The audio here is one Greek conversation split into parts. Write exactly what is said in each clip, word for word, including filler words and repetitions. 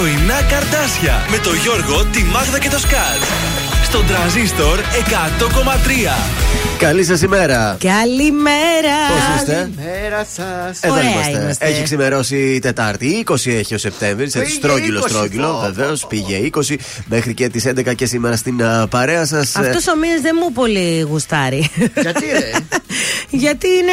Πρωινά Καρντάσια με το Γιώργο, τη Μάγδα και το Σκατζ. Στον Τρανζίστορ εκατό κόμμα τρία. Καλή σας ημέρα. Καλημέρα. Πώς είστε? Καλημέρα σας. Εδώ είμαστε. είμαστε. Έχει ξημερώσει η Τετάρτη. είκοσι έχει ο Σεπτέμβρη. Στρόγγυλο, στρόγγυλο. Βεβαίως πήγε είκοσι μέχρι και τις έντεκα και σήμερα στην uh, παρέα σας. Αυτός ο μήνας δεν μου πολύ γουστάρει. Γιατί ρε? Γιατί είναι,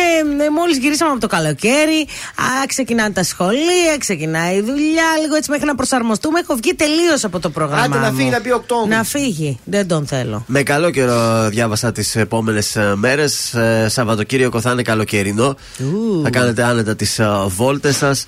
μόλις γυρίσαμε από το καλοκαίρι, α, ξεκινάνε τα σχολεία, ξεκινάει η δουλειά, λίγο έτσι μέχρι να προσαρμοστούμε. Έχω βγει τελείως από το πρόγραμμα. Άντε να φύγει, να πει Οκτώβρη. Να φύγει, δεν τον θέλω. Με καλό καιρό διάβασα τις επόμενες μέρες. Σαββατοκύριακο θα είναι καλοκαιρινό. Ου. Θα κάνετε άνετα τις βόλτες σας.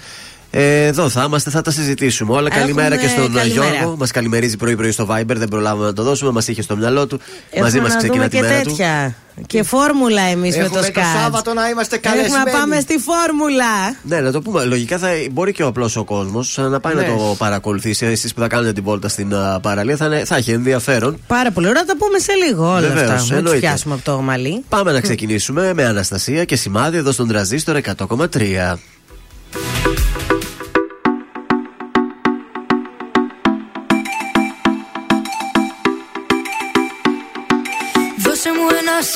Εδώ θα είμαστε, θα τα συζητήσουμε όλα. Έχουμε καλημέρα και στον καλημέρα. Γιώργο. Μας καλημερίζει πρωί-πρωί στο Viber, δεν προλάβαμε να το δώσουμε. Μας είχε στο μυαλό του. Έχουμε μαζί μας ξεκινά τη μέρα τέτοια. Του. Και φόρμουλα εμείς με το Σκατζ. Το Σάββατο να είμαστε καλεσμένοι. Έχουμε να πάμε στη φόρμουλα. Ναι, να το πούμε. Λογικά θα μπορεί και ο απλός ο κόσμος να πάει ναι. να το παρακολουθήσει. Εσείς που θα κάνετε την βόλτα στην uh, παραλία θα, είναι, θα έχει ενδιαφέρον. Πάρα πολύ ωραία. Θα τα πούμε σε λίγο όλα. Βεβαίως, αυτά. Να τους πιάσουμε από το ομαλί. Πάμε να ξεκινήσουμε με Αναστασία και Σημάδι εδώ στον Τρανζίστορ εκατό κόμμα τρία.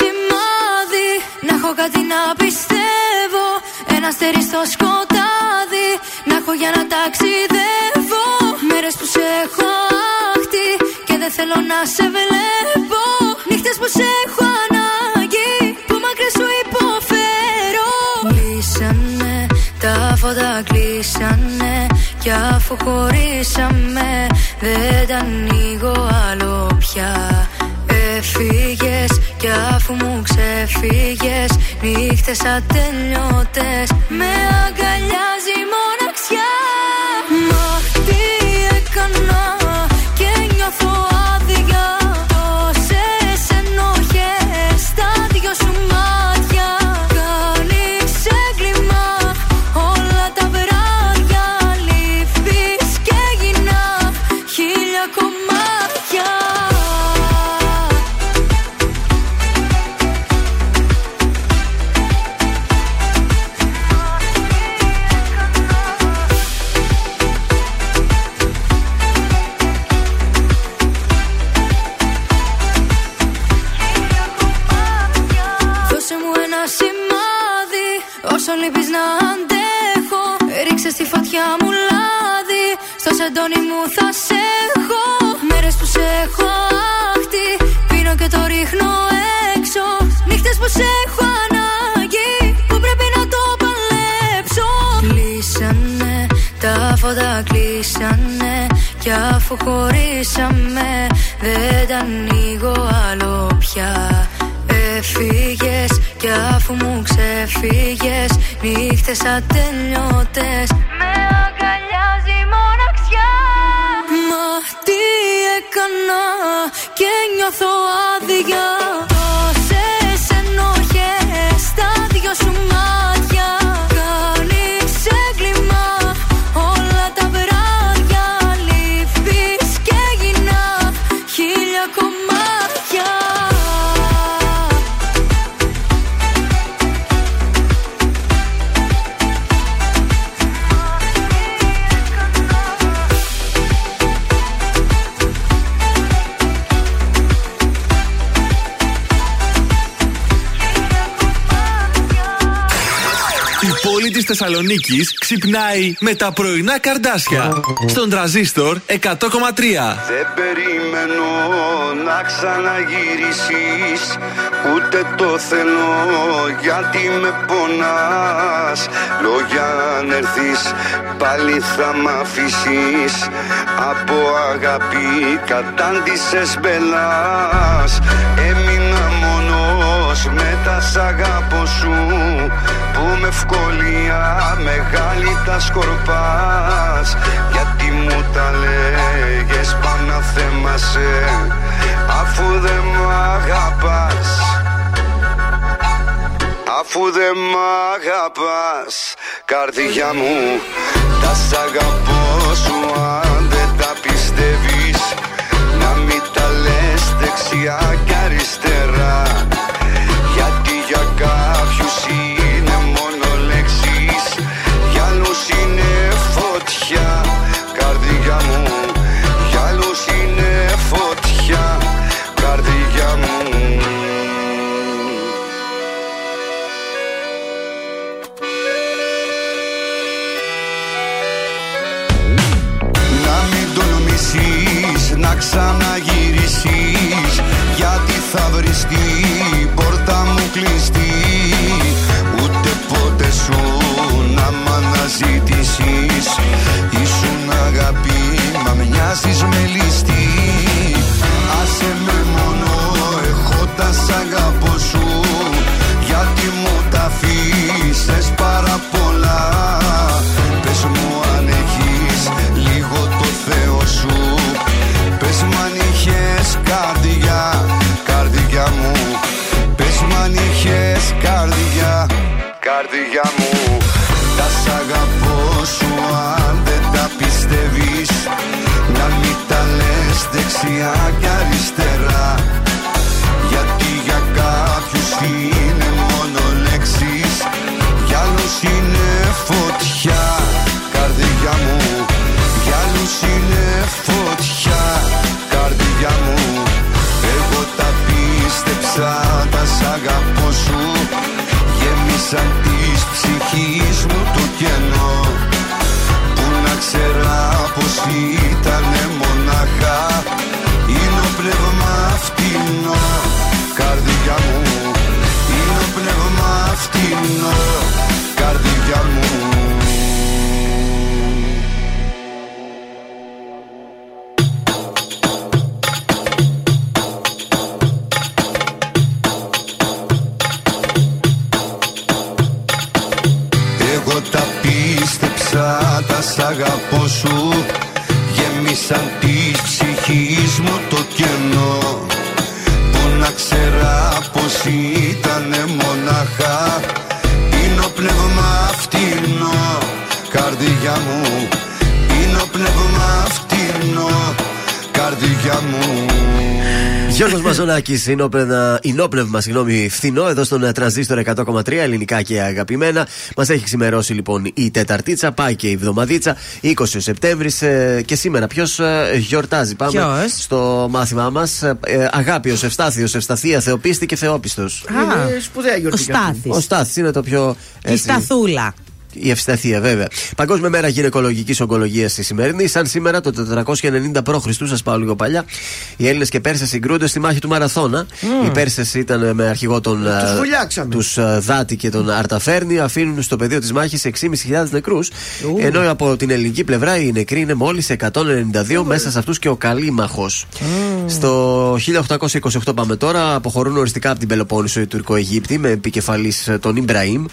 Σημάδι, να έχω κάτι να πιστεύω. Ένα αστέρι στο σκοτάδι, να έχω για να ταξιδεύω. Μέρες που σε έχω άχτη και δεν θέλω να σε βλέπω. Νύχτες που σε έχω ανάγκη, που μακριά σου υποφέρω. Κλείσανε, τα φώτα κλείσανε. Κι αφού χωρίσαμε, δεν τα ανοίγω άλλο πια. Φύγες κι αφού μου ξεφύγες, νύχτες ατελειώτες με αγκαλιάζει η μοναξιά. Μα τι έκανα και νιώθω άδεια. Τόσες ενοχές στα δυο σου μάτια. Κάνεις έγκλημα όλα τα βράδια. Λείπεις και γίνα χίλια κομμάτια. Σημάδι, όσο λείπεις να αντέχω. Ρίξε στη φωτιά μου λάδι, στο σεντόνι μου θα σε έχω. Μέρες που σε έχω άχτη, πίνω και το ρίχνω έξω. Νύχτες που σε έχω ανάγκη, που πρέπει να το παλέψω. Κλείσανε, τα φώτα κλείσανε. Κι αφού χωρίσαμε, δεν τα ανοίγω άλλο πια. Φύγες κι αφού μου ξεφύγες, νύχτες ατελειώτες με αγκαλιάζει η μοναξιά. Μα τι έκανα και νιώθω άδεια. Τόσες ενοχές στα δυο σου μάτια. Κάνεις έγκλημα όλα τα βράδια. Λείπεις και γίνα χίλια κομμάτια. Της Θεσσαλονίκης ξυπνάει με τα πρωινά Καρντάσια στον Τρανζίστορ εκατό κόμμα τρία. Δεν περιμένω να ξαναγυρίσεις, ούτε το θέλω γιατί με πονάς. Λόγια αν έρθεις πάλι θα μ' αφήσεις, από αγάπη κατάντησες μπελάς. Έμεινα μόνος με τα σ' αγάπω σου, που με ευκολία μεγάλη τα σκορπάς. Γιατί μου τα λέγες πάνω θέμασαι, αφού δεν μ' αγαπάς. Αφού δεν μ' αγαπάς, καρδιά μου, τα σ' αγαπώ σου αν δεν τα πιστεύεις. Να μην τα λες δεξιά κι αριστερά, γιατί για κάποιους είναι μόνο λέξεις, για άλλους είναι φωτιά. Καρδιά μου, κλειστεί, ούτε ποτέ σου να μ' αναζητήσεις. Ήσουν αγάπη, μα μοιάζεις με ληστή. Άσε με μόνο, έχοντας αγάπη σου, γιατί μου τα αφήσες πάρα πολλά. Πες μου αν έχεις λίγο το Θεό σου, πες μου αν είχες καρδιά, καρδιά μου. Πες μου αν είχες καρδιά, καρδιά μου. Τα σ' αγαπώ σου αν δεν τα πιστεύεις, να μην τα λες δεξιά κι αριστερά. Γιατί για κάποιους είναι μόνο λέξεις, για άλλους είναι φωτιά, καρδιά μου. Για άλλους είναι φωτιά, καρδιά μου. Εγώ τα πίστεψα, τα σ' αγαπώ σου, γέμισαν της ψυχής μου το κενό, που να ξέρα πως ήτανε μονάχα, είναι ο πνεύμα φτηνό, καρδιά μου. Είναι ο πνεύμα φτηνό, καρδιά μου. Εγώ τα πίστεψα, τα σ' αγαπώ σου, γέμισαν της ψυχής μου το κενό, που να ξέρα πως ήτανε μονάχα, είναι ο πνεύμα φτηνό, καρδιά μου. Είναι ο πνεύμα φτηνό, καρδιά μου. Γιώργος Μαζονάκης, Ινόπνευμα, συγγνώμη, φθηνό, εδώ στον Τρανζίστορ εκατό κόμμα τρία, ελληνικά και αγαπημένα. Μας έχει ξημερώσει λοιπόν η Τεταρτίτσα, πάει και η Βδομαδίτσα, είκοσι Σεπτέμβρη, ε, και σήμερα ποιος ε, γιορτάζει. Πάμε ποιος? Στο μάθημά μας. Ε, ε, αγάπη, ως Ευστάθιος, Ευσταθία, Θεοπίστη και Θεόπιστος. Α, σπουδαία γιορτή. Ο Στάθης. Ο Στάθης είναι το πιο. Η Σταθούλα. Η Ευσταθία, βέβαια. Παγκόσμια μέρα γυναικολογικής ογκολογίας η σημερινή. Σαν σήμερα το τετρακόσια ενενήντα προ Χριστού, σας πάω λίγο παλιά, οι Έλληνες και Πέρσες συγκρούνται στη μάχη του Μαραθώνα. Mm. Οι Πέρσες ήταν με αρχηγό τον τους Δάτη και τον Αρταφέρνη. Αφήνουν στο πεδίο της μάχης έξι χιλιάδες πεντακόσιους νεκρούς. Mm. Ενώ από την ελληνική πλευρά οι νεκροί είναι μόλις εκατόν ενενήντα δύο, mm. μέσα σε αυτούς και ο Καλήμαχος. Mm. Στο χίλια οκτακόσια είκοσι οκτώ πάμε τώρα. Αποχωρούν οριστικά από την Πελοπόννησο οι Τουρκοαιγύπτιοι με επικεφαλής τον Ιμπραήμ.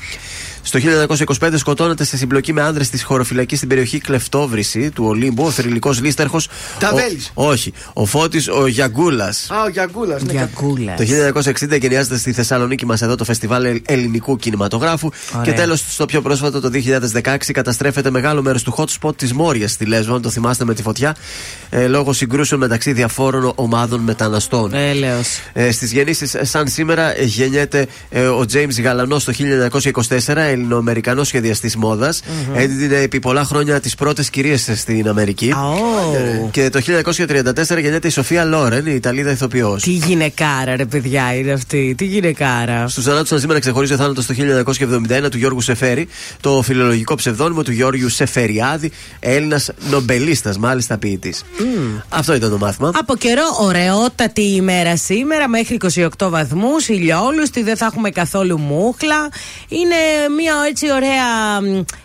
Στο χίλια εννιακόσια είκοσι πέντε σκοτώνεται σε συμπλοκή με άνδρες της χωροφυλακής στην περιοχή Κλεφτόβρηση του Ολύμπου ο θρυλικός λίσταρχος. Ταβέλη. Όχι. Ο Φώτης ο Γιαγκούλας. Α, ο Γιαγκούλας. Ναι. Το χίλια εννιακόσια εξήντα εγκαινιάζεται στη Θεσσαλονίκη μας εδώ το φεστιβάλ ελληνικού κινηματογράφου. Ωραία. Και τέλος, στο πιο πρόσφατο, το δύο χιλιάδες δεκαέξι καταστρέφεται μεγάλο μέρος του hot spot της Μόριας στη Λέσβο, αν το θυμάστε, με τη φωτιά, ε, λόγω συγκρούσεων μεταξύ διαφόρων ομάδων μεταναστών. Ε, στις γεννήσεις, σαν σήμερα, γεννιέται ε, ο Τζέιμς Γαλανός το χίλια εννιακόσια είκοσι τέσσερα. Ελληνοαμερικανός σχεδιαστής μόδας. Mm-hmm. Έδινε επί πολλά χρόνια τις πρώτες κυρίες στην Αμερική. Oh. Και το χίλια εννιακόσια τριάντα τέσσερα γεννιέται η Σοφία Λόρεν, η Ιταλίδα ηθοποιός. Τι γυναικάρα, ρε παιδιά, είναι αυτή. Τι γυναικάρα. Στους θανάτους σαν σήμερα ξεχωρίζει ο θάνατος το χίλια εννιακόσια εβδομήντα ένα του Γιώργου Σεφέρη, το φιλολογικό ψευδόνυμο του Γιώργιου Σεφεριάδη, Έλληνας νομπελίστας, μάλιστα ποιητής. Mm. Αυτό ήταν το μάθημα. Από καιρό, ωραιότατη ημέρα σήμερα, μέχρι είκοσι οκτώ βαθμούς, ηλιόλουστη, δεν θα έχουμε καθόλου μούχλα. Είναι μια έτσι ωραία,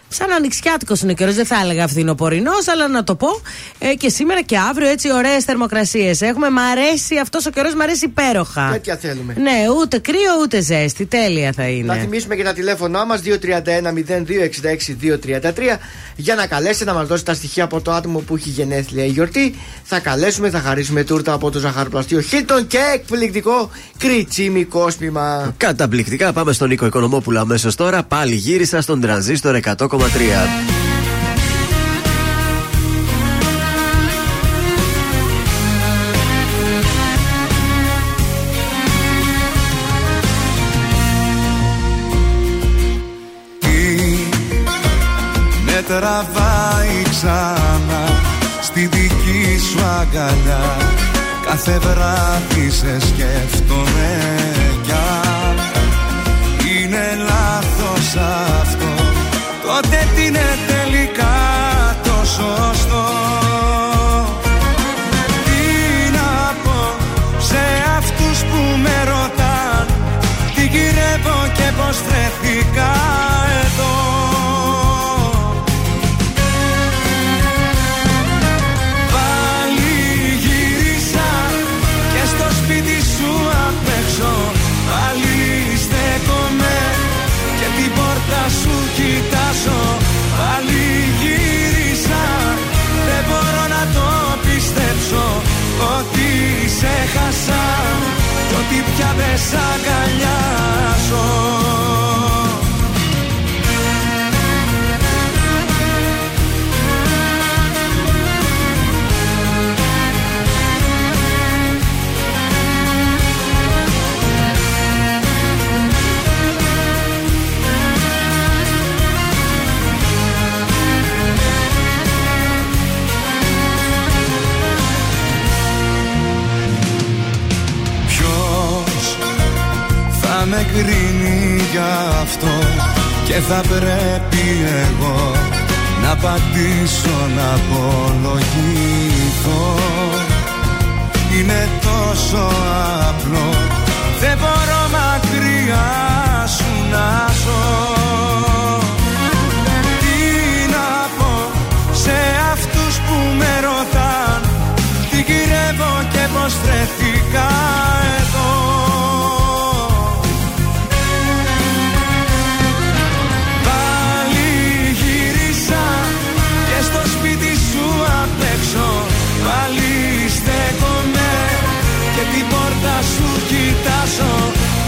σαν ανοιξιάτικος είναι ο καιρός, δεν θα έλεγα αυθινοπορεινός, αλλά να το πω, ε, και σήμερα και αύριο έτσι ωραίες θερμοκρασίες έχουμε. Μ' αρέσει αυτός ο καιρός, μ' αρέσει υπέροχα. Τέτοια θέλουμε. Ναι, ούτε κρύο ούτε ζέστη, τέλεια θα είναι. Να θυμίσουμε και τα τηλέφωνά μας δύο τρία ένα μηδέν δύο έξι έξι δύο τρία τρία για να καλέσετε, να μας δώσετε τα στοιχεία από το άτομο που έχει γενέθλια η γιορτή. Θα καλέσουμε, θα χαρίσουμε τούρτα από το ζαχαροπλαστείο Χίλτον και εκπληκτικό κριτσίμι κόσμημα. Καταπληκτικά, πάμε στον Νίκο Οικονομόπουλο αμέσως τώρα. Πάλι γύρισα στον Τρανζίστορ εκατό κόμμα τρία. Τι με τραβάει ξανά στη δική σου αγκαλιά, κάθε βράδυ σε σκέφτομαι κι αν είναι λάθος αυτό, τότε τι είναι τελικά το σωστό. Τι να πω σε αυτούς που με ρωτάν, τι γυρεύει αγκαλιάσω. Με κρίνει γι' αυτό και θα πρέπει εγώ να απαντήσω, να απολογηθώ. Είναι τόσο απλό, δεν μπορώ μακριά σου να ζω. Τι να πω σε αυτούς που με ρωτάν τι γυρεύω και πως βρέθηκα εδώ. Πάλι στέκομαι και την πόρτα σου κοιτάζω.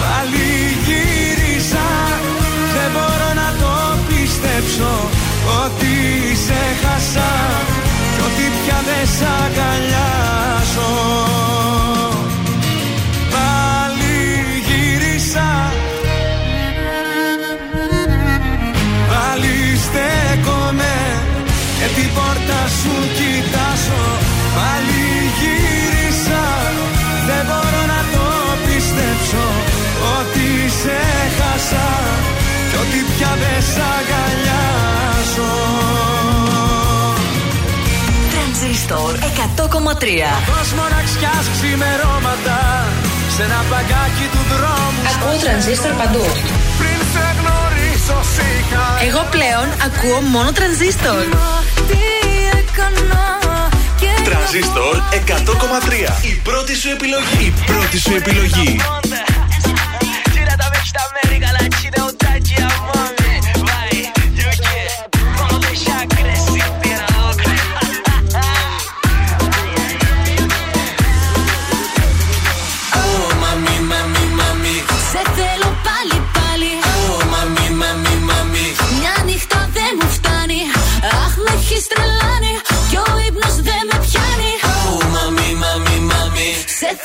Πάλι γύρισα, δεν μπορώ να το πιστέψω ότι σε χάσα κι ότι πια δεν σ' αγκαλιάζω. Πάλι γύρισα, πάλι στέκομαι και την πόρτα σου κοιτάζω. Πάλι γύρισα, δεν μπορώ να το πιστέψω ότι σε χάσα κι ότι πια δεν σ' αγκαλιάζω. Τρανζίστορ εκατό κόμμα τρία. Πώς μοναξιάς ξημερώματα σε ένα παγκάκι του δρόμου. Ακούω τρανζίστορ παντού. Πριν σε γνωρίσω σήκα, εγώ πλέον ακούω μόνο τρανζίστορ. Τρανζίστορ εκατό κόμμα τρία. Η πρώτη σου επιλογή. Η πρώτη σου επιλογή.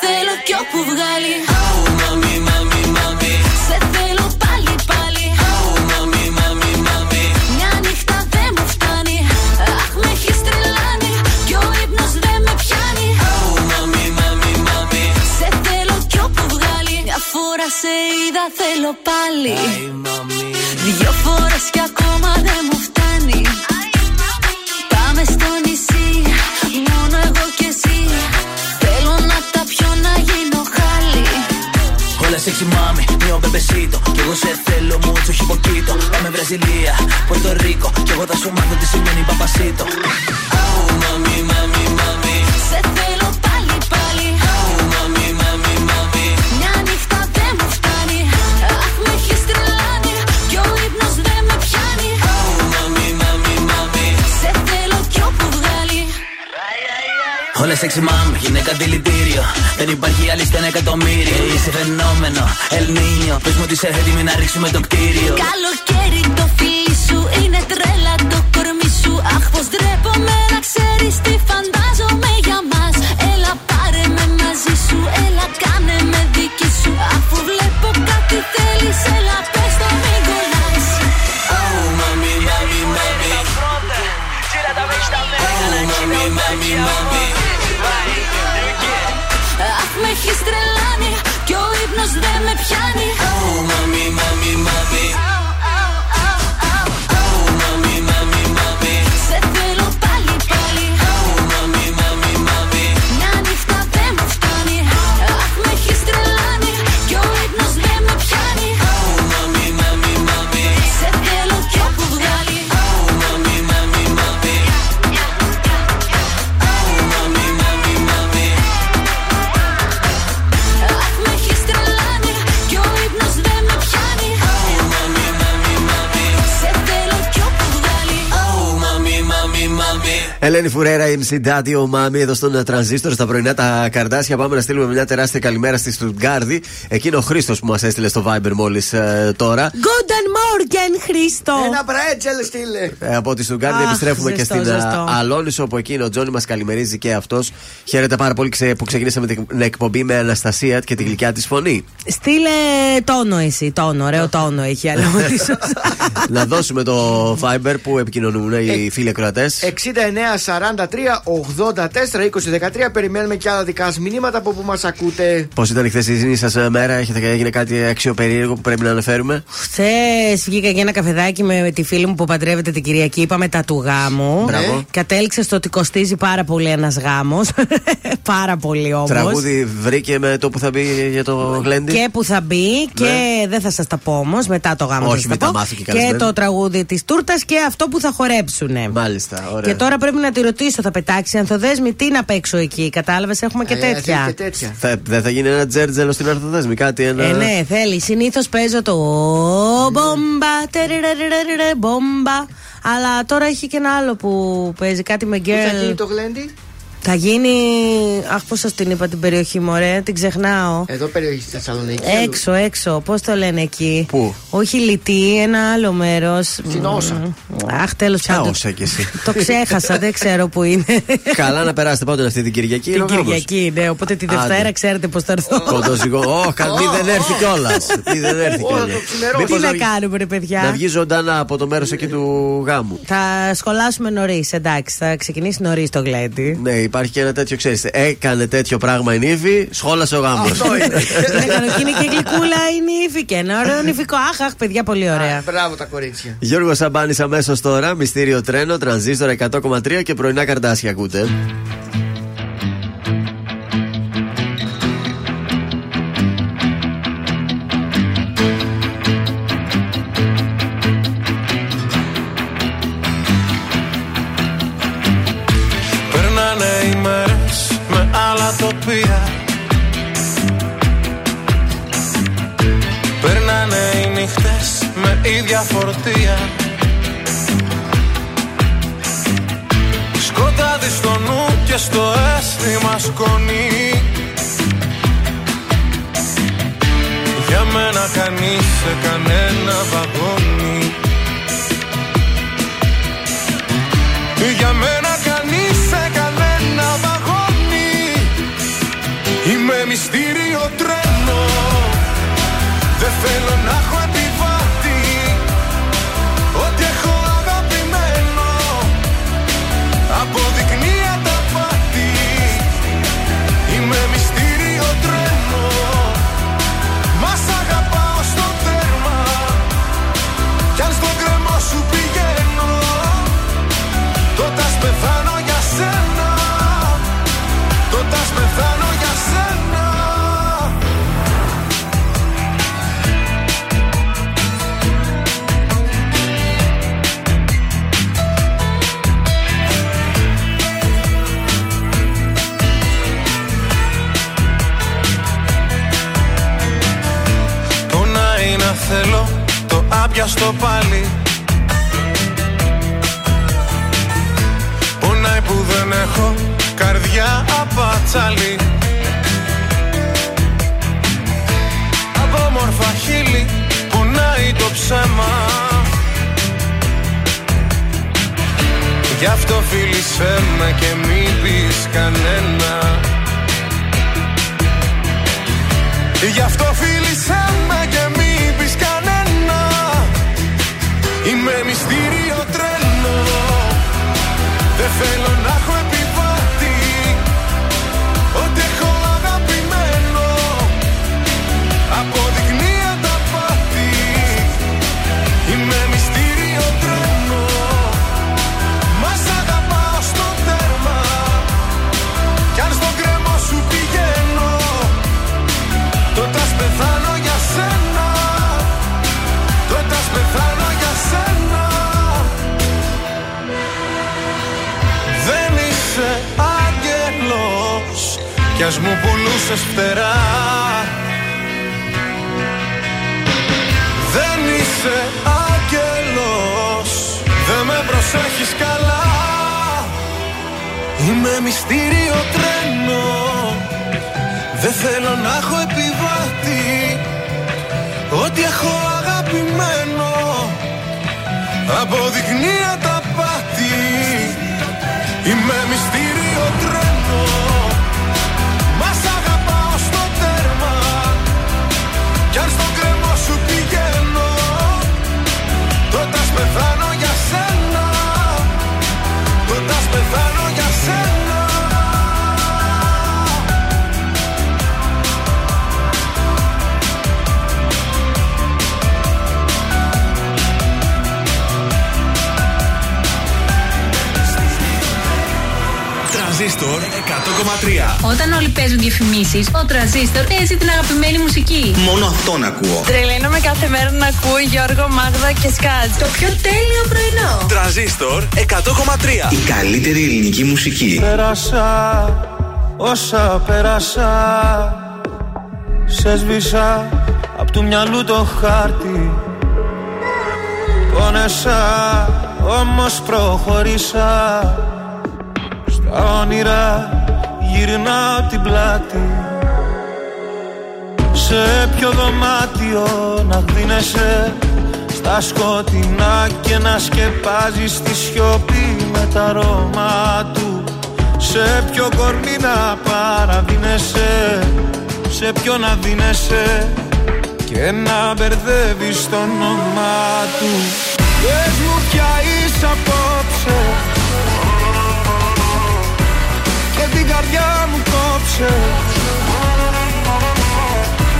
Θέλω κι όπου βγάλει. Oh, mami, mami, mami. Σε θέλω πάλι, πάλι. Oh, mami, mami, mami. Μια νύχτα δεν μου φτάνει. Αχ, με έχεις τρελάνει. Κι ο ύπνος δεν με πιάνει. Oh, mami, mami, mami. Σε θέλω κι όπου βγάλει. Μια φορά σε είδα, θέλω πάλι. Ay, mami. Δυο φορές κι ακόμα δεν μου φτάνει. Ay, mami. Πάμε στο νησί. Μόνο εγώ κι εσύ. Hola sexy mami, mio bebecito. Κι εγώ σε θέλω mucho chipoquito. Πάμε Βραζιλία, Πορτο Ρίκο. Κι εγώ θα σου μάθω τι σημαίνει παπασίτο. Oh mami, mami, mami. Σε θέλω πάλι, πάλι. Oh mami, mami, mami. Μια νύχτα δεν μου φτάνει. Αχ, με έχεις τρελάνει. Κι ο ύπνος δεν με πιάνει. Oh mami, mami, mami. Σε θέλω κι όπου βγάλει. Hola sexy mami, γυναίκα δηλητήριο. Δεν υπάρχει άλλη στα ένα εκατομμύριο. Είσαι φαινόμενο, Ελνίνιο. Πες μου ότι είσαι έτοιμη να ρίξουμε το κτίριο. Καλοκαίρι το φίλι σου είναι τρέλα το κορμί σου. Αχ, πως ντρέπομαι να ξέρεις τι φαντάζομαι για μας. Έλα πάρε με μαζί σου, έλα κάνε με δική σου. Αφού βλέπω κάτι θέλεις, έλα πες το μην κολλάς. Oh, mami, mami, mami. Oh, mami, mami, mami. Με έχεις τρελάνει κι ο ύπνος δεν με πιάνει. Oh, mami, mami, mami. Oh, oh, oh, oh. Oh, mami, mami, mami. Σε θέλω πάλι, πάλι. Oh, mami, mami, mami. Μια νύχτα δεν μου φτάνει. Αχ, με έχεις τρελάνει κι ο ύπνος δεν με πιάνει. Oh, mami, mami, mami. Σε θέλω κι όπου βγάλει. Oh, mami, mami, mami. Oh, mami, mami, mami. Αχ, με έχεις τρελάνει κι ο Ελένη Φουρέρα, εμ σι Daddy, ο Μάμι, εδώ στον Τρανζίστορ, στα πρωινά τα Καρντάσια. Πάμε να στείλουμε μια τεράστια καλημέρα στη Στουτγκάρδη. Εκείνο ο Χρήστος που μας έστειλε στο Viber μόλις ε, τώρα. Good morning, Χρήστο! Ένα μπρέτσελ στείλε! Ε, από τη Στουτγκάρδη ah, επιστρέφουμε ζεστό, και στην Αλόνισσο, όπου εκείνο ο Τζόνι μας καλημερίζει και αυτός. Χαίρεται πάρα πολύ ξε, που ξεκινήσαμε την εκπομπή με Αναστασία και την γλυκιά της φωνή. Στείλε τόνο εσύ, τόνο, ωραίο τόνο έχει Αλόνισσο. Να δώσουμε το Viber που επικοινωνούν οι φίλοι ακροατές. εξήντα εννιά σαράντα τρία ογδόντα τέσσερα είκοσι δεκατρία. Περιμένουμε και άλλα δικά σας μηνύματα από που μας ακούτε. Πώς ήταν η χθεσινή σας μέρα, έχετε, έγινε κάτι αξιοπερίεργο που πρέπει να αναφέρουμε? Χθες βγήκα για ένα καφεδάκι με τη φίλη μου που παντρεύεται την Κυριακή. Είπαμε τα του γάμου. Μπράβο. Κατέληξε στο ότι κοστίζει πάρα πολύ ένας γάμος. Πάρα πολύ όμως. Τραγούδι βρήκε με το που θα μπει για το γλέντι. Και που θα μπει, ναι. Και δεν θα σας τα πω όμως. Μετά το γάμο. Όχι, μετά μάθει και καλεσμένη. Το τραγούδι της τούρτας και αυτό που θα χορέψουνε. Μάλιστα, ωραία. Και τώρα πρέπει να τη ρωτήσω, θα πετάξει Ανθοδέσμη, τι να παίξω εκεί. Κατάλαβες, έχουμε και, ε, τέτοια. και τέτοια. Θα, δεν θα γίνει ένα τζέρτζελο στην Ανθοδέσμη, κάτι ένα. Ε, ναι, θέλει. Συνήθως παίζω το μπομπα, τερερερερερε, μπομπα. Αλλά τώρα έχει και ένα άλλο που παίζει, κάτι με γκέρλ. Θα γίνει το γλέντι. Θα γίνει. Αχ, πώς σας την είπα την περιοχή, μωρέ, την ξεχνάω. Εδώ περιοχή στη Θεσσαλονίκη. Έξω, έξω, πώς το λένε εκεί. Πού? Όχι Λιτή, ένα άλλο μέρος. Στην Όσα. Αχ, τέλος πάντων. Όσα κι εσύ. Το ξέχασα, δεν ξέρω που είναι. Καλά να περάσετε πάντων αυτή την Κυριακή. Την Κυριακή, ναι, οπότε τη Δευτέρα ξέρετε πώς θα έρθω. Κοντοζυγό. Ωχ, καλή δεν έρθει κιόλας. Τι δεν έρθει κιόλας. Τι να κάνουμε, ρε παιδιά. Να βγει ζωντανά από το μέρος εκεί του γάμου. Θα σχολάσουμε νωρίς, εντάξει, θα ξεκινήσει νωρίς το γλέντι. Υπάρχει και ένα τέτοιο, ξέρεις. Έκανε τέτοιο πράγμα η νύφη, σχόλασε ο γάμος. Αυτό είναι. Είναι και γλυκούλα η νύφη και ένα ωραίο νυφικό. Αχ, παιδιά, πολύ ωραία. Μπράβο τα κορίτσια. Γιώργος Σαμπάνης αμέσως τώρα, μυστήριο τρένο, Τρανζίστορ εκατό κόμμα τρία και πρωινά Καρντάσια ακούτε. Περνάνε οι νύχτες με ίδια φορτία. Σκοτάδι στο νου και στο αίσθημα σκόνη. Για μένα κανείς σε κανένα βαγόνι. Για μένα κανείς σε κανένα βαγόνι. Είμαι μυστήριο τρένο. Δεν θέλω να έχω αντιβάτη. Ό,τι έχω αγαπημένο αποδεικνύει ανταπάτη. Είμαι μυστήριο τρένο. Μας αγαπάω στο τέρμα. Κι αν στον κρεμό σου πηγαίνω, τότε ας πεθάνω για σένα. Τότε ας πεθάνω για σένα. Θέλω το άπιαστο πάλι. Πονάει που δεν έχω καρδιά απατσάλι. Από μορφα χείλη πονάει το ψέμα. Γι' αυτό φίλησέ με και μην πεις κανένα. Γι' αυτό φίλησέ με και μην. Είμαι μυστήριο τρένο. Δεν θέλω να έχω επιβάτη. Ό,τι έχω αγαπημένο αποδεικνύει ανταπάτη. Είμαι μυστήριο τρένο. Μας αγαπάω στο τέρμα. Κι αν στον κρεμό σου πηγαίνω, τότε ας πεθάνω για σένα. Τότε ας πεθάνω για σένα. Δεν είσαι άγγελος κι ας μου πουλούσες φτερά. Δεν είσαι άγγελος, δεν με προσέχεις καλά. Είμαι μυστήριο τρένο, δεν θέλω να έχω επιβάτη. Ό,τι έχω αγαπημένο αποδεικνύει απάτη. Είμαι μυστήριο τρένο, μας αγαπάω στο τέρμα. Κι αν στον κρεμό σου πηγαίνω, τότε ας πεθάνω για σένα. Τότε ας πεθάνω για σένα. Τρανζίστορ εκατό κόμμα τρία. Όταν όλοι παίζουν διαφημίσεις, ο Τρανζίστορ παίζει την αγαπημένη μουσική. Μόνο αυτόν ακούω. Τρελαίνομαι κάθε μέρα να ακούω Γιώργο, Μάγδα και Σκατζ. Το πιο τέλειο πρωινό. Τρανζίστορ εκατό κόμμα τρία. Η καλύτερη ελληνική μουσική. Πέρασα όσα πέρασα. Σε σβήσα απ' του μυαλού το χάρτη. Πόνεσα όμως προχωρήσα. Όνειρα γυρνάω την πλάτη. Σε ποιο δωμάτιο να δίνεσαι στα σκοτεινά και να σκεπάζεις τη σιωπή με τα αρώμα του. Σε ποιο κορμί να παραδίνεσαι, σε ποιο να δίνεσαι και να μπερδεύεις το όνομά του. Πες μου πια είσαι απόψε και την καρδιά μου κόψε,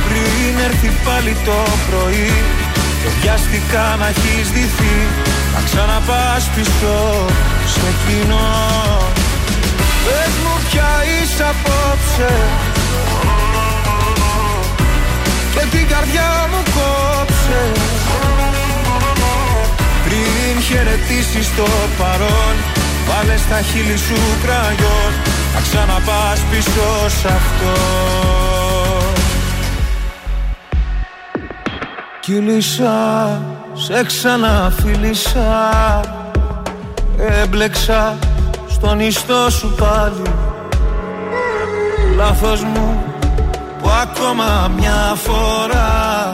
πριν έρθει πάλι το πρωί και βιάστηκα να έχεις ντυθεί, να ξαναπάς πίσω σε κοινό. Πες μου πια είσαι απόψε και την καρδιά μου κόψε, πριν χαιρετήσεις το παρόν βάλε στα χείλη σου κραγιόν, θα ξαναπάς πίσω σ' αυτό. Κύλησα, σε ξαναφίλησα, έμπλεξα στον ιστό σου πάλι. Λάθος μου που ακόμα μια φορά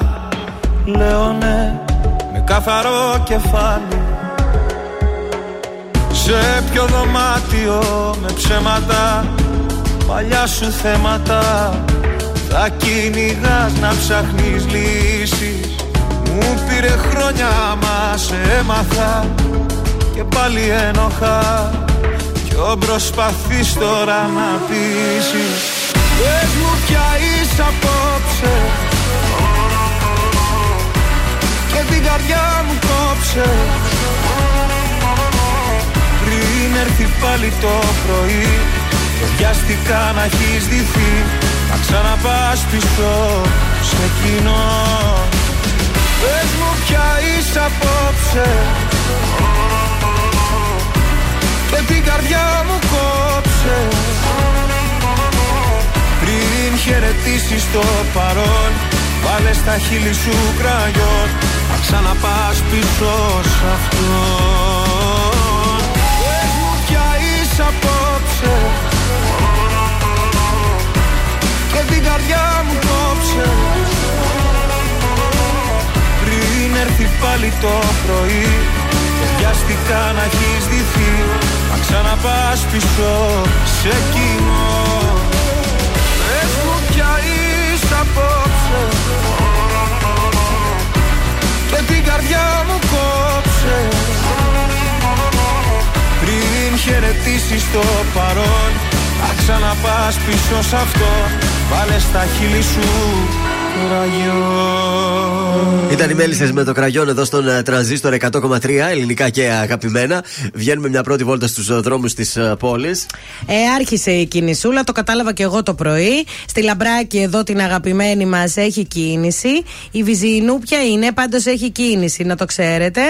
λέω ναι με καθαρό κεφάλι. Σε ποιο δωμάτιο με ψέματα, παλιά σου θέματα θα κυνηγάς να ψάχνεις λύσεις. Μου πήρε χρόνια μα σε έμαθα και πάλι ένοχα κι προσπαθείς τώρα να πείσεις. Πες μου πια είσαι απόψε και την καρδιά μου κόψε, πριν έρθει πάλι το πρωί και βιάστηκα να έχεις ντυθεί, να ξαναπάς πίσω σε κοινό. Πες μου πια είσαι απόψε και την καρδιά μου κόψε, πριν χαιρετήσεις το παρόν βάλε στα χείλη σου κραγιόν, να ξαναπάς πίσω σ' αυτό. Απόψε και την καρδιά μου κόψε, πριν έρθει πάλι το πρωί και βιάστηκα να έχεις ντυθεί, να ξαναπάς πίσω σε κοινό. Πες μου πια είσαι απόψε και την καρδιά μου κόψε, πριν χαιρετήσεις το παρόν θα ξαναπάς πίσω σ' αυτό, βάλε στα χείλη σου κραγιόν. Ήταν οι Μέλισσες με το κραγιόν εδώ στον Τρανζίστορ εκατό κόμμα τρία, ελληνικά και αγαπημένα. Βγαίνουμε μια πρώτη βόλτα στους δρόμους της πόλης. Ε, άρχισε η κινησούλα, το κατάλαβα και εγώ το πρωί. Στη Λαμπράκη εδώ την αγαπημένη μας έχει κίνηση. Η Βυζινούπια είναι, πάντως έχει κίνηση, να το ξέρετε.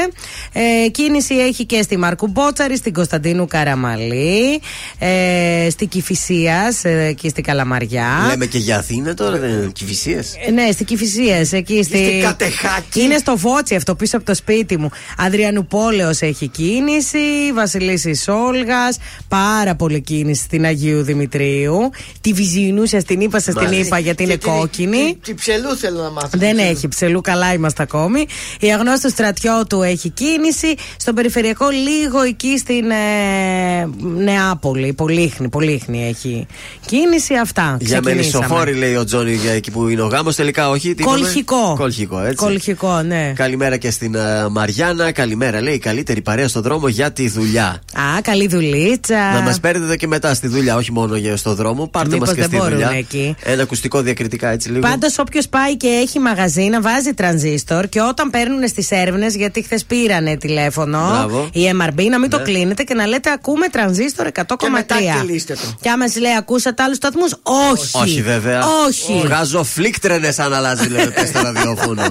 Ε, κίνηση έχει και στη Μαρκουμπότσαρη, στην Κωνσταντίνου Καραμαλή, ε, στη Κηφισία ε, και στην Καλαμαριά. Λέμε και για Αθήνα τώρα, Κηφισίας. Ναι, στην Κηφισίας, εκεί στη... Στην Κατεχάκη. Κάκη. Είναι στο Φώτσι αυτό, πίσω από το σπίτι μου. Αδριανουπόλεως έχει κίνηση, Βασιλίσσης Όλγας, πάρα πολύ κίνηση στην Αγίου Δημητρίου. Τη Βυζινούσα την είπα, σας την είπα γιατί είναι κόκκινη. Τη Ψελού θέλω να μάθω. Δεν έχει Ψελού, καλά είμαστε ακόμη. Η Αγνώστου Στρατιώτου έχει κίνηση. Στον περιφερειακό λίγο εκεί στην ε, Νεάπολη, Πολύχνη, Πολύχνη έχει κίνηση. Αυτά. Για μελισσοφόρη λέει ο Τζόνι για εκεί που είναι ο γάμος, τελικά όχι. Κολχικό. Κολχικό, έτσι. Κολχικό, ναι. Καλημέρα και στην uh, Μαριάννα. Καλημέρα, λέει. Καλύτερη παρέα στον δρόμο για τη δουλειά. Α, καλή δουλίτσα. Να μας παίρνετε και μετά στη δουλειά, όχι μόνο για στον δρόμο. Πάρτε μας και στη δουλειά. Εκεί. Ένα ακουστικό διακριτικά, έτσι λίγο. Πάντως, όποιος πάει και έχει μαγαζί να βάζει τρανζίστορ και όταν παίρνουν στις έρευνες, γιατί χθες πήρανε τηλέφωνο η εμ αρ μπι, να μην ναι. το κλείνετε και να λέτε ακούμε τρανζίστορ εκατό κόμμα τρία. Και άμα λέει ακούσατε άλλους σταθμούς, όχι. Όχι, βέβαια. Όχι. Βγάζω φλίκτρενες αν αλλάζει, λέτε, στο ραδιόφωνο.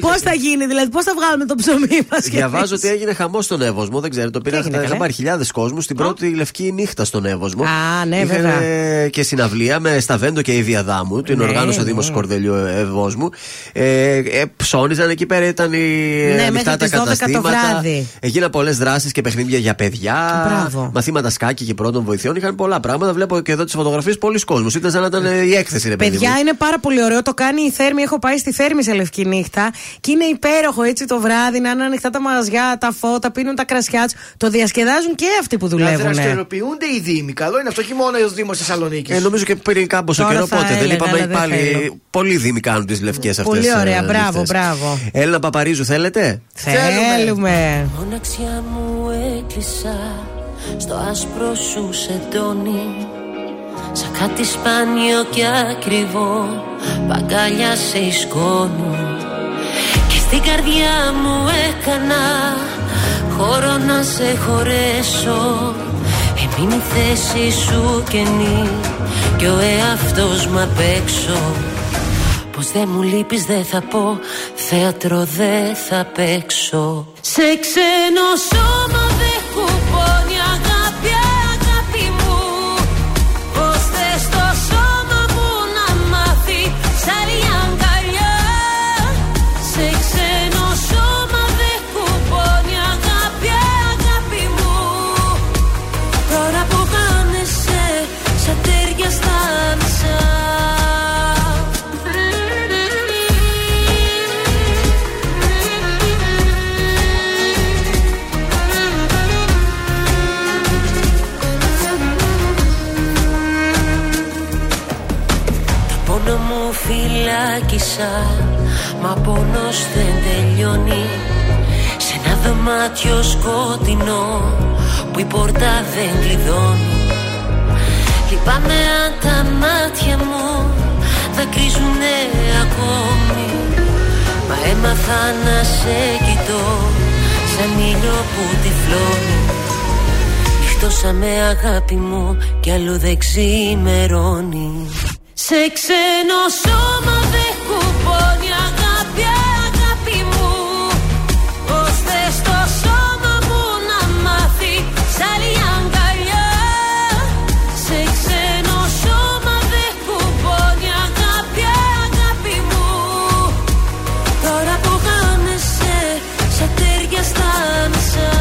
Πώς θα γίνει, δηλαδή, πώς θα βγάλουμε το ψωμί μας. Διαβάζω ότι έγινε χαμός στον Εύωσμο, δεν ξέρω, το πήραν χιλιάδες κόσμου στην πρώτη λευκή νύχτα στον Εύωσμο. Α, ναι, βέβαια. Και συναυλία με Σταβέντο και Ήβια Δάμου, την οργάνωσε ο Δήμος Κορδελιού Εύωσμου. Ψώνιζαν εκεί πέρα, ήταν ανοιχτά τα καταστήματα. Έγιναν πολλές δράσεις και παιχνίδια για παιδιά. Μαθήματα σκάκι και πρώτων βοηθειών. Είχαν πολλά πράγματα. Βλέπω και εδώ τις φωτογραφίες πολλοί κόσμος. Ήταν σαν να ήταν η έκθεση, ρε παιδιά. Παιδιά, είναι πάρα πολύ ωραίο. Το κάνει η Θέρμη. Έχω πάει στη Θέρμη σε λευκή νύχτα και είναι υπέροχο έτσι το βράδυ να είναι ανοιχτά τα μαγαζιά, τα φώτα, πίνουν τα κρασιά του. Το διασκεδάζουν και αυτοί που δουλεύουν. Να δραστηριοποιούνται οι Δήμοι. Καλό είναι αυτό, όχι μόνο ο Δήμος Θεσσαλονίκης. Ε, νομίζω και πήρε κάμποσο καιρό, οπότε δεν είπαμε πάλι. Πολλοί Δήμοι κάνουν τις λευκές αυτές. Πολύ ωραία, μπράβο, μπράβο. Έλληνα Παπαρίζου, θέλετε. Θέλουμε. Μοναξιά μου έκλεισα στο άσπρο σου σεντόνι. Σαν κάτι σπάνιο και ακριβό π' αγκάλιασε η σκόνη. Και στην καρδιά μου έκανα χώρο να σε χωρέσω. Έμεινε η θέση σου κενή κι ο εαυτός μου απ' έξω. Πως δεν μου λείπεις δεν θα πω, θέατρο δεν θα παίξω. Σε ξένο σώμα δεν κουπώνει αγάπη. Μα πόνος δεν τελειώνει. Σ' ένα δωμάτιο σκοτεινό που η πόρτα δεν κλειδώνει. Λυπάμαι αν τα μάτια μου δακρύζουνε ακόμη. Μα έμαθα να σε κοιτώ σαν ήλιο που τυφλώνει. Νυχτώσαμε αγάπη μου κι αλλού δεν ξημερώνει. Σε ξένο σώμα δεν κουπώνει αγάπη, αγάπη μου. Πώς θες το σώμα μου να μάθει σ' άλλη αγκαλιά. Σε ξένο σώμα δεν κουπώνει αγάπη, αγάπη μου. Τώρα που χάνεσαι σαν τέρια στα μισά.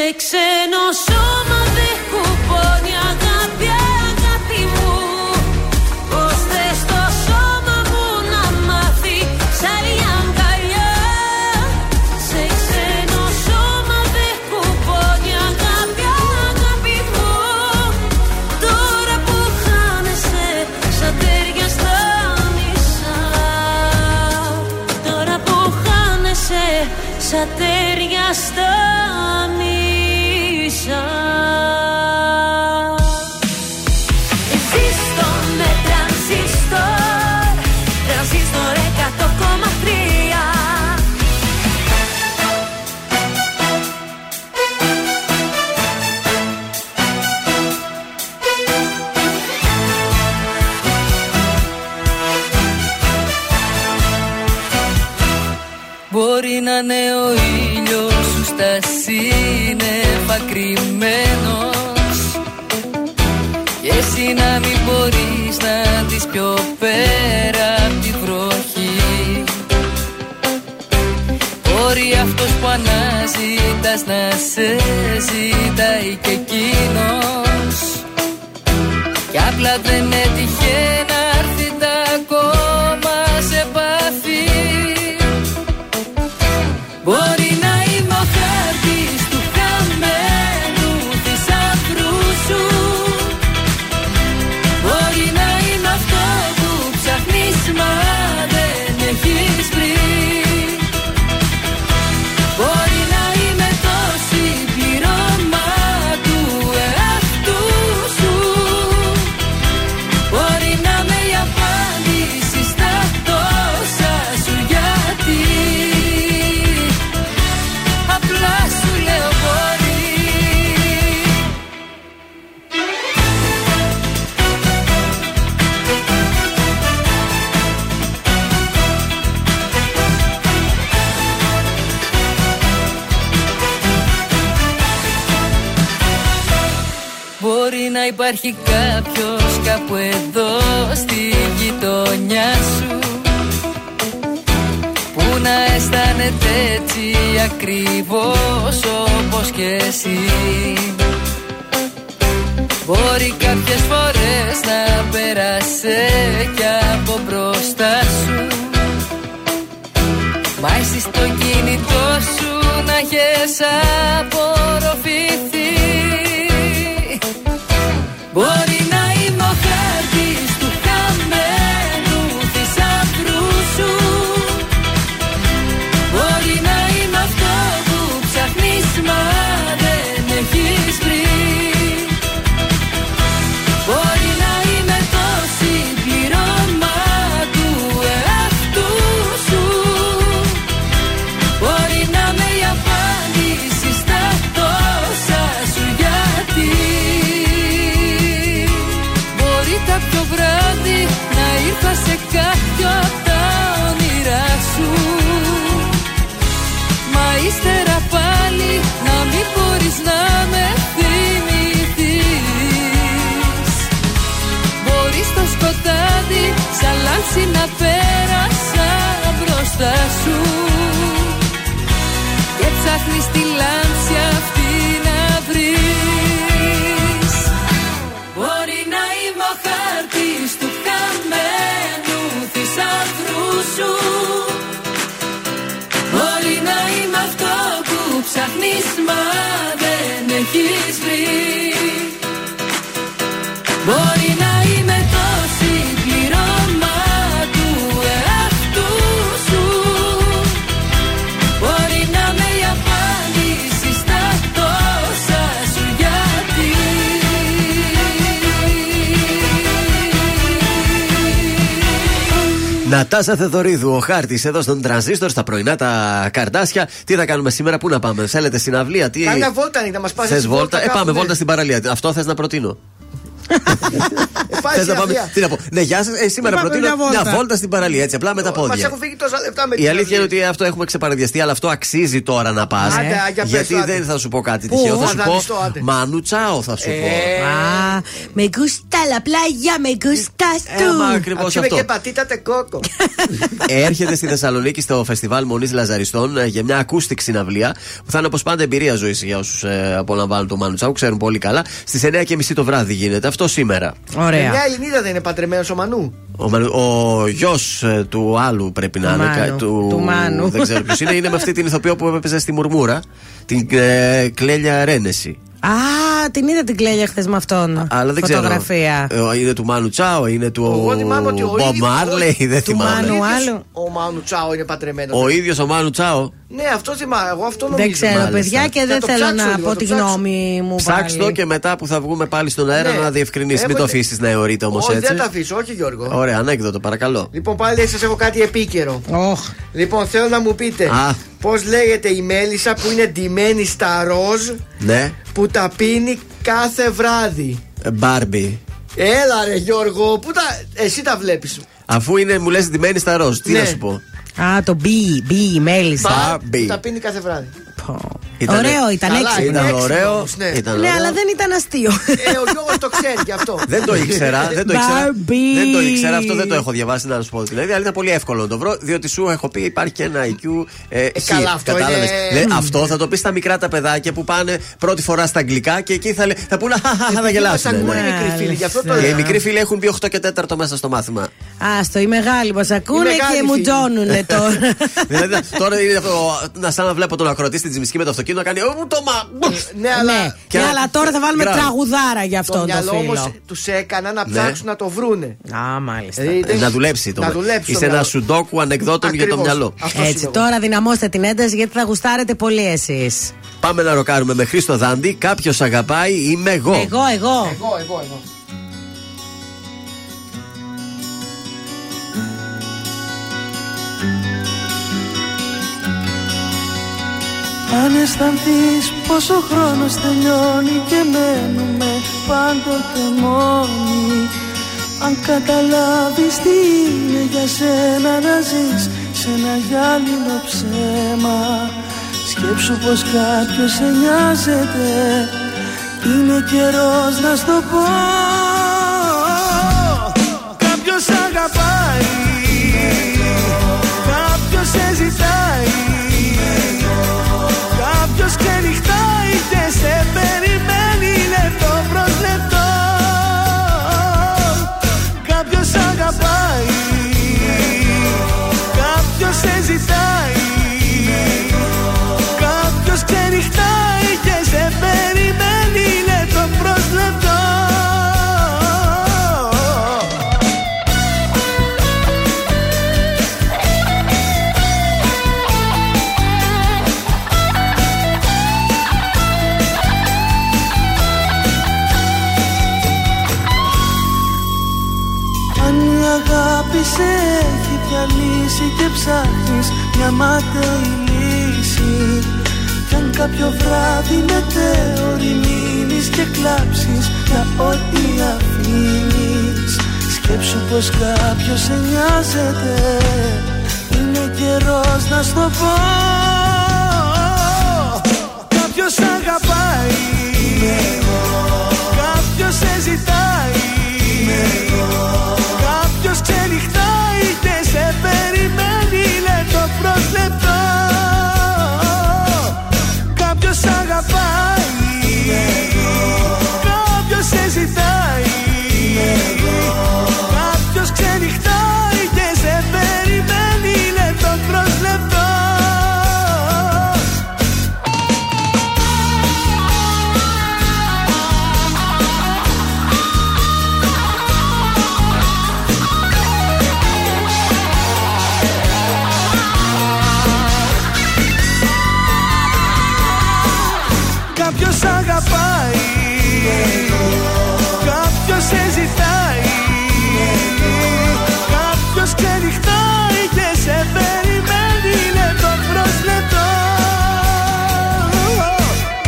Σε ξένο σώμα δεν κουπώνει αγάπη, αγάπη μου. Πώς θες το σώμα μου να μάθει σ' άλλη αγκαλιά. Σε ξένο σώμα δεν κουπώνει αγάπη, αγάπη μου. Τώρα που χάνεσαι σαν τέρια στα μισά. Τώρα που χάνεσαι σαν τέρια στα μισά. στα σύννεφα κρυμμένος, και εσύ να μην μπορείς να δεις πιο πέρα απ' τη βροχή. Μπορεί αυτός που αναζητάς να σε ζητάει και εκείνος, κι απλά δεν έτυχε να έρθει τα ακόμα σε πάθη. Μπορεί να είμαι ο χάρτης του χαμένου θησαυρού σου, μπορεί να είμαι αυτό που ψάχνεις μα δεν έχεις βρει, μπορεί να είμαι το συμπληρώμα του εαυτού σου, μπορεί να είμαι η απάντηση στα τόσα σου γιατί. Μπορεί να υπάρχει κάποιος κάπου εδώ στη γειτονιά σου που να αισθάνεται έτσι ακριβώς όπως και εσύ. Μπορεί κάποιες φορές να πέρασε κι από μπροστά σου, μα εσύ στο κινητό σου να έχεις απορροφηθεί. Μπορεί να είμαι ο χάρτης του χαμένου θησαυρού σου, μπορεί να είμαι αυτό που ψάχνεις μα δεν έχεις βρει, μπορεί να είμαι το συμπληρώμα του εαυτού σου, μπορεί να είμαι η απάντηση στα τόσα σου γιατί. Κάποιο βράδυ να ήρθα σε κάποιο απ' τα όνειρά σου, μα ύστερα πάλι να μην μπορείς να με θυμηθείς. Μπορεί στο σκοτάδι σαν λάμψη να πέρασα μπροστά σου, και ψάχνεις τη λάμψη αυτή να βρεις. Μπορεί να είμαι ο χάρτης του χαμένου θησαυρού σου, μπορεί να είμαι αυτό που ψάχνεις μα δεν έχεις βρει, μπορεί να είμαι το συμπληρώμα του εαυτού σου, μπορεί να είμαι η απάντηση στα τόσα σου γιατί. Νατάσα Θεδωρίδου, ο χάρτης εδώ στον Τρανζίστορ, στα πρωινά τα Καρντάσια. Τι θα κάνουμε σήμερα, πού να πάμε, θέλετε συναυλία, τι. Κάνε βόλτα, να μας πας. Θες βόλτα, ε, πάμε βόλτα στην παραλία. Αυτό θες να προτείνω. Θες να πάμε, τι να πω. Ναι, γεια σας, ε, σήμερα προτείνω μια βόλτα. μια βόλτα στην παραλία, έτσι, απλά με τα πόδια. Μας έχουν φύγει τόσα λεπτά με την. Η αλήθεια είναι ότι αυτό έχουμε ξεπαραδιαστεί, αλλά αυτό αξίζει τώρα να πας. Ε, για γιατί πέσω, δεν θα σου πω κάτι τυχαίο. Θα σου πω Μανού Τσάο, θα σου ε, πω. Α, με γκουστά la playa, με γκουστά του. Ακριβώς αυτό. Και πατήτα τε κόκο. Έρχεται στη Θεσσαλονίκη στο φεστιβάλ Μονής Λαζαριστών για μια ακουστική συναυλία που θα είναι όπως πάντα εμπειρία ζωής για όσους απολαμβάνουν το Μανού Τσάο, ξέρουν πολύ καλά. Στις εννιά και μισή το βράδυ γίνεται αυτό σήμερα. Ωραία. Μια Ελληνίδα δεν είναι παντρεμένος ο Μανού. Ο, ο γιος ε, του άλλου πρέπει να είναι. Του, του, του Μάνου. Δεν ξέρω ποιος είναι. Είναι με αυτή την ηθοποιό που έπαιζε στη Μουρμούρα. Την ε, Κλέλια Ρένεση. Α, την είδα την Κλέλια χθες με αυτόν. Α, αλλά δεν φωτογραφία. Ξέρω. Είναι του Μάνου Τσάο, είναι του Μπομπ Μάρλεϊ. Δεν θυμάμαι. Ο Μάνου Τσάο είναι παντρεμένος. Ο ίδιος ο Μάνου Τσάο. Ναι, αυτό θυμάμαι. Εγώ αυτό νομίζω. Δεν ξέρω, παιδιά, και δεν θέλω να πω τη γνώμη μου. Ψάξτε το και μετά που θα βγούμε πάλι στον αέρα να διευκρινίσει. Μην το αφήσει να αιωρείται όμως έτσι. Δεν τα αφήσω, όχι Γιώργο. Ωραία, ανέκδοτο, παρακαλώ. Λοιπόν, πάλι σας έχω κάτι επίκαιρο. Λοιπόν, θέλω να μου πείτε πώς λέγεται η μέλισσα που είναι ντυμένη στα ροζ, ναι, που τα πίνει κάθε βράδυ. Μπάρμπι. Έλα ρε Γιώργο, πού τα... εσύ τα βλέπεις. Αφού είναι, μου λες ντυμένη στα ροζ, τι ναι, να σου πω. Α, το μπι, μπι, η μέλισσα. Μπα, μπι. Τα πίνει κάθε βράδυ. Πω. Ήτανε... Ωραίο ήταν, καλά, έξυπνο. Ήταν έξυπνο. Ωραίο. Ναι, ήταν ωραίο. Ναι, αλλά δεν ήταν αστείο. Ε, ο Γιώργος το ξέρει και αυτό. Δεν το ήξερα. Δεν το ήξερα. Δεν το ήξερα. Αυτό δεν το έχω διαβάσει. Να σου πω. Δηλαδή, αλλά ήταν πολύ εύκολο να το βρω, διότι σου έχω πει υπάρχει και ένα άι κιου. Ε, ε, καλά, αυτό κατάλαβες. Είναι... Δε, αυτό θα το πει στα μικρά τα παιδάκια που πάνε πρώτη φορά στα αγγλικά και εκεί θα, λέ, θα πούνε χαχαχα, θα γελάσουν. Μα ακούνε οι μικροί φίλοι. Οι μικροί φίλοι έχουν πει οκτώ και τέσσερα μέσα στο μάθημα. Άστο, οι μεγάλοι μα ακούνε και μου τζώνουνε τώρα. Δηλαδή τώρα είναι να σαν να βλέπω τον ακροατή στην Τζιμισκή με το αυτοκίνητο. Να κάνει, το μα... ναι, ναι, αλλά... ναι, και... ναι, αλλά τώρα θα βάλουμε Μπράβο. τραγουδάρα για αυτό το, το φίλο. Όμως τους έκανα να ψάξουν ναι. να το βρούνε. Α, μάλιστα. Ε, ε, να δουλέψει το μυαλό. Είσαι ένα σουντόκου ανεκδότων για το μυαλό. Αυτός έτσι, τώρα δυναμώστε την ένταση γιατί θα γουστάρετε πολύ εσείς. Πάμε να ροκάρουμε με Χρήστο Δάντη. Κάποιος αγαπάει, είμαι εγώ. Εγώ, εγώ. εγώ, εγώ, εγώ. Αν αισθανθείς πόσο χρόνος τελειώνει και μένουμε πάντοτε μόνοι, αν καταλάβεις τι είναι για σένα να ζεις σε ένα γυάλινο ψέμα, σκέψου πως κάποιος σε νοιάζεται, είναι καιρός να στο πω. Κάποιος αγαπάει, κάποιος σε ζητάει, κάποιος ξενυχτάει και σε περιμένει λεπτό προς λεπτό. Κάποιος αγαπάει, κάποιος σε ζητάει, κάποιος ξενυχτάει και σε περιμένει λεπτό προς λεπτό. Αγάπη σε έχει διαλύσει και ψάχνεις μια μάταιη λύση, κι αν κάποιο βράδυ μετέωρη μείνεις και κλάψεις για ό,τι αφήνεις, σκέψου πως κάποιος σε νοιάζεται, είναι καιρός να στο πω. Κάποιος αγαπάει, κάποιος σε ζητάει, κάποιος ξενυχτάει και σε περιμένει λεπτό προς λεπτό. Κάποιος αγαπάει, κάποιος σε ζητάει, κάποιος ξενυχτάει και σε περιμένει λεπτό προς λεπτό. Κάποιος αγαπάει, κάποιος σε ζητάει, κάποιος ξενυχτάει και σε περιμένει λεπτό προς λεπτό.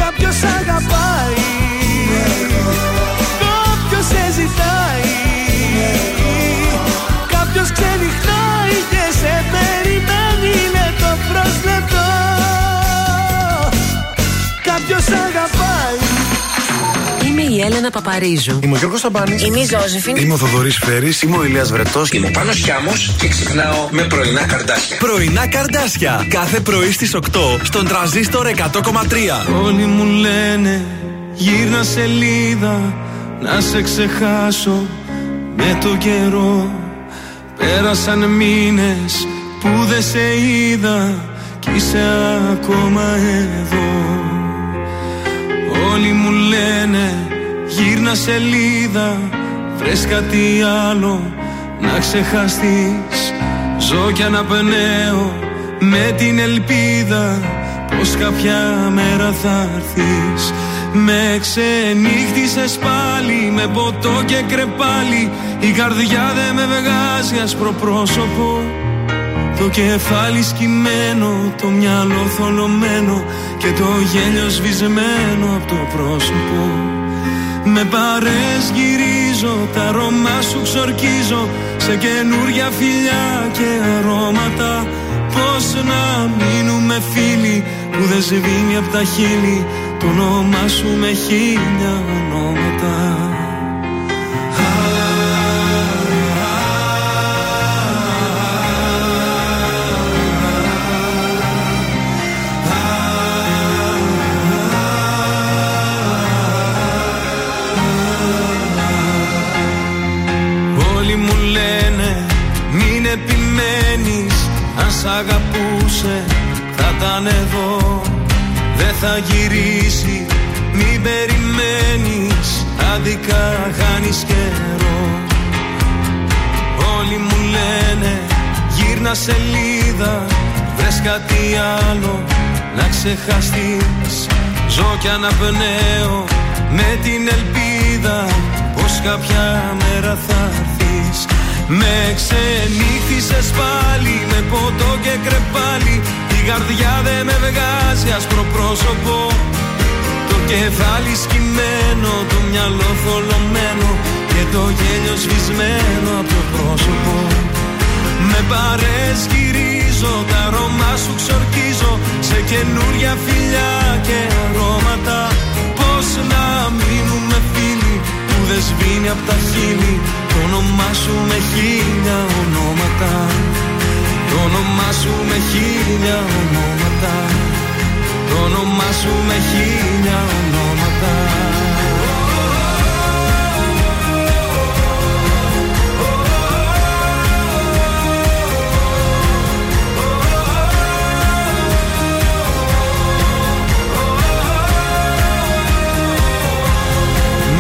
Κάποιος αγαπάει, κάποιος σε ζητάει, κάποιος ξενυχτάει και σε περιμένει λεπτό προς λεπτό. Ποιος αγαπάει. Είμαι η Έλενα Παπαρίζου. Είμαι ο Γιώργος Σαμπάνης. Είμαι η Ζώζεφιν. Είμαι ο Θοδωρής Φέρης. Είμαι ο Ηλίας Βρετός. Είμαι ο Πάνος Χιάμος και ξυπνάω με πρωινά καρδάσια. Πρωινά καρδάσια. Κάθε πρωί στις οκτώ στον Τρανζίστορ εκατό κόμμα τρία. Όλοι μου λένε γύρνα σελίδα, να σε ξεχάσω με το καιρό. Πέρασαν μήνες που δεν σε είδα κι είσαι ακόμα εδώ. Όλοι μου λένε γύρνα σελίδα, βρες κάτι άλλο να ξεχαστείς. Ζω κι αναπνέω με την ελπίδα πως κάποια μέρα θα έρθεις. Με ξενύχτησες πάλι με ποτό και κρεπάλι, η καρδιά δε με βγάζει άσπρο πρόσωπο. Το κεφάλι σκυμμένο, το μυαλό θολωμένο και το γέλιο σβησμένο από το πρόσωπο. Με παρές γυρίζω, τα αρώμα σου ξορκίζω σε καινούρια φιλιά και αρώματα. Πώς να μείνουμε φίλοι που δεν σβήνει απ' τα χείλη το όνομά σου με χίλια ονόματα. Όλοι μου λένε μην επιμένεις, αν σ' αγαπούσε θα ήταν εδώ. Δεν θα γυρίσει, μην περιμένεις, άδικα χάνεις καιρό. Όλοι μου λένε γύρνα σελίδα, βρες κάτι άλλο να ξεχαστείς. Ζω κι αναπνέω με την ελπίδα πως κάποια μέρα θα έρθεις. Με ξενύχτησες πάλι με ποτό και κρεπάλι, η καρδιά δε με βγάζει άσπρο πρόσωπο, το κεφάλι σκυμμένο, το μυαλό θολωμένο και το γέλιο σβησμένο από το πρόσωπο. Με παρέσκυρίζω, τα αρώμα σου ξορκίζω σε καινούρια φιλιά και αρώματα. Πώς να μείνουμε φίλοι που δεν σβήνει απ' τα χείλη το όνομά σου με χίλια ονόματα. Το όνομά σου με χίλια ονόματα. Το όνομά σου με χίλια ονόματα.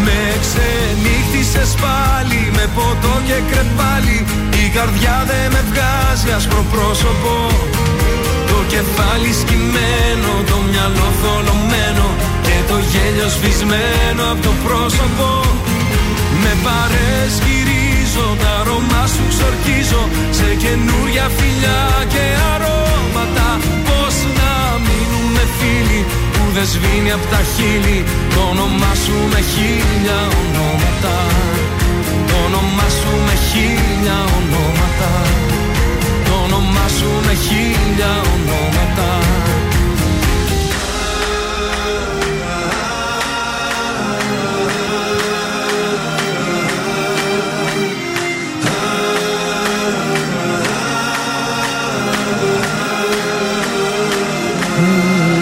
Με ξενύχτησες πάλι με ποτό και κρεπάλι, η καρδιά δε με βγάζει άσπρο πρόσωπο, το κεφάλι σκυμμένο, το μυαλό θολωμένο και το γέλιο σβησμένο από το πρόσωπο. Με παρέσκυρίζω, τα αρώμα σου ξορκίζω σε καινούρια φιλιά και αρώματα. Πώς να μείνουμε φίλοι που δεν σβήνει απ' τα χείλη το όνομά σου με χίλια ονόματα. Το όνομά σου με χίλια ονόματα. Το όνομά σου με χίλια ονόματα.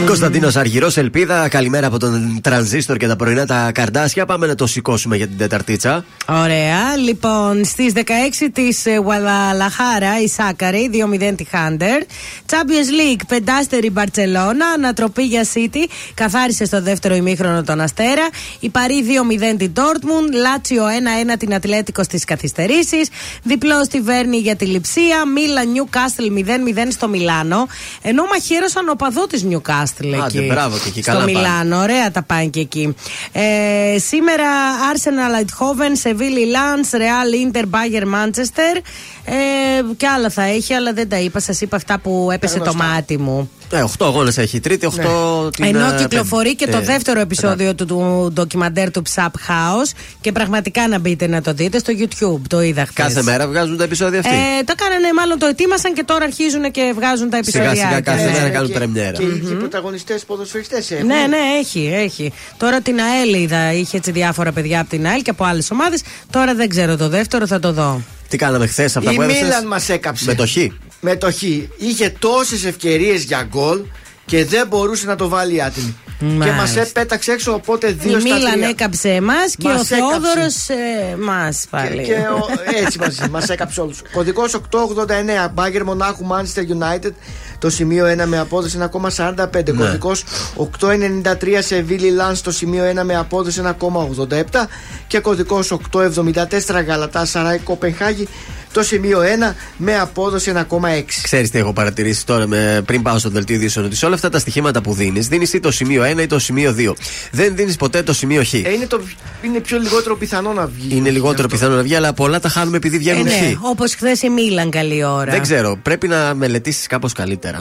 Κωνσταντίνος Αργυρός, Ελπίδα. Καλημέρα από τον Τρανζίστορ και τα πρωινά τα καρδάσια. Πάμε να το σηκώσουμε για την Τεταρτίτσα. Ωραία. Λοιπόν, στις δεκαέξι της Γουαδαλαχάρα, η Σάκαρη, δύο μηδέν τη Χάντερ. Champions League, πεντάστερη Μπαρτσελώνα. Ανατροπή για City, καθάρισε στο δεύτερο ημίχρονο τον Αστέρα. Η Παρί δύο μηδέν την Dortmund. Λάτσιο ένα ένα την Ατλέτικο στις καθυστερήσεις. Διπλό στη Βέρνη για τη Λιψία. Μίλαν Νιουκάστελ μηδέν μηδέν στο Μιλάνο. Ενώ μαχαίρωσαν οπαδό της Νιουκάστελ. Άντε, μπράβο, και εκεί, στο καλά Μιλάνο, πάνε. Ωραία τα πάνε και εκεί. Ε, σήμερα Arsenal, Eindhoven, Sevilla, Lens, Real, Inter, Bayern, Manchester. Ε, και άλλα θα έχει, αλλά δεν τα είπα. Σας είπα αυτά που έπεσε το μάτι μου. Ναι, οκτώ αγώνες έχει η Τρίτη, οκτώ ναι. την... Ενώ κυκλοφορεί και το δεύτερο επεισόδιο του, του ντοκιμαντέρ του Ψαπ House. Και πραγματικά να μπείτε να το δείτε στο YouTube. Το είδα χθες. Κάθε μέρα βγάζουν τα επεισόδια αυτοί. Ε, τα κάνανε, μάλλον το ετοίμασαν και τώρα αρχίζουν και βγάζουν τα επεισόδια. Σιγά σιγά κάθε ε, μέρα ε, κάνουν πρεμιέρα. Και, και, mm-hmm. και οι πρωταγωνιστές ποδοσφαιριστές έχουν. Ναι, ναι, έχει, έχει. Τώρα την ΑΕΛ είδα, είχε έτσι διάφορα παιδιά από την ΑΕΛ και από άλλες ομάδες. Τώρα δεν ξέρω το δεύτερο, θα το δω. Τι κάναμε χθες, αυτά η που έδωσες. Η Μίλαν μας έκαψε. Με το Χ. Με το Χ. Είχε τόσες ευκαιρίες για γκολ και δεν μπορούσε να το βάλει άτιμη. Μάλιστα. Και μας επέταξε έξω, οπότε δύο στα τρία. Η Μίλαν έκαψε εμάς και μας ο Θεόδωρος εμάς πάλι. Και, και ο, έτσι μας, μας έκαψε όλους. Κωδικός οκτώ ογδόντα εννέα, Μπάγερ Μονάχου, Manchester United, το σημείο ένα με απόδοση ένα κόμμα σαράντα πέντε. Ναι. Κωδικός οκτώ ενενήντα τρία, Σεβίλη Λανς, το σημείο ένα με απόδοση ένα κόμμα ογδόντα επτά. Και κωδικός οκτώ εβδομήντα τέσσερα, Γαλατά Σαράι Κοπενχάγη, το σημείο ένα με απόδοση ένα κόμμα έξι. Ξέρεις τι έχω παρατηρήσει τώρα με, πριν πάω στο δελτίο ειδήσεων, ότι σε όλα αυτά τα στοιχήματα που δίνεις, δίνεις ή το σημείο ένα ή το σημείο δύο. Δεν δίνεις ποτέ το σημείο Χ. Ε, είναι, το, είναι πιο λιγότερο πιθανό να βγει. Είναι λιγότερο αυτό. Πιθανό να βγει, αλλά πολλά τα χάνουμε επειδή βγαίνουν ε, ναι, Χ. Όπως χθες η Μίλαν, καλή ώρα. Δεν ξέρω, πρέπει να μελετήσεις κάπως καλύτερα.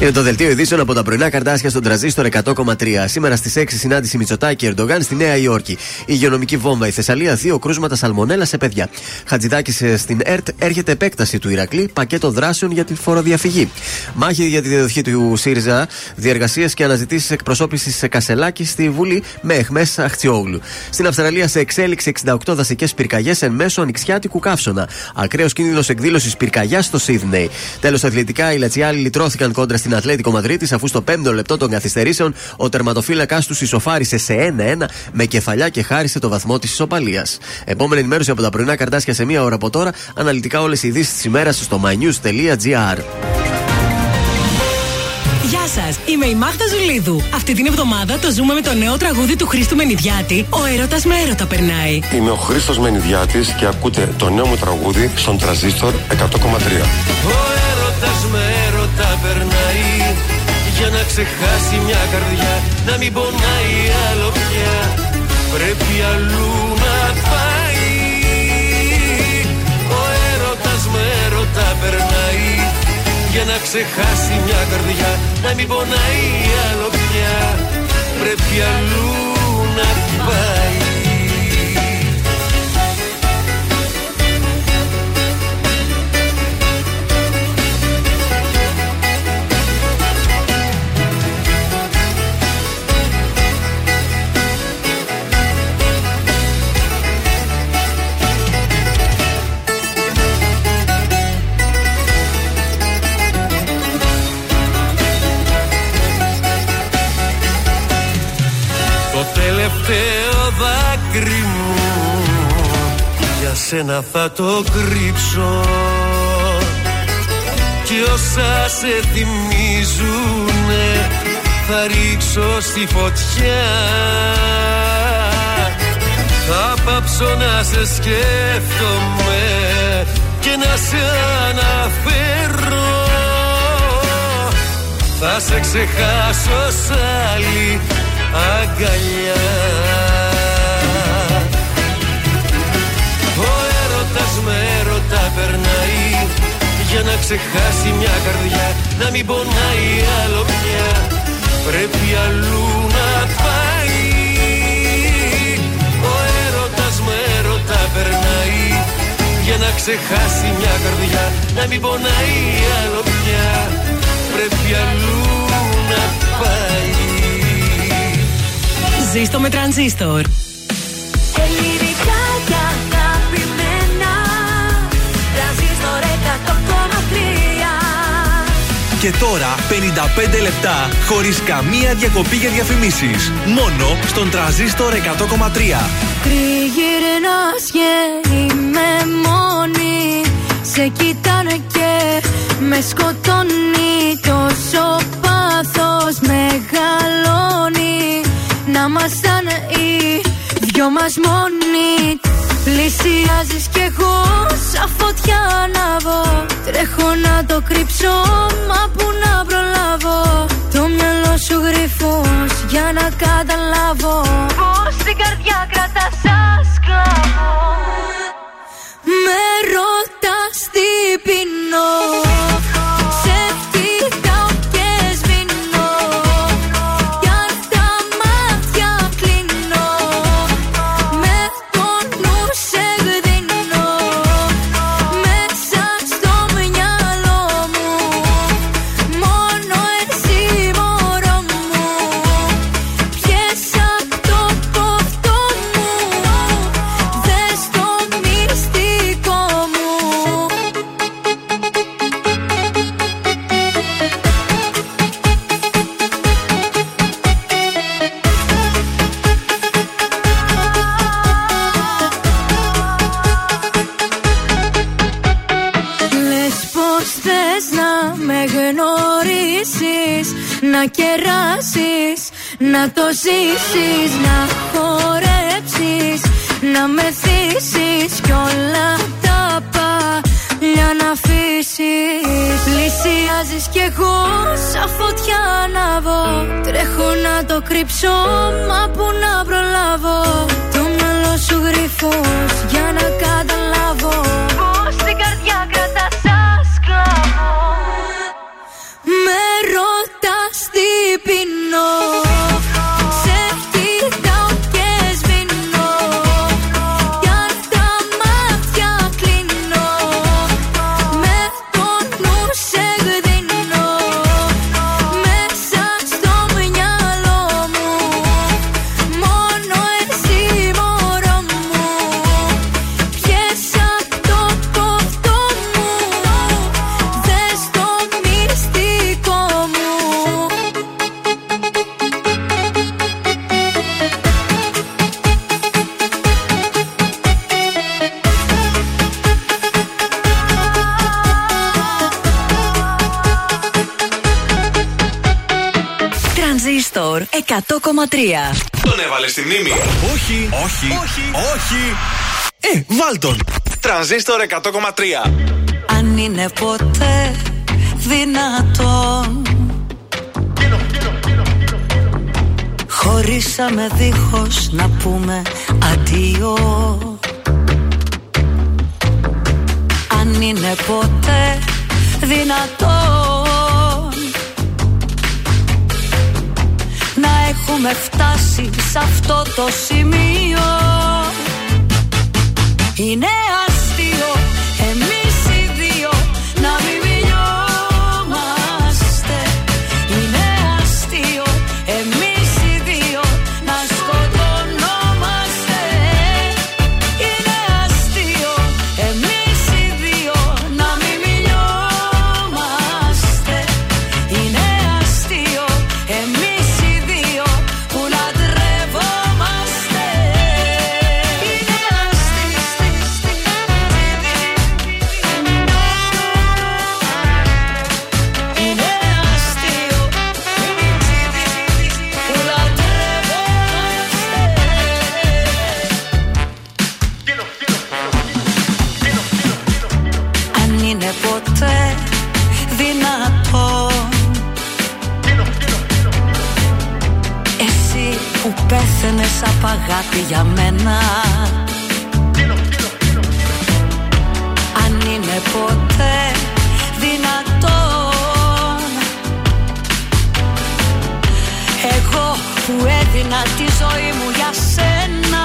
Είναι το δελτίο ειδήσεων από τα πρωινά καρτάσια στον Τρανζίστορ εκατό κόμμα τρία. Σήμερα στις έξι συνάντηση Μητσοτάκη-Ερντογάν στη Νέα Υόρκη. Υγειονομική βόμβα η Θεσσαλία, δύο κρούσματα σαλμονέλα σε παιδιά. Χατζηδάκης στην ΕΡΤ, έρχεται επέκταση του Ηρακλή, πακέτο δράσεων για τη φοροδιαφυγή. Μάχη για τη διαδοχή του ΣΥΡΙΖΑ, διεργασίες και αναζητήσεις εκπροσώπησης σε Κασελάκη στη Βουλή με αιχμές Αχτσιόγλου. Στην Αυστραλία σε εξέλιξη εξήντα οκτώ δασικές πυρκαγιές εν μέσω ανοιξιάτικου καύσωνα. Ακραίος κίνδυνος εκδήλωσης πυρκαγιάς στο Σίδνεϊ. Τέλος αθλητικά, οι Λατσιάλοι λυτρώθηκαν κόντρα στην Ατλέτικο Μαδρίτης αφού στο πέμπτο λεπτό των καθυστερήσεων ο τερματοφύλακας τους ισοφάρισε σε ένα ένα με κεφαλιά και χάρισε το βαθμό της ισοπαλίας. Επόμενη ενημέρωση από τα πρωινά καρτάσια σε μία ώρα από τώρα. Αναλυτικά όλες οι ειδήσεις της ημέρας στο mynews τελεία gr. Σας. Είμαι η Μάγδα Ζουλίδου. Αυτή την εβδομάδα το ζούμε με το νέο τραγούδι του Χρήστου Μενιδιάτη. Ο έρωτας με έρωτα περνάει. Είμαι ο Χρήστος Μενιδιάτης και ακούτε το νέο μου τραγούδι στον Τρανζίστορ εκατό κόμμα τρία. Ο έρωτας με έρωτα περνάει. Για να ξεχάσει μια καρδιά, να μην πονάει άλλο πια. Πρέπει αλλού να πάει. Ο έρωτας με έρωτα περνάει. Για να ξεχάσει μια καρδιά, να μην πονάει άλλο πια. Πρέπει αλλού να πάει. Τελευταίο δάκρυ μου για σένα θα το κρύψω. Και όσα σε θυμίζουνε θα ρίξω στη φωτιά. Θα πάψω να σε σκέφτομαι και να σε αναφέρω. Θα σε ξεχάσω σ' άλλη αγκαλιά. Ο έρωτας με έρωτα περνάει. Για να ξεχάσει μια καρδιά, να μην πονάει άλλο πια. Πρέπει αλλού να πάει. Ο έρωτας με έρωτα περνάει. Για να ξεχάσει μια καρδιά, να μην πονάει άλλο πια. Πρέπει αλλού να πάει. Ζήστο με Τρανζίστορ. Ελληνικά και αγαπημένα. Τρανζίστορ εκατό κόμμα τρία. Και τώρα πενήντα πέντε λεπτά χωρίς καμία διακοπή για διαφημίσεις. Μόνο στον Τρανζίστορ εκατό κόμμα τρία. Τριγυρνάς και είμαι μόνη. Σε κοιτάνε και με σκοτώνει. Τόσο πάθος μεγαλώνει. Να μασταν οι δυο μας μόνοι. Πλησιάζεις κι εγώ σαν φωτιά ανάβω. Τρέχω να το κρύψω, μα που να προλάβω. Το μυαλό σου γρυφούς για να καταλάβω πως την καρδιά κρατάς σαν σκλάβο. Με ρωτάς τι πεινώ. Να κεράσεις, να το ζήσεις, να χορέψεις, να με θύσεις κι όλα τα παλιά να αφήσεις. Πλησιάζεις κι εγώ σαν φωτιά ανάβω. Τρέχω να το κρύψω, μα που να προλάβω. Το μυαλό σου γρυφούς για να καταλάβω πως την καρδιά κρατάς σαν σκλάβο. Με ρω... σβήνω. εκατό κόμμα τρία. Τον έβαλε στη μνήμη. Όχι, όχι, όχι, όχι. Ε, βάλ τον. Τρανζίστορ εκατό κόμμα τρία. Αν είναι ποτέ δυνατόν, χωρίσαμε δίχως να πούμε αντίο. Αν είναι ποτέ δυνατόν, έχουμε φτάσει σε αυτό το σημείο. Είναι αστείο εμείς οι δύο να μην μιλιόμαστε. Είναι αστείο εμείς οι δύο να σκοτωνόμαστε. Είναι αστείο εμείς οι δύο να μην μιλιόμαστε. Είναι αστείο εμείς πέθαινες απ' αγάπη για μένα. Φίλω, φίλω, φίλω. Αν είναι ποτέ δυνατόν, εγώ που έδινα τη ζωή μου για σένα.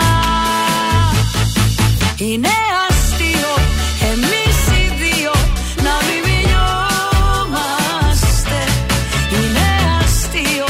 Είναι αστείο εμείς οι δύο να μην μιλιόμαστε. Είναι αστείο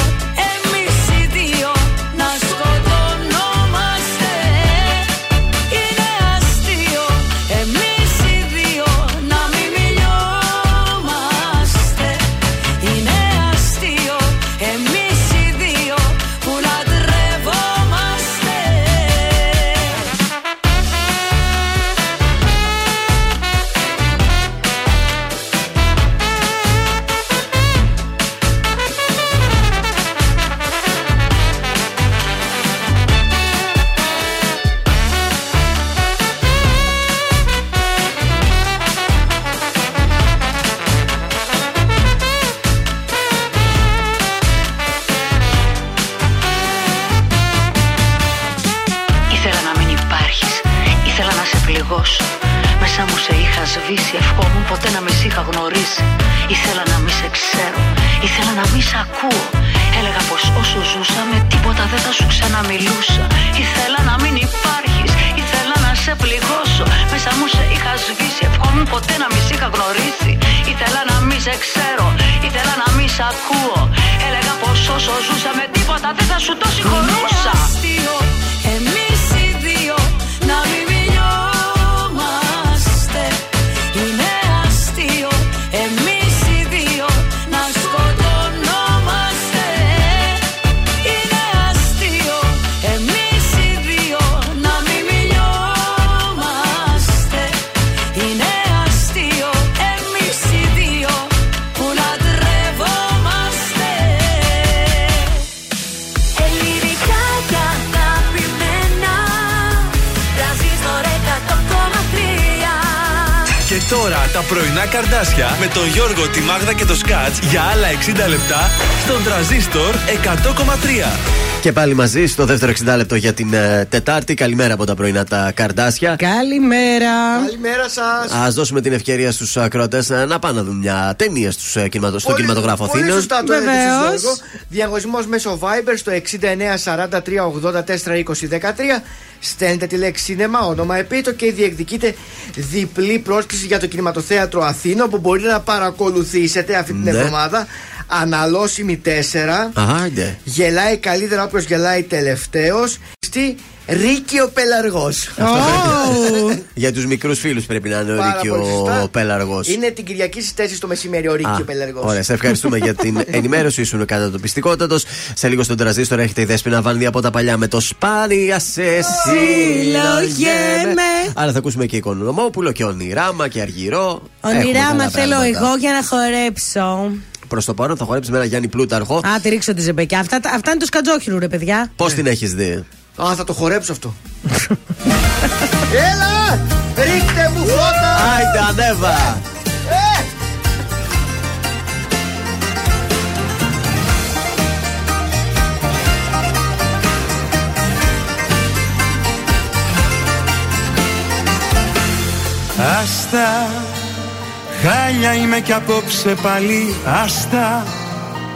με τον Γιώργο, τη Μάγδα και το Σκατζ για άλλα εξήντα λεπτά στον Τρανζίστορ εκατό κόμμα τρία. Και πάλι μαζί στο δεύτερο εξήντα λεπτό για την ε, Τετάρτη. Καλημέρα από τα πρωινά τα καρδάσια. Καλημέρα. Καλημέρα σας. Ας δώσουμε την ευκαιρία στους ακροατές ε, να πάνε να δουν μια ταινία στους, ε, κινηματο, στον κινηματογράφο Αθήνων. Πολύ σωστά το έδωσες, Γιώργο. Διαγωνισμός μέσω Viber στο εξήντα εννέα σαράντα τρία ογδόντα τέσσερα είκοσι δεκατρία. Στέλνετε τη λέξη σινεμά, όνομα επίτο και διεκδικείτε διπλή πρόσκληση για το κινηματοθέατρο Αθήνα που μπορείτε να παρακολουθήσετε αυτή την ναι. εβδομάδα. Αναλώσιμη τέσσερα. Αχα, ναι. Γελάει καλύτερα όποιος γελάει τελευταίος. Στη Ρίκη ο Πελαργός. Oh. Για τους μικρούς φίλους πρέπει να είναι ο Ρίκη ο Πελαργός. Είναι την Κυριακή στις τέσσερις το μεσημέρι ο Ρίκη ο Πελαργός. Ωραία, σε ευχαριστούμε για την ενημέρωση. Ήσουν κατά το πιστικότατος. Σε λίγο στον Τρανζίστορ έρχεται η Δέσποινα Βάνδη από τα παλιά με το Σπάνια σε συλλογέμαι. Άρα θα ακούσουμε και Οικονομόπουλο και Ονειράμα και Αργυρό. Ονειράμα θέλω εγώ για να χορέψω. Προς το παρόν θα χορέψει με ένα Γιάννη Πλούταρχο. Α, τη ρίξω τη ζεμπεκιά. Αυτά, αυτά είναι το σκατζόχυλου, ρε παιδιά. Πώς την έχεις δει? Α, θα το χορέψω αυτό. Έλα! Ρίχτε μου φώτα! Άιντε, ανέβα! Άστα! Χάλια είμαι κι απόψε πάλι άστα.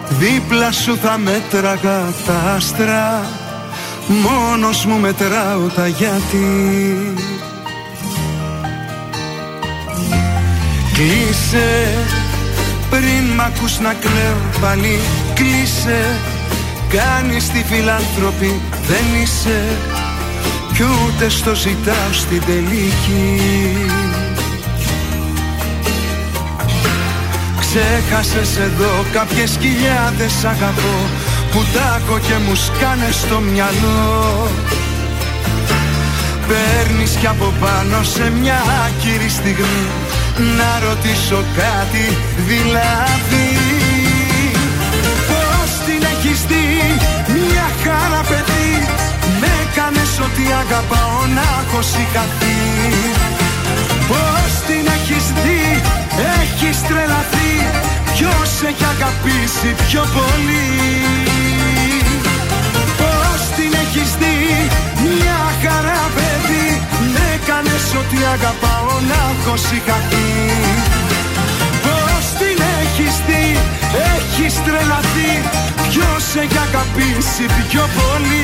Δίπλα σου θα μέτραγα τα άστρα. Μόνος μου μετράω τα γιατί. Κλείσε πριν μ' ακούς να κλαίω πάλι. Κλείσε, κάνεις τη φιλάνθρωπη δεν είσαι. Κι ούτε στο ζητάω στην τελική. Ξέχασες εδώ κάποιες χιλιάδες αγαπώ που τάκω και μου σκάνε στο μυαλό. Παίρνεις κι από πάνω σε μια άκυρη στιγμή να ρωτήσω κάτι δηλαδή. Πώς την έχεις δει μια χαρά παιδί, με κάνες ό,τι αγαπάω να έχω σηκαθεί. Πώς την έχεις δει, έχεις τρελαθεί, ποιος έχει αγαπήσει πιο πολύ. Πώς την έχεις δει, μια χαρά παιδί, με κάνες ό,τι αγαπάω να έχω σηκαθεί. Πώς την έχεις δει, έχεις τρελαθεί, ποιος έχει αγαπήσει πιο πολύ.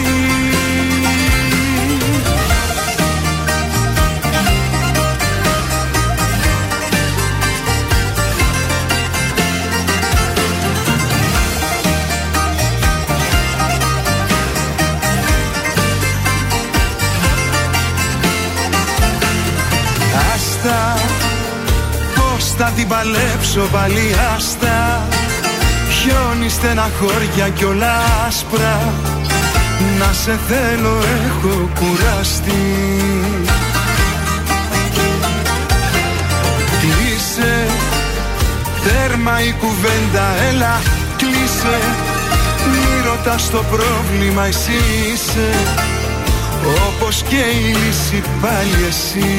Πώς θα την παλέψω πάλι άστα. Χιόνι στεναχώρια κι όλα άσπρα. Να σε θέλω έχω κουραστεί. Κλείσε, τέρμα η κουβέντα έλα κλείσε. Μη ρωτάς το πρόβλημα εσύ είσαι. Όπως και η λύση πάλι εσύ.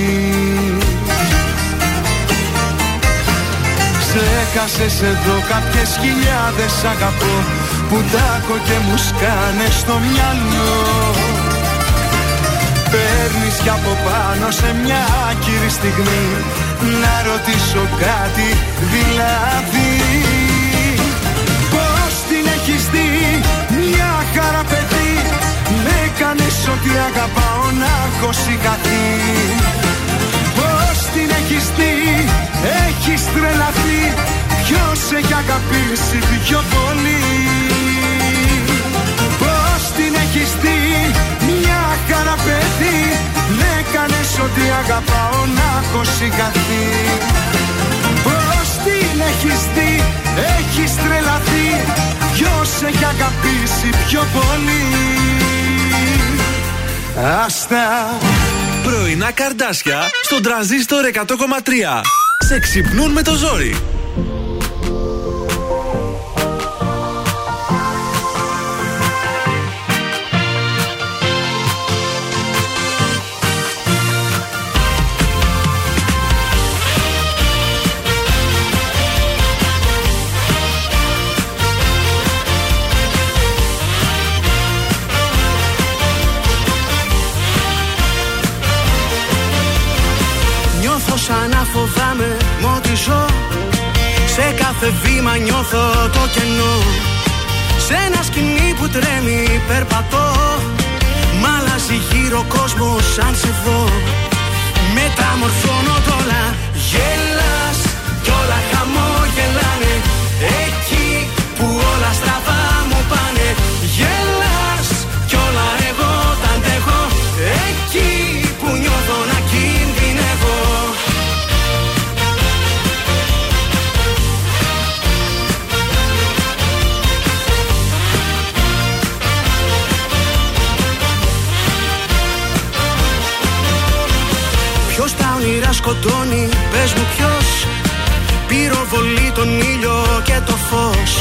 Ξέχασες εδώ κάποιες χιλιάδες αγαπώ που τάκω και μου σκάνε στο μυαλό. Παίρνεις κι από πάνω σε μια άκυρη στιγμή να ρωτήσω κάτι δηλαδή. Πώς την έχεις δει μια χαρά παιδί, με κάνεις ό,τι αγαπάω να έχω σηκαθεί. Πώς την έχεις δει, έχεις τρελαθεί, ποιος έχει αγαπήσει πιο πολύ. Πώς την έχεις δει, μια χαρά παιδί, με κάνες ό,τι αγαπάω να έχω σηκαθεί. Πώς την έχεις δει, έχεις τρελαθεί, ποιος έχει αγαπήσει πιο πολύ. Άστα. Πρωινά καρδάσια στον Τρανζίστορ εκατό κόμμα τρία. Σε ξυπνούν με το ζόρι. κάθε βήμα νιώθω το κενό. Σε ένα σκηνή που τρέμει περπατώ, μ' αλλάζει γύρω κόσμο σαν σε δω. Μεταμορφώνω τώρα. Γελάς κι όλα χαμόγελάνε, εκεί που όλα στραβά μου πάνε. Γελάς κι όλα εγώ τα αντέχω, εκεί που νιώθω να κινδυνεύω. Ποιος τα όνειρα σκοτώνει, πες μου ποιος. Πυροβολεί τον ήλιο και το φως.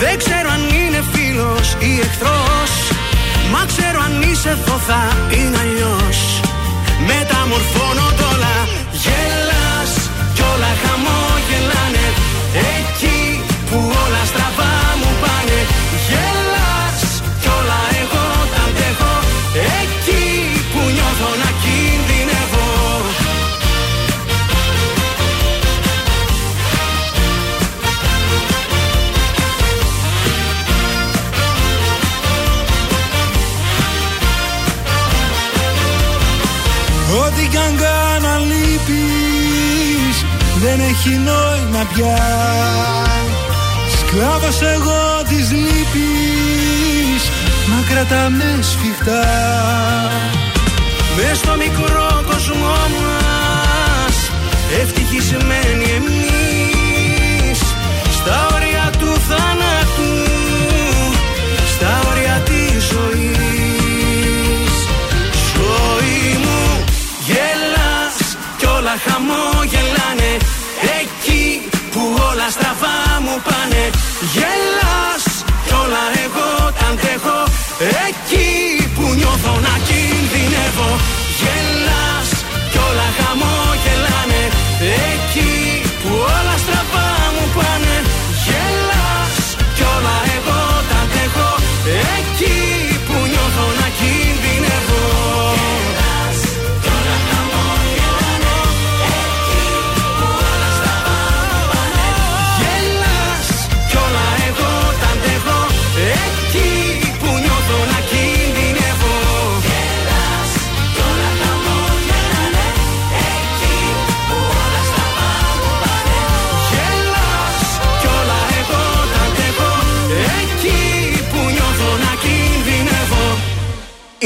Δεν ξέρω αν είναι φίλος ή εχθρός, μα ξέρω αν είσαι εδώ θα είναι αλλιώς. Μεταμορφώνω όλα. Γελάς κι όλα χαμόγελάνε, εκεί που όλα στραβά μου πάνε. Γελάς κι όλα εγώ τα αντέχω, εκεί που νιώθω να κινδυνεύω. Ό,τι κι αν κάνω λείπεις, δεν έχει νόημα πια. Σκλάβος εγώ της λύπης, μα κρατάμε σφιχτά. Μες στο μικρό κόσμο μας, ευτυχισμένοι εμείς. Στα όρια του θανάτου, στα όρια της ζωής. Ζωή μου. Γελάς κι όλα χαμόγελάνε, εκεί που όλα στραβά μου πάνε. Γελάς κι όλα εγώ τα αντέχω, εκεί που νιώθω να κινδυνεύω. Γελάς κι όλα χαμόγελάνε, εκεί που όλα στραβά μου πάνε. Γελάς κι όλα εγώ τα αντέχω, εκεί που νιώθω να κινδυνεύω.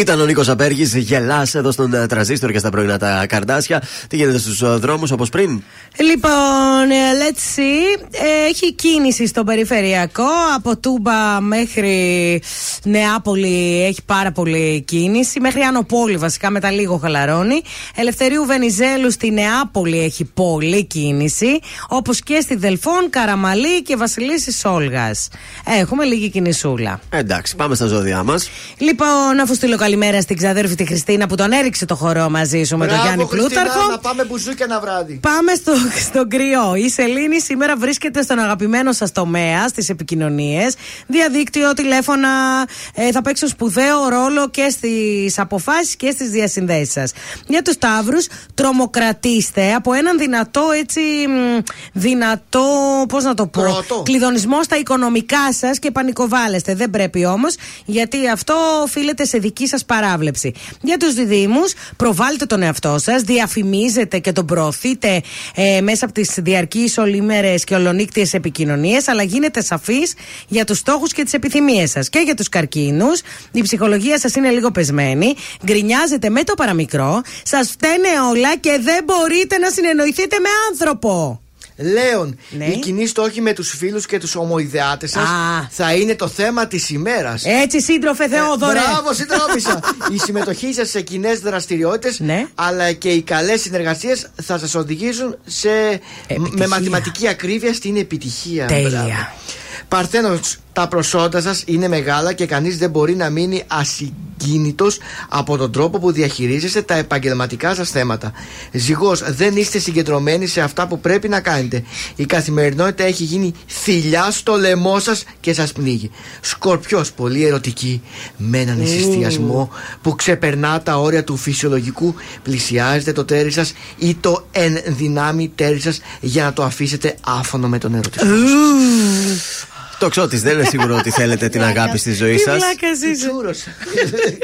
Ήταν ο Νίκος Απέργης, γελάς εδώ στον Τρανζίστορ και στα πρωινά τα Καρντάσια. Τι γίνεται στους δρόμους όπως πριν? Λοιπόν, let's see. Έχει κίνηση στο περιφερειακό. Από Τούμπα μέχρι Νεάπολη έχει πάρα πολύ κίνηση. Μέχρι Άνω Πόλη βασικά, μετά λίγο χαλαρώνει. Ελευθερίου Βενιζέλου στη Νεάπολη έχει πολλή κίνηση. Όπως και στη Δελφών, Καραμαλή και Βασιλίσσης Όλγας. Έχουμε λίγη κινησούλα. Εντάξει, πάμε στα ζώδιά μας. Λοιπόν, αφού στείλω καλημέρα στην ξαδέρφη τη Χριστίνα που τον έριξε το χορό μαζί σου. Μπράβο, με τον Γιάννη Χριστίνα, Πλούταρχο. Να πάμε μπουζούκι ένα βράδυ. Πάμε στο, στον Κρυό. Η Σελήνη σήμερα βρίσκεται στον αγαπημένο σας τομέα, στις επικοινωνίες. Διαδίκτυο, τηλέφωνα, ε, θα παίξουν σπουδαίο ρόλο και στις αποφάσεις και στις διασυνδέσεις σας. Για τους Ταύρους, τρομοκρατήστε από έναν δυνατό, έτσι, δυνατό, πώς να το πω, Κροατό. κλειδονισμό στα οικονομικά σας και πανικοβάλλεστε. Δεν πρέπει όμως, γιατί αυτό οφείλεται σε δική σας παράβλεψη. Για τους Διδύμους, προβάλλετε τον εαυτό σας, διαφημίζετε και τον προωθείτε ε, μέσα από τις διαρκείς ολήμερες και ολονύκτιες επικοινωνίες, αλλά γίνετε σαφείς για τους στόχους και τις επιθυμίες σας. Και για τους Καρκίνους, η ψυχολογία σας είναι λίγο πεσμένη, γκρινιάζετε με το παραμικρό, σας φταίνε όλα και δεν μπορείτε να συνεννοηθείτε με άνθρωπο. Λέων, ναι. Οι κοινοί στόχοι με τους φίλους και τους ομοειδεάτες σας θα είναι το θέμα της ημέρας. Έτσι, σύντροφε Θεόδωρε. Ε, μπράβο, σύντροφισσα. Η συμμετοχή σας σε κοινές δραστηριότητες, ναι, αλλά και οι καλές συνεργασίες θα σας οδηγήσουν σε, με μαθηματική ακρίβεια στην επιτυχία. Τέλεια. Παρθένος, τα προσόντα σας είναι μεγάλα και κανείς δεν μπορεί να μείνει ασυγκρίνητος. κίνητος από τον τρόπο που διαχειρίζεστε τα επαγγελματικά σας θέματα. Ζυγός, δεν είστε συγκεντρωμένοι σε αυτά που πρέπει να κάνετε. Η καθημερινότητα έχει γίνει θηλιά στο λαιμό σας και σας πνίγει. Σκορπιός, πολύ ερωτική, με έναν εισιστιασμό που ξεπερνά τα όρια του φυσιολογικού. Πλησιάζετε το τέρι σας ή το εν δυνάμει τέρι σας για να το αφήσετε άφωνο με τον ερωτισμό. Το ξέρω, δεν είναι σίγουρο ότι θέλετε την αγάπη στη ζωή σας.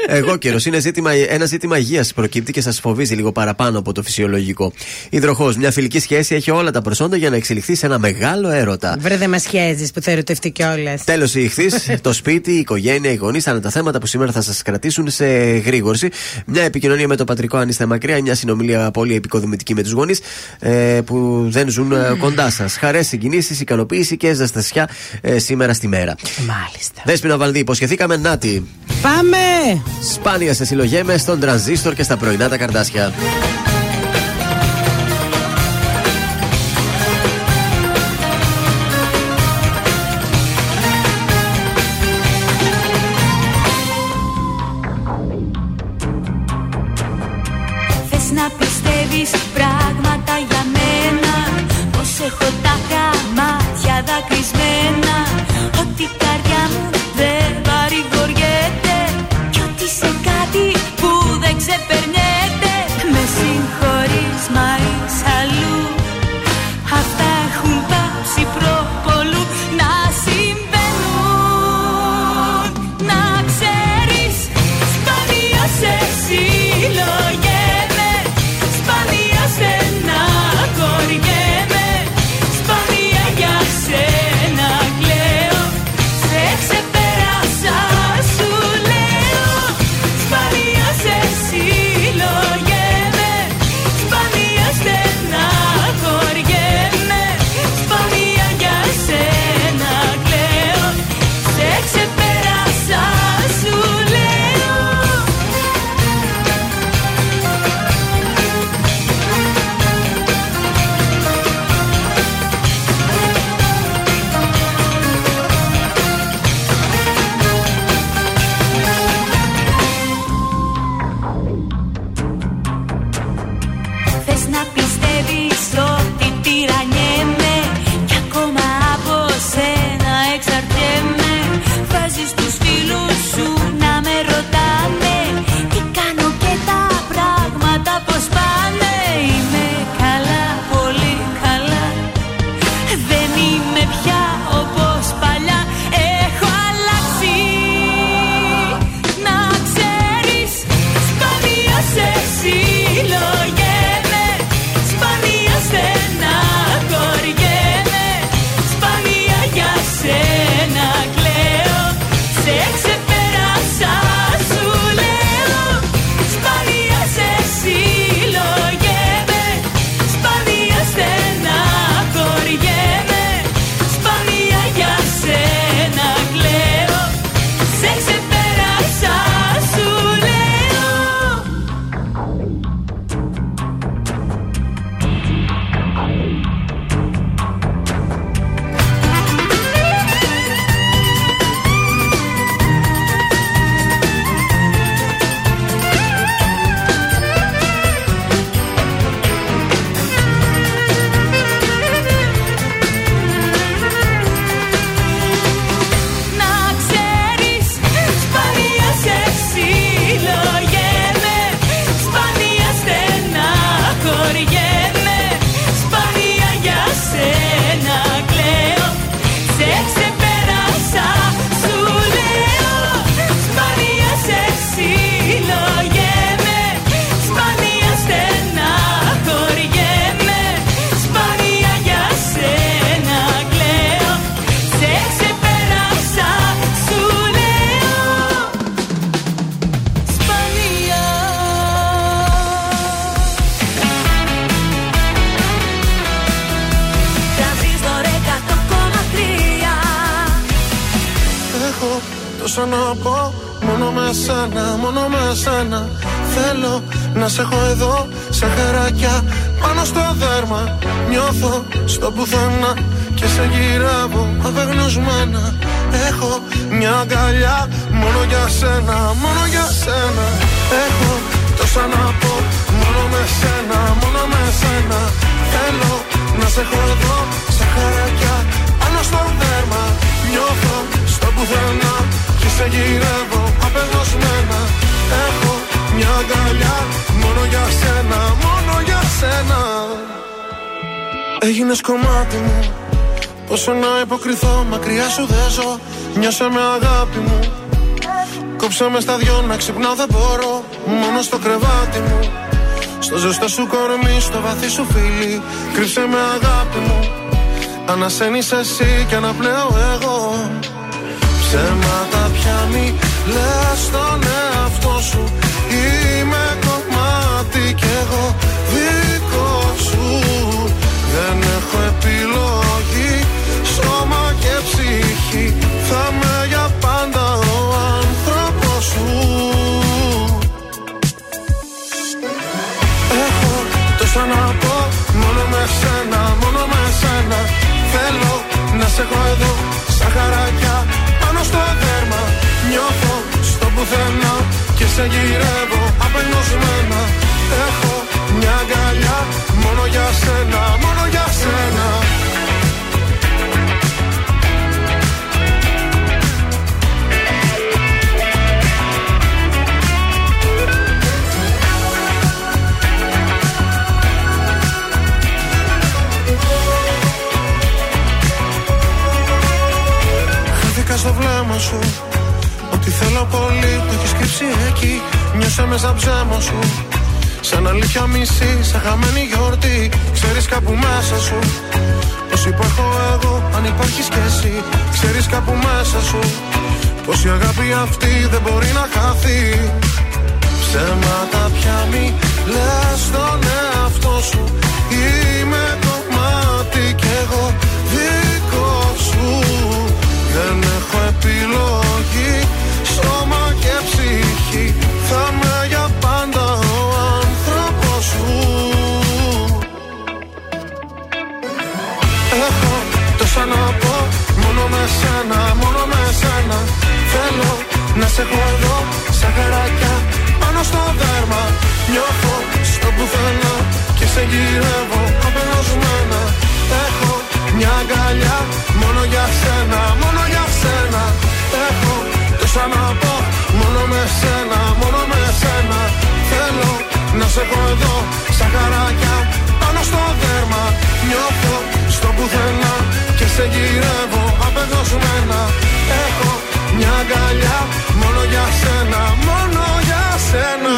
Εγώ καιρό. Είναι ζήτημα, ένα ζήτημα υγείας προκύπτει και σας φοβίζει λίγο παραπάνω από το φυσιολογικό. Υδροχόος, μια φιλική σχέση έχει όλα τα προσόντα για να εξελιχθεί σε ένα μεγάλο έρωτα. Βρε, δεν μας χαίζεις που θα ερωτευτεί κιόλας. Τέλος, η ηχθής, το σπίτι, η οικογένεια, οι γονείς ήταν τα θέματα που σήμερα θα σας κρατήσουν σε γρήγορση. Μια επικοινωνία με το πατρικό, αν είστε μακριά, μια συνομιλία πολύ επικοδομητική με τους γονείς ε, που δεν ζουν ε, κοντά σας. Χαρές, συγκινήσεις, ικανοποίηση και ζεστασιά. Ε, Σήμερα στη μέρα. Μάλιστα. Δέσποινα Βαλδί, υποσχεθήκαμε Νάτι. Πάμε! Σπάνια σε συλλογέμαι στον Τρανζίστορ και στα πρωινά τα Καρδάσια. Θες να πιστεύεις πράγματα για μένα, πως έχω τα καμάτια δακρυσμένα. Ότι η καρδιά μου δεν παρηγοριέται κι ότι σε κάτι που δεν ξεπερνιέται. Με συγχωρείς μα είσαι αλλού. Αυτά έχουν πάψει προπολού να συμβαίνουν. Να ξέρεις, σπάνια σε συλλογέμαι, σπάνια σε να κοριέμαι, σπάνια για σένα κλαίω. Μόνο για για σένα, μόνο για σένα. Έχω τόσα να πω, μόνο με σένα, μόνο με σένα. Θέλω να σε έχω εδώ, σαν χαρακιά, πάνω στο δέρμα. Νιώθω στο πουθενά και σε γυρεύω απεγνωσμένα. Έχω μια αγκαλιά, μόνο για σένα, μόνο για σένα. Έγινες κομμάτι μου, πόσο να υποκριθώ, μακριά σου δεν ζω. Νιώσε με αγάπη μου, κόψε με στα δυο να ξυπνάω δεν μπορώ. Μόνο στο κρεβάτι μου, στο ζεστό σου κορμί, στο βαθύ σου φίλι, κρύψε με αγάπη μου. Ανασένεις εσύ και αναπνέω εγώ. Ψέματα πια μη λες στον εαυτό σου, είμαι κομμάτι κι εγώ δικό σου. Δεν έχω επιλογή, σώμα και ψυχή, θα είμαι για πάντα ο άνθρωπος σου. Έχω τόσα να πω, μόνο με σένα, μόνο με σένα. Θέλω να σε έχω εδώ, σαν χαρακιά, πάνω στο δέρμα. Νιώθω στο πουθενά και σε γυρεύω απεγνωσμένα. Έχω μια αγκαλιά, μόνο για σένα, μόνο για σένα. Στο βλέμμα σου, ό,τι θέλω πολύ το έχεις κρύψει εκεί. Νιώσε μέσα ψέμα σου, σαν αλήθεια μισή, σαν χαμένη γιορτή. Ξέρεις κάπου μέσα σου πως υπάρχω εγώ, αν υπάρχεις κι εσύ. Ξέρεις κάπου μέσα σου πως η αγάπη αυτή δεν μπορεί να χαθεί. Ψέματα πια μη λες στον εαυτό σου, είμαι κομμάτι κι εγώ δικό σου. Δεν έχω επιλογή, σώμα και ψυχή, θα είμαι για πάντα ο άνθρωπος σου. Έχω τόσα να πω, μόνο με σένα, μόνο με σένα. Θέλω να σε έχω εδώ, σαν χαρακιά, πάνω στο δέρμα. Νιώθω στο πουθενά και σε γυρεύω απεγνωσμένα. Έχω μια αγκαλιά, μόνο για σένα, μόνο για σένα. Έχω τόσα να πω, μόνο με σένα, μόνο με σένα. Θέλω να σε έχω εδώ, σαν καράκια, πάνω στο δέρμα. Νιώθω στο πουθενά και σε γυρεύω απεγνωσμένα. Έχω μια αγκαλιά, μόνο για σένα, μόνο για σένα.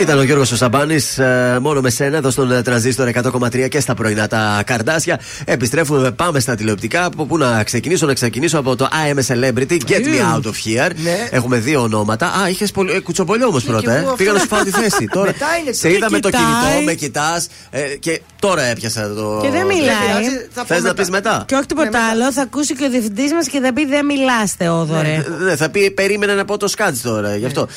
Ήταν ο Γιώργος ο Σαμπάνης, μόνο με σένα, εδώ στον Τρανζίστορ εκατό κόμμα τρία και στα πρωινά τα καρδάσια. Επιστρέφουμε, πάμε στα τηλεοπτικά. Από πού να ξεκινήσω, να ξεκινήσω από το I am a celebrity, get me out of here. Ναι. Έχουμε δύο ονόματα. Α, είχε πολυ... κουτσομπολιό όμως πρώτα. Ε. Πήγα να σου φάω τη θέση. Τώρα σε είδα με το κινητό, με κοιτάς ε, και τώρα έπιασα το. Και δεν μιλάει. Θες να πεις μετά. Και όχι τίποτα άλλο, θα ακούσει και ο διευθυντής μας και θα πει δεν μιλάς, Θεόδωρε. Θα πει περίμενα να πω το Σκατζ τώρα, γι' αυτό.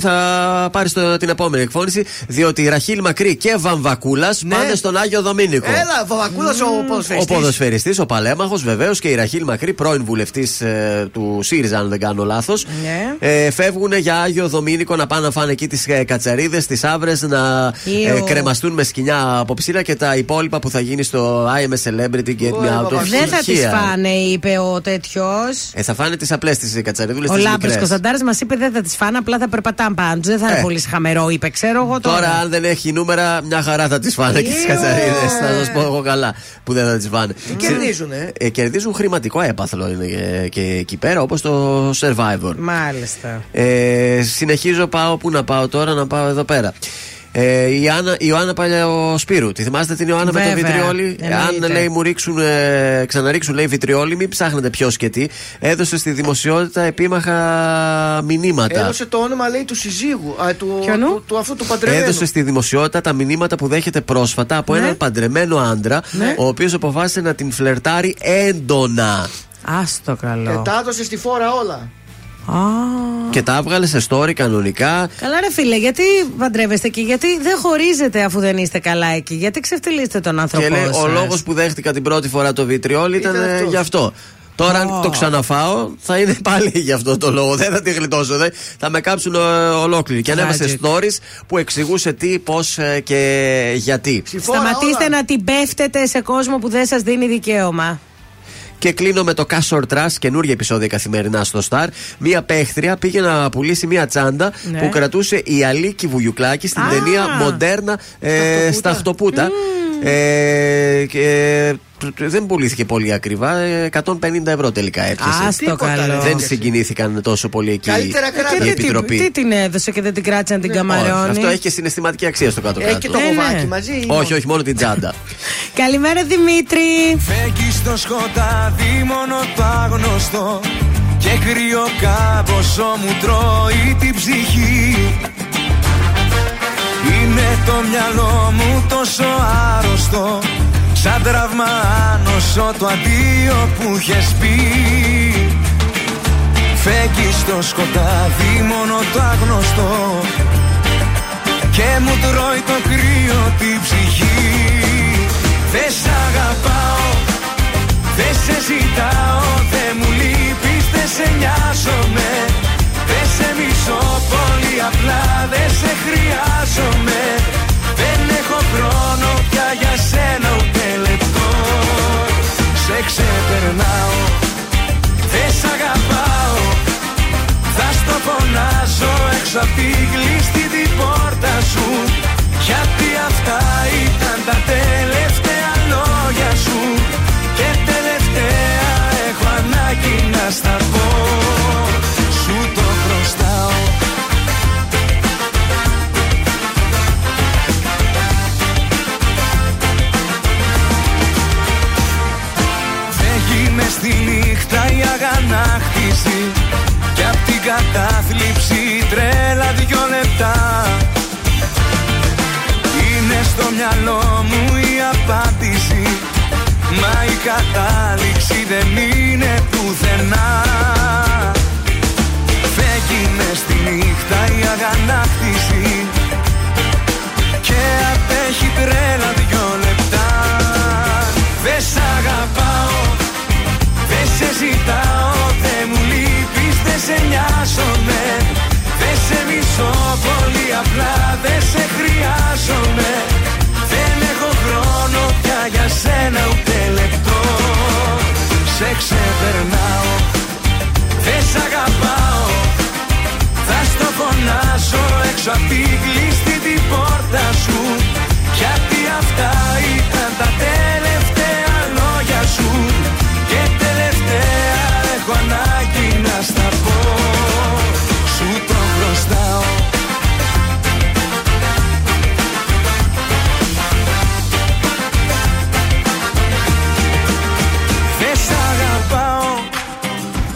Θα πάρει την επόμενη εκφώνηση, διότι η Ραχήλ Μακρή και Βαμβακούλα ναι. πάνε στον Άγιο Δομήνικο. Έλα, Βαμβακούλα mm. ο ποδοσφαιριστής. Ο ποδοσφαιριστής, ο παλέμαχος, βεβαίως, και η Ραχήλ Μακρή, πρώην βουλευτής ε, του ΣΥΡΙΖΑ, αν δεν κάνω λάθος. Ναι. Ε, φεύγουν για Άγιο Δομήνικο να πάνε να φάνε εκεί τις ε, κατσαρίδες, τις άβρες, να ε, κρεμαστούν με σκοινιά από ψήλα και τα υπόλοιπα που θα γίνει στο I am a celebrity get me out of here. Δεν θα τις φάνε, είπε ο τέτοιος. Ε, θα φάνε τις απλές τις κατσαρίδες. Ο Λάμπρος Κωνσταντάρης μας είπε δεν θα τις φάνε, απλά θα περπατάνε πάνω τους. Δεν θα είναι πολύ χαμερό, είπε, ξέρω εγώ τώρα. Τώρα, αν δεν έχει νούμερα, μια χαρά θα τις φάνε και τις κατσαρίδες. Θα σας πω εγώ καλά που δεν θα τις φάνε. Κερδίζουν, ε. ε κερδίζουν χρηματικό έπαθλο είναι και, και εκεί πέρα, όπως το Survivor. Μάλιστα. Ε, συνεχίζω, πάω που να πάω τώρα, να πάω εδώ πέρα. Ε, η Ιωάννα Παλαιοσπύρου. Τη θυμάστε την Ιωάννα με το βιτριόλι? Αν λέει μου ρίξουν, ε, ξαναρίξουν λέει βιτριόλι, μην ψάχνετε ποιος και τι. Έδωσε στη δημοσιότητα επίμαχα μηνύματα. Έδωσε το όνομα λέει του συζύγου, α, του, του, του αυτού του παντρεμένου. Έδωσε στη δημοσιότητα τα μηνύματα που δέχεται πρόσφατα από ναι. έναν παντρεμένο άντρα, ναι. ο οποίος αποφάσισε να την φλερτάρει έντονα. Άστο καλό. Και τα έδωσε στη φόρα όλα. Oh. Και τα έβγαλε σε story κανονικά. Καλά ρε φίλε, γιατί παντρεύεστε εκεί? Γιατί δεν χωρίζετε αφού δεν είστε καλά εκεί? Γιατί ξεφτυλίστε τον άνθρωπό σας? Και λέει, ο λόγος που δέχτηκα την πρώτη φορά το βιτριόλι ήταν, ήταν αυτό. Γι' αυτό. Τώρα, oh. αν το ξαναφάω, θα είναι πάλι γι' αυτό το λόγο. Δεν θα τη γλιτώσω. Δε. Θα με κάψουν ολόκληρη. Και ανέβασε stories που εξηγούσε τι, πώς και γιατί. Σταματήστε όλα. Να την πέφτετε σε κόσμο που δεν σας δίνει δικαίωμα. Και κλείνω με το Cash or Trash, καινούργια επεισόδια καθημερινά στο Star. Μία παίχτρια πήγε να πουλήσει μία τσάντα ναι. που κρατούσε η Αλίκη Βουγιουκλάκη στην ah. ταινία Μοντέρνα ε, στα Αυτοπούτα. Mm. Ε, και, δεν πουλήθηκε πολύ ακριβά, εκατόν πενήντα ευρώ τελικά έπιασε. Δεν συγκινήθηκαν τόσο πολύ εκεί η επιτροπή. Τι την έδωσε και δεν την κράτησαν την καμαρώνη. Αυτό έχει και συναισθηματική αξία στο κάτω-κάτω. Έχει και το κοβάκι μαζί. Όχι, όχι, μόνο την τσάντα. Καλημέρα Δημήτρη. Φέγγει στο σκοτάδι μόνο το άγνωστο και κρύο κάμποσο μου τρώει την ψυχή. Είναι το μυαλό μου τόσο άρρωστο σαν τραύμα άνοσο το αντίο που είχες πει. Φέγγει στο σκοτάδι μόνο το άγνωστο και μου τρώει το κρύο την ψυχή. Δε σ' αγαπάω, δε σε ζητάω, δε μου λείπεις, δε σε νοιάζομαι. Δε σε μισώ πολύ απλά, δε σε χρειάζομαι. Δεν έχω χρόνο πια για σένα ούτε λεπτό. Σε ξεπερνάω, δεν σ' αγαπάω. Θα στο φωνάζω έξω απ' τη κλειστή την πόρτα σου. Γιατί αυτά ήταν τα τελευταία λόγια σου. Και τελευταία έχω ανάγκη να στα πω. Σου το χρωστάω. Μες στη νύχτα η αγανάκτηση και απ' την κατάθλιψη τρέλα δυο λεπτά. Είναι στο μυαλό μου η απάντηση, μα η κατάληξη δεν είναι πουθενά. Φέγγει μες στη νύχτα η αγανάκτηση και απέχει τρέλα δυο λεπτά. Δε σ' αγαπάω, σε ζητάω, δε μου λείπεις, δε σε νοιάζομαι. Δε σε μισώ πολύ απλά, δε σε χρειάζομαι. Δεν έχω χρόνο πια για σένα ούτε λεπτό. Σε ξεπερνάω, δε σ' αγαπάω. Θα στο φωνάσω έξω απ' τη κλειστή την πόρτα σου. Γιατί αυτά ήταν τα τελευταία λόγια σου. Έχω ανάγκη να στα πω. Σου το χρωστάω. Δε σ' αγαπάω,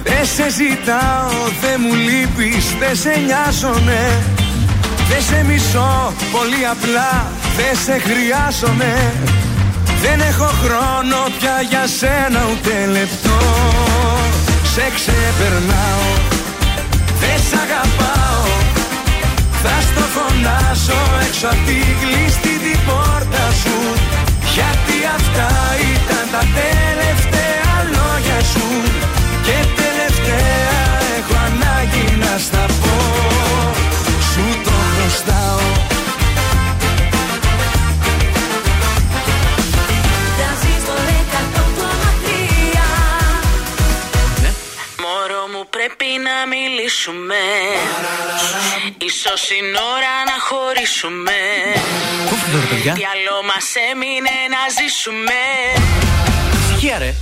δε σε ζητάω, δε μου λείπεις, δε σε νοιάζομαι. Δε σε μισώ, πολύ απλά, δε σε χρειάζομαι. Δεν έχω χρόνο πια για σένα ούτε λεπτό. Σε ξεπερνάω, δεν σ' αγαπάω. Θα στο φωνάσω έξω απ' τη κλειστή την πόρτα σου. Γιατί αυτά ήταν τα τελευταία λόγια σου. Και τελευταία έχω ανάγκη να στα πω. Σου το χρωστάω. Πρέπει να μιλήσουμε. Ίσως είναι ώρα να χωρίσουμε. Τι άλλο μας έμεινε να ζήσουμε. Ησυχία ρε.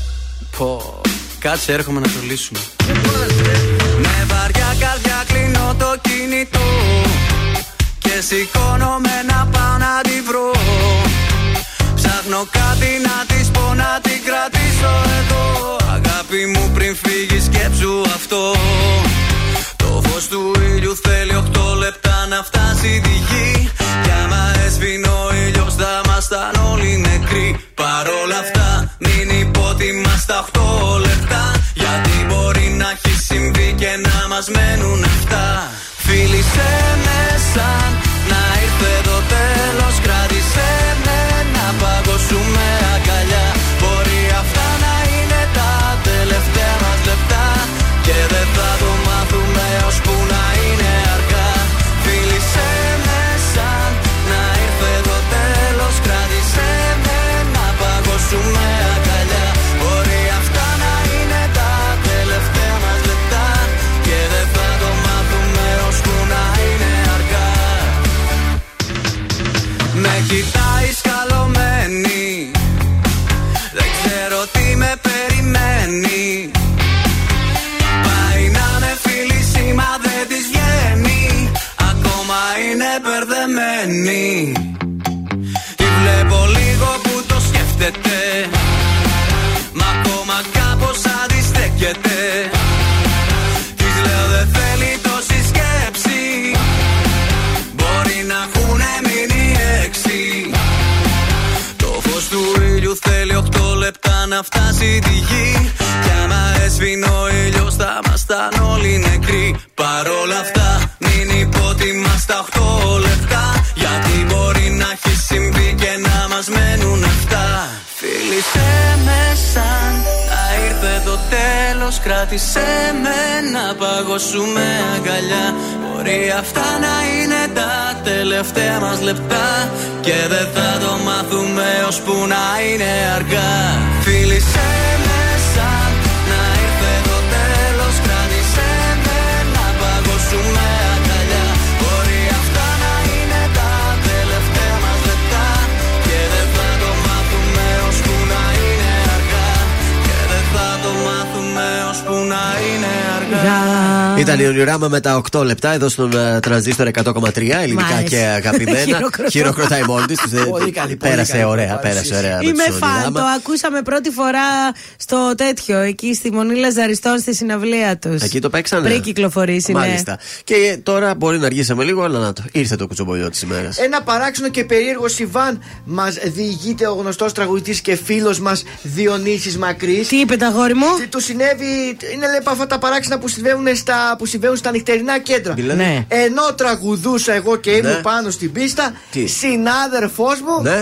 Πω, κάτσε έρχομαι να το λύσουμε. Με βαριά καρδιά κλείνω το κινητό και σηκώνομαι να πάω να τη βρω. Ψάχνω κάτι να της πω να την κρατήσω εδώ. Αγάπη μου πριν φύγει σκέψου αυτό. Το φως του ήλιου θέλει οκτώ λεπτά να φτάσει τη γη. Κι άμα έσβηνε ο ήλιος θα ήμασταν όλοι νεκροί. Παρόλα αυτά μην υποτιμάστα οκτώ λεπτά. Γιατί μπορεί να έχει συμβεί και να μας μένουν εφτά. Φίλησέ με σαν να ήρθε το τέλος. Κράτησέ με να παγώσουμε αγκαλιά. Μπορεί αυτά να είναι τα τελευταία. κοιτάει σκαλωμένη. Δεν ξέρω τι με περιμένει. Πάει να είναι φίλη, σήμα δεν της βγαίνει. Ακόμα είναι μπερδεμένη. Τη βλέπω λίγο που το σκέφτεται, μα ακόμα κάπως αντιστέκεται. Της λέω δεν θέλει τόση σκέψη. Μπορεί να έχουνε μείνει έξι. Το φως του ήλιου θέλει οκτώ λεπτά να φτάσει τη γη. Κι άμα έσβηνε ο ήλιος θα ήμασταν όλοι νεκροί. Παρόλα αυτά μην υπότιμας τα οκτώ λεπτά, γιατί μπορεί να έχει συμβεί και να μας μένουν αυτά. Φίλησέ με σαν να ήρθε το τέλος, κράτησέ με να παγώσουμε αγκαλιά. Μπορεί αυτά να είναι τα τελευταία μας λεπτά και δεν θα το μάθουμε ώσπου να είναι αργά. Φίλησέ με σαν να ήρθε το τέλος, κράτησέ με να παγώσουμε αγκαλιά. Μπορεί αυτά να είναι τα τελευταία μας λεπτά και δεν θα το μάθουμε ώσπου να είναι αργά. Και δεν θα το μάθουμε ώσπου να είναι αργά. Ήταν η Ονειράμα με τα οκτώ λεπτά εδώ στον uh, Τρανζίστορ εκατό κόμμα τρία, ελληνικά και αγαπημένα. Χειροκροτάει μόνη της. Πέρασε ωραία, πέρασε ωραία. Είμαι φαν, το ακούσαμε πρώτη φορά στο τέτοιο, εκεί στη Μονήλα Ζαριστών στη συναυλία τους. Εκεί το παίξανε. Πριν κυκλοφορήσει, ναι. Μάλιστα. Και τώρα μπορεί να αργήσαμε λίγο, αλλά να το. Ήρθε το κουτσομπολιό της ημέρας. Ένα παράξενο και περίεργο συμβάν μας διηγείται ο γνωστός τραγουδιστής και φίλος μας Διονύσης Μακρής. Τι είπε τα αγόρι μου? Του συνέβη, είναι από αυτά τα παράξενα που συμβαίνουν στα. που συμβαίνουν στα νυχτερινά κέντρα. Ναι. Ενώ τραγουδούσα εγώ και ήμουν ναι. πάνω στην πίστα, τι? Συνάδερφός μου ναι.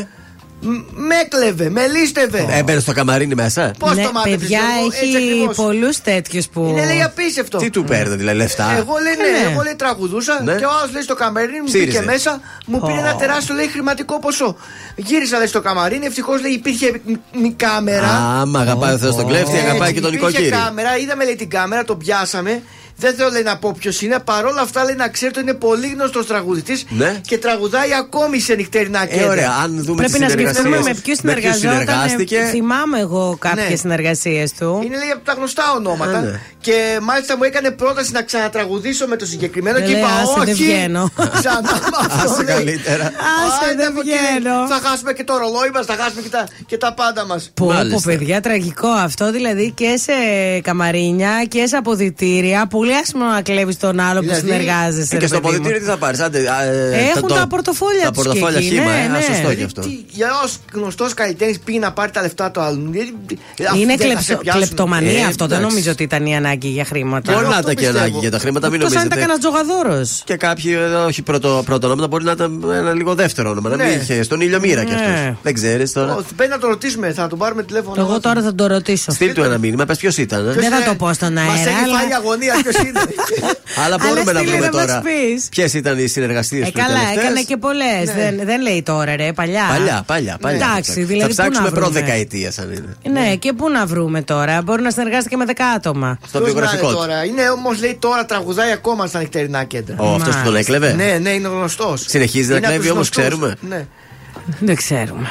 με έκλεβε, με λίστευε. Έμπαινε στο καμαρίνι μέσα. Πώς ναι, το μάθατε? Παιδιά έχει πολλούς τέτοιους που. Είναι λέει απίστευτο. Τι του παίρνετε, δηλαδή λεφτά? Εγώ λέει, ναι, ναι. Εγώ, λέει τραγουδούσα ναι. και ο άλλος λέει στο καμαρίνι μου μπήκε μέσα, μου πήρε oh. ένα τεράστιο λέει χρηματικό ποσό. Γύρισα λέει στο καμαρίνι, ευτυχώς λέει υπήρχε κάμερα. Άμα αγαπάει ο Θεός τον κλέφτη, αγαπάει και τον νοικοκύριο. Υπήρχε κάμερα, είδαμε λέει την κάμερα, τον πιάσαμε. Δεν θέλω λέει, να πω ποιος είναι, παρόλα αυτά λέει να ξέρετε είναι πολύ γνωστός τραγουδιστής ναι. και τραγουδάει ακόμη σε νυχτερινά κέντρα. Ε, ωραία, αν δούμε πρέπει να σκεφτούμε με ποιους συνεργαζόταν. Θυμάμαι εγώ κάποιες ναι. συνεργασίες του. Είναι λέει από τα γνωστά ονόματα. Α, ναι. Και μάλιστα μου έκανε πρόταση να ξανατραγουδήσω με το συγκεκριμένο και είπα όχι. Ξανά αυτό. καλύτερα. Άσε δεν βγαίνω. Θα χάσουμε και το ρολόι μας, θα χάσουμε και τα πάντα μας. Πω παιδιά, τραγικό αυτό δηλαδή και σε καμαρίνια και σε αποδυτήρια. Πολύ άσχημο να κλέβεις τον άλλο δηλαδή, που συνεργάζεσαι. Και στο αποδυτήριο τι θα πάρεις? Άντε, ε, έχουν το, τα πορτοφόλια τους. Τα πορτοφόλια χήμα, ναι, ναι. σωστό και αυτό. Για ως γνωστός καλλιτέχνης πήγε να πάρει τα λεφτά του άλλου. Είναι κλεψο, κλεπτομανία ε, αυτό. Εντάξει. Δεν νομίζω ότι ήταν η ανάγκη για χρήματα. Μπορεί να ήταν και ανάγκη για τα χρήματα. Μην νομίζετε. Εκτός αν ήταν κανένας τζογαδόρος. Και κάποιοι, όχι πρώτο όνομα, μπορεί να ήταν ένα λίγο δεύτερο όνομα. Να μην είχε στον ήλιο μοίρα κι αυτό. Δεν ξέρεις τώρα. Πρέπει να το ρωτήσουμε, θα τον πάρουμε τηλέφωνο. Εγώ τώρα θα τον ρωτήσω. Στείλ του ένα μήνυμα, πες ποιος ήταν. Δεν θα το πω στον αέρα. Αλλά μπορούμε να πούμε τώρα ποιες ήταν οι συνεργασίες του. Ε, καλά, έκανε και πολλές. Ναι. Δεν, δεν λέει τώρα, ρε, παλιά. Παλιά, παλιά. παλιά Εντάξει, δηλαδή, θα ψάξουμε προδεκαετίας αν είναι. Ναι, ναι, και πού να βρούμε τώρα. Μπορεί να συνεργάζεται και με δέκα άτομα. Στο βιογραφικό. Τώρα. Είναι όμως λέει τώρα τραγουδάει ακόμα στα νυχτερινά κέντρα. Ο αυτός που τον έκλεβε. Ναι, ναι, είναι γνωστός. Συνεχίζει να κλέβει όμως, ξέρουμε. Δεν ξέρουμε.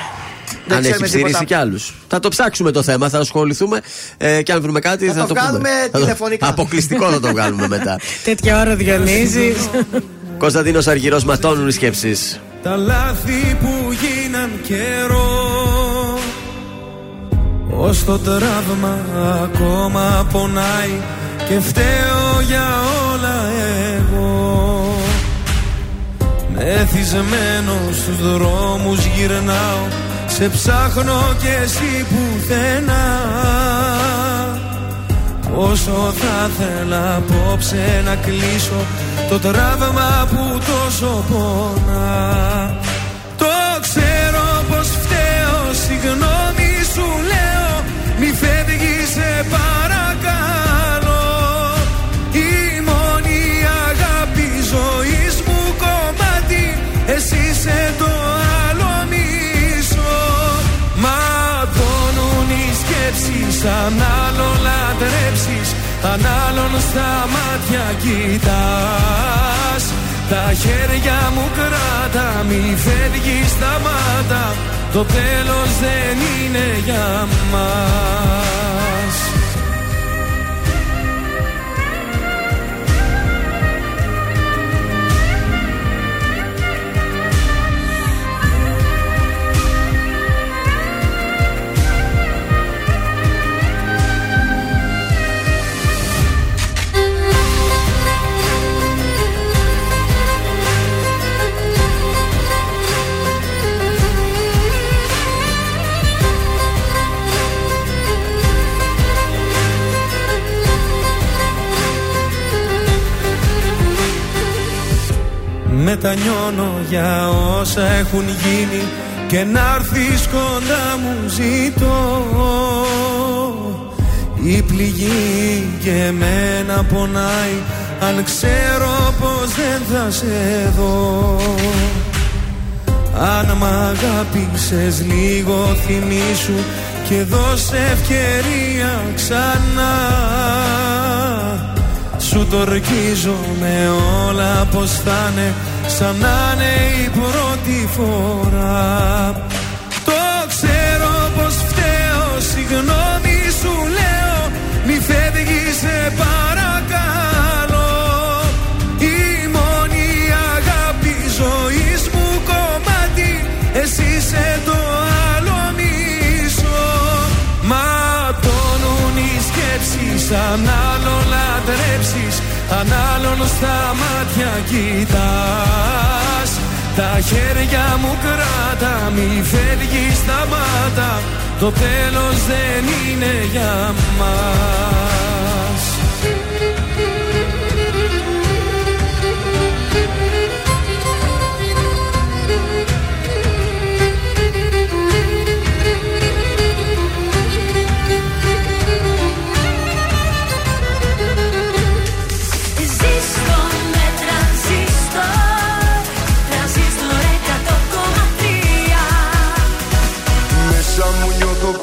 Δεν αν έχει ψηρίσει κι άλλους. Θα το ψάξουμε το θέμα, θα ασχοληθούμε ε, και αν βρούμε κάτι θα, θα το, το πούμε. Τηλεφωνικά. Αποκλειστικό θα το βγάλουμε μετά. Τέτοια ώρα Διονύζεις. Κωνσταντίνος Αργυρός, ματώνουν οι σκέψεις. Τα λάθη που γίναν καιρό, ως το τραύμα ακόμα πονάει και φταίω για όλα εγώ. Μεθυσμένος στους δρόμους γυρνάω, σε ψάχνω κι εσύ πουθενά. Όσο θα θέλα απόψε να κλείσω το τραύμα που τόσο πονά. Το ξέρω πως φταίω, συγγνώμη σου λέω, μη φεύγεις σε παρακαλώ. Η μόνη αγάπη ζωής μου κομμάτι, εσύ είσαι το άλλο μη. Ματώνουν οι σκέψεις, αν άλλον λατρέψεις, αν άλλον στα μάτια κοιτάς. Τα χέρια μου κράτα, μη φεύγεις, σταμάτα. Το τέλος δεν είναι για μας. Μετανιώνω για όσα έχουν γίνει και να'ρθεις κοντά μου ζητώ. Η πληγή και εμένα πονάει, αν ξέρω πως δεν θα σε δω. Αν μ' αγάπησες λίγο θυμήσου και δώσε ευκαιρία ξανά. Σου τορκίζω με όλα πως θα είναι, σαν να είναι η πρώτη φορά. Το ξέρω πως φταίω, συγγνώμη σου λέω, μη φεύγεις σε παρακαλώ. Η μόνη αγάπη ζωής μου κομμάτι, εσύ είσαι το άλλο μισό. Ματώνουν οι σκέψεις, αν άλλον λατρέψεις, αν άλλον στα μάτια κοιτάς. Τα χέρια μου κράτα, μη φεύγεις, σταμάτα. Το τέλος δεν είναι για μας.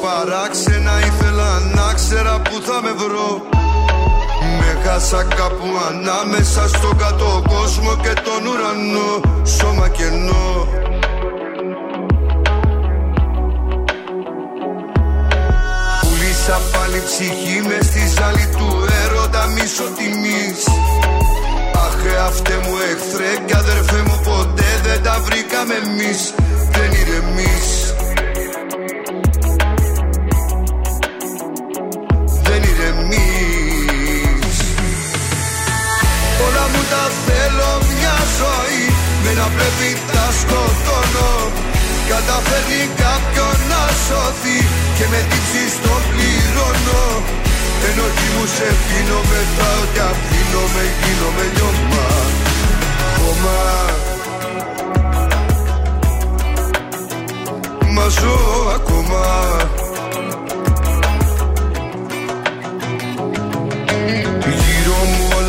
Παράξενα ήθελα να ξέρα που θα με βρω. Με χάσα κάπου ανάμεσα στον κάτω κόσμο και τον ουρανό. Σώμα κενό. Πουλήσα πάλι ψυχή μες στη ζάλη του έρωτα μισοτιμής. Αχ, εαυτέ μου εχθρέ κι αδερφέ μου, ποτέ δεν τα βρήκαμε εμείς. Δεν ηρεμείς. Όλα μου τα θέλω μια ζωή, μην απρέπει τα σκοτώνω. Καταφέρνει κάποιον να σωθεί και με τύψεις το πληρώνω. Ενοχή μου σε πίνω, μετάω κι αφήνομαι, γίνομαι νιώμα. Χώμα, μα ζω ακόμα.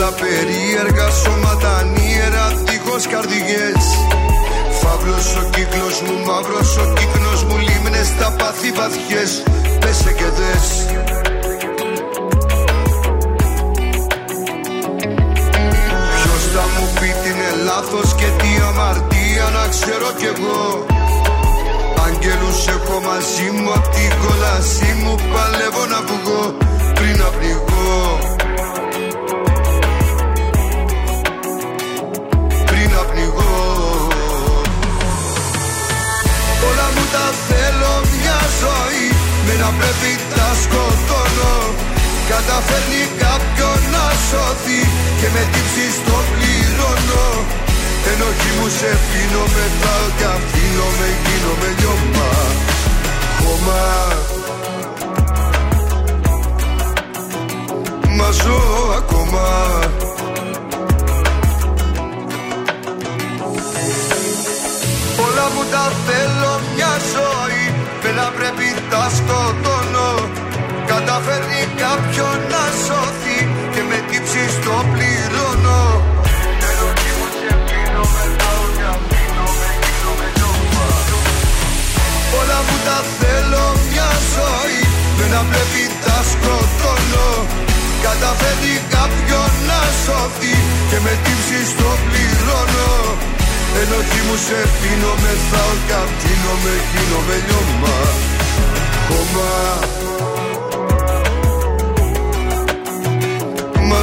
Τα περίεργα σώματα νύερα δίχως καρδιές. Φαύλος ο κύκλος μου, μαύρος ο κύκνος μου, λίμνες τα πάθη βαθιές. Πέσε και δες. Ποιος θα μου πει τι είναι λάθος και τι αμαρτία να ξέρω κι εγώ. Αγγέλους έχω μαζί μου, απ' την κόλασή μου παλεύω να βγω πριν να πνιγώ. Όλα μου τα θέλω μια ζωή, με να πρέπει τα σκοτώνω. Καταφέρνει κάποιον να σωθεί και με τύψεις το πληρώνω. Ενοχή μου σε πίνω, μετάω κι αφήνομαι, γίνομαι λιώμα. Χώμα, μα ζω ακόμα. Όλα μου τα θέλω μια ζωή, πέρα πρέπει τα σκοτώνω. Καταφέρνει κάποιον να σωθεί και με τύψεις το πληρώνω. Ενοχή μου σε πίνω, μετάω κι αφήνομαι, γίνομαι νιώμα. Όλα μου τα θέλω μια ζωή, πέρα πρέπει τα σκοτώνω. Καταφέρνει κάποιον να σωθεί και με τύψεις το πληρώνω. θλίψεις το πληρώνω. Ενώ κι μου σε πίνομαι, θα ορκαπτύνομαι, γίνομαι λιώμα. Χωμά. Μα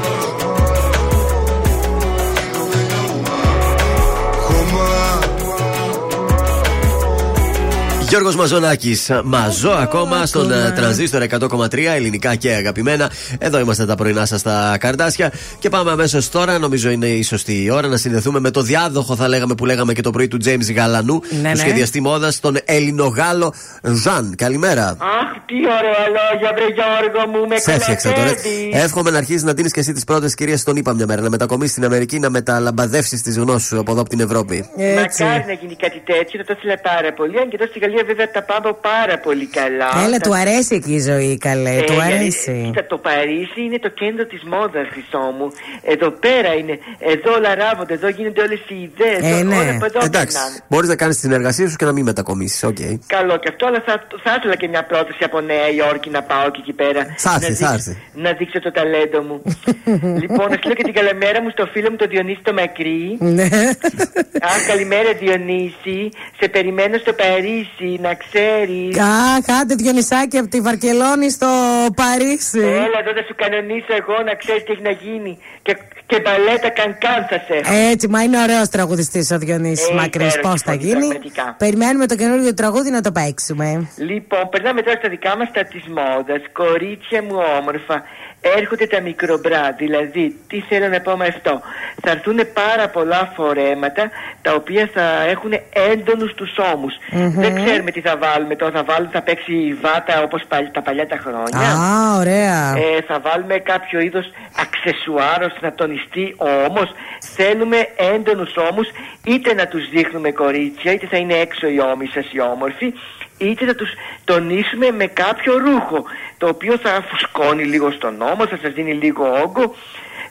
Γιώργος Μαζονάκης, μαζό ακόμα στον Τρανζίστορ εκατό κόμμα τρία, ελληνικά και αγαπημένα. Εδώ είμαστε τα πρωινά σας στα καρδάσια. Και πάμε αμέσως τώρα, νομίζω είναι η σωστή ώρα, να συνδεθούμε με το διάδοχο, θα λέγαμε, που λέγαμε και το πρωί, του Τζέιμς Γαλανού, ναι, ναι. του σχεδιαστή μόδας, τον Ελληνογάλο Ζαν. Καλημέρα. Αχ, τι ωραία λόγια, βρε Γιώργο μου, με καλοκαίρι. Εύχομαι να αρχίσεις να δίνεις και εσύ τις πρώτες κυρίες, τον είπα μια μέρα, να μετακομίσεις στην Αμερική, να μεταλαμπαδεύσεις τις γνώσεις σου από εδώ από την Ευρώπη. Έτσι. Μακάρι να γίνει κάτι τέτοιο, να το θέλα πάρα πολύ, αν και εδώ στη Γαλλία. Βέβαια τα πάμε πάρα πολύ καλά. Έλα, τα... του αρέσει εκεί η ζωή, καλέ. Ε, του αρέσει. Κοίτα, το Παρίσι είναι το κέντρο της μόδας, Χρυσό μου. Εδώ πέρα είναι. Εδώ λαράβονται, εδώ γίνονται όλες οι ιδέες. Ε, ναι. Εδώ, εντάξει. Μπορείς να κάνεις τη συνεργασία σου και να μην μετακομίσεις. Okay. Καλό και αυτό, αλλά θα, θα ήθελα και μια πρόταση από Νέα Υόρκη να πάω και εκεί πέρα. Θα έρθει, θα έρθει. Να δείξω το ταλέντο μου. Λοιπόν, να στείλω και την καλημέρα μου στο φίλο μου τον Διονύση το Μακρή. Α, καλημέρα Διονύση. Σε περιμένω στο Παρίσι. Να ξέρεις. Α, κάντε Διονυσάκη από τη Βαρκελόνη στο Παρίσι. Έλα εδώ θα σου κανονίσω εγώ, να ξέρεις τι έχει να γίνει. Και, και μπαλέτα καν-καν θα σε έχω. Έτσι, μα είναι ωραίος τραγουδιστής ο Διονύσης ε, Μακρής. Πώς θα γίνει. Πραγματικά. Περιμένουμε το καινούργιο τραγούδι να το παίξουμε. Λοιπόν, περνάμε τώρα στα δικά μας τα της μόδας. Κορίτσια μου όμορφα, έρχονται τα μικρομπρά, δηλαδή τι θέλω να πω με αυτό. Θα έρθουν πάρα πολλά φορέματα τα οποία θα έχουν έντονους τους ώμους. Mm-hmm. Δεν ξέρουμε τι θα βάλουμε τώρα. Θα βάλουμε, θα παίξει η βάτα όπως τα παλιά τα χρόνια. Α, ah, ωραία. Ε, θα βάλουμε κάποιο είδος αξεσουάρ ώστε να τονιστεί ο ώμος. Θέλουμε έντονους ώμους, είτε να τους δείχνουμε κορίτσια, είτε θα είναι έξω οι ώμοι σας οι όμορφοι, είτε να τους τονίσουμε με κάποιο ρούχο, το οποίο θα φουσκώνει λίγο στον ώμο, θα σας δίνει λίγο όγκο.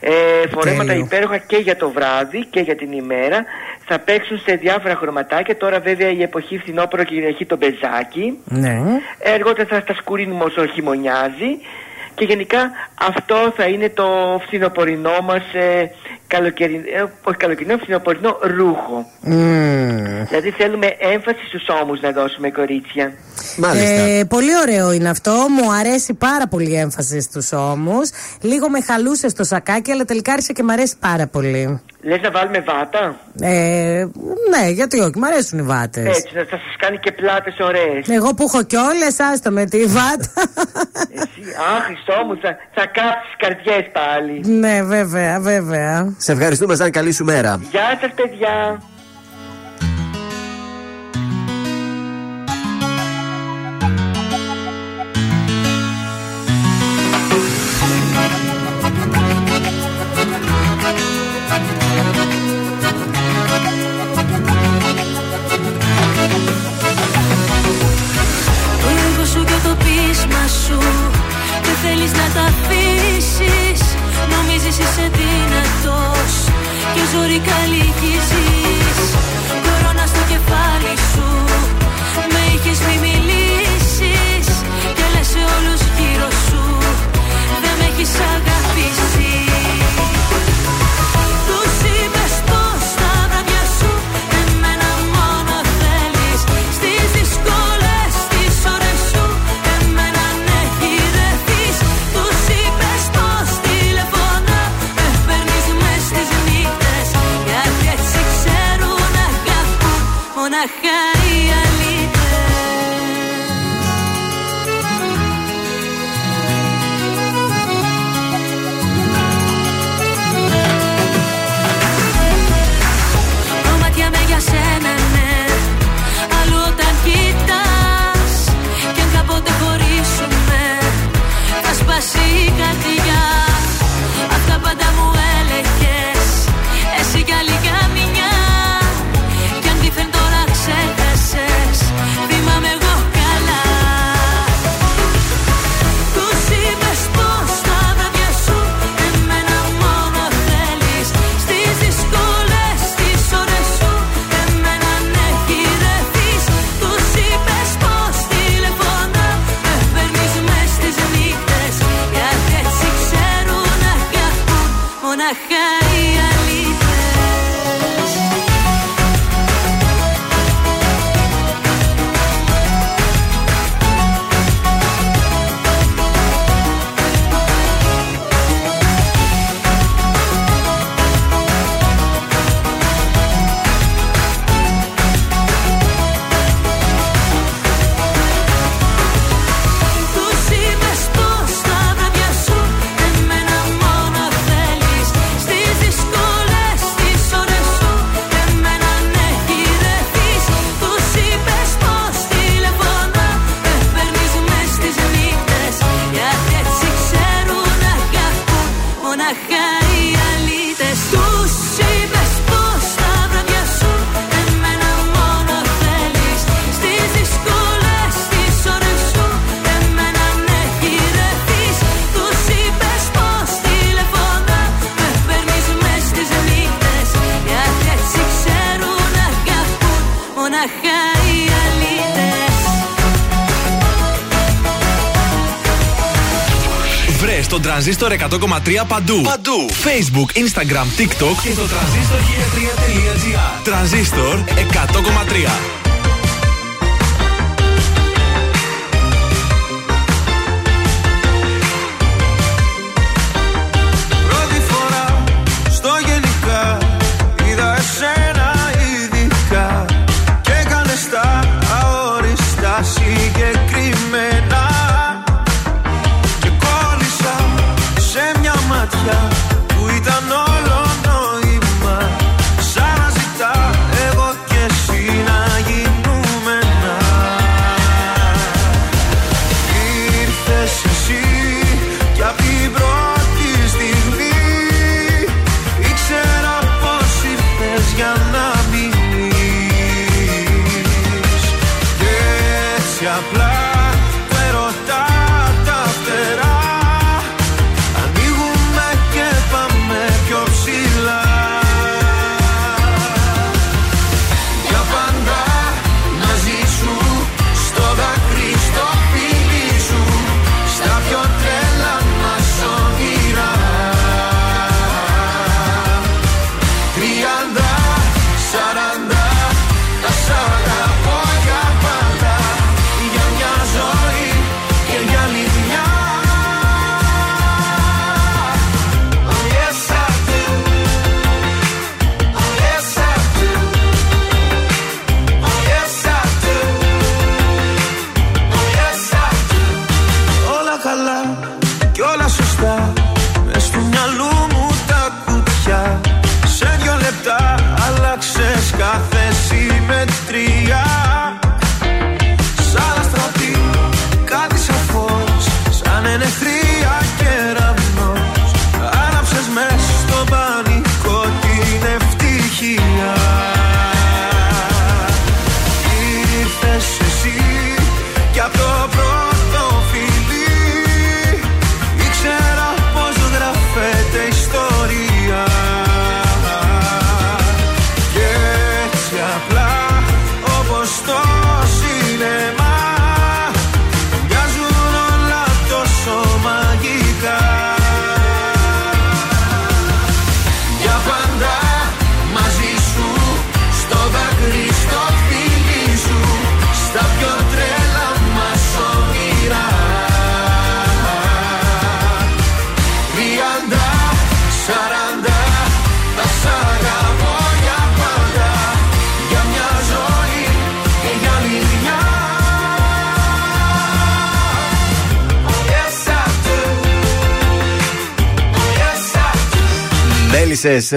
Ε, φορέματα υπέροχα και για το βράδυ και για την ημέρα. Θα παίξουν σε διάφορα χρωματάκια. Τώρα βέβαια η εποχή φθινόπωρο κυριαρχεί το μπεζάκι. Ναι. Εργότερα θα στα σκουρίνουμε όσο χειμωνιάζει. Και γενικά αυτό θα είναι το φθινοπορεινό μας ε, καλοκαιρι... ε, όχι καλοκαιρινό, φθινοπορεινό ρούχο. Mm. Δηλαδή θέλουμε έμφαση στους ώμους να δώσουμε, κορίτσια. Μάλιστα. Ε, πολύ ωραίο είναι αυτό. Μου αρέσει πάρα πολύ η έμφαση στους ώμους. Λίγο με χαλούσε στο σακάκι, αλλά τελικά άρχισε και μου αρέσει πάρα πολύ. Λες να βάλουμε βάτα? Ε, ναι, γιατί όχι, μου αρέσουν οι βάτες. Έτσι, θα σας κάνει και πλάτες ωραίες. Εγώ που έχω κιόλες, άστο με τη βάτα. Εσύ, α, Χριστό μου, θα, θα κάψεις καρδιές πάλι. Ναι, βέβαια, βέβαια. Σε ευχαριστούμε, Ζαν, καλή σου μέρα. Γεια σας, παιδιά. Θέλεις να τα αφήσεις, νομίζεις είσαι δυνατός και ζωρικά λυγίζεις. Κορώνα στο κεφάλι σου, με είχες μη μιλήσεις και λες σε όλους γύρω σου, δεν με έχεις αγαπήσει. Τους είπες πως τα βράδια σου εμένα μόνο θέλεις, στις δυσκολές τις ώρες σου εμένα υπες πως τηλεφωνά, με φέρνεις μες στις νύχτες. μοναχά οι αλήτες. Στον Τρανζίστορ εκατό κόμμα τρία παντού. Παντού. Facebook, Instagram, TikTok και στο τρανζίστορ χίλια τρία τελεία τζι άρ. Τρανζίστορ εκατό κόμμα τρία. Πρώτη φορά στο γενικά είδα εσένα ειδικά και έκανες τα αόριστα συγκεκριμένα. Που ήταν όλο νόημα, σαν να ζητά εγώ και εσύ να γίνουμε ένα. Ήρθες εσύ κι απ' την πρώτη στιγμή ήξερα πως ήρθες για να μείνεις. Και έτσι απλά το ερωτά τα φτερά.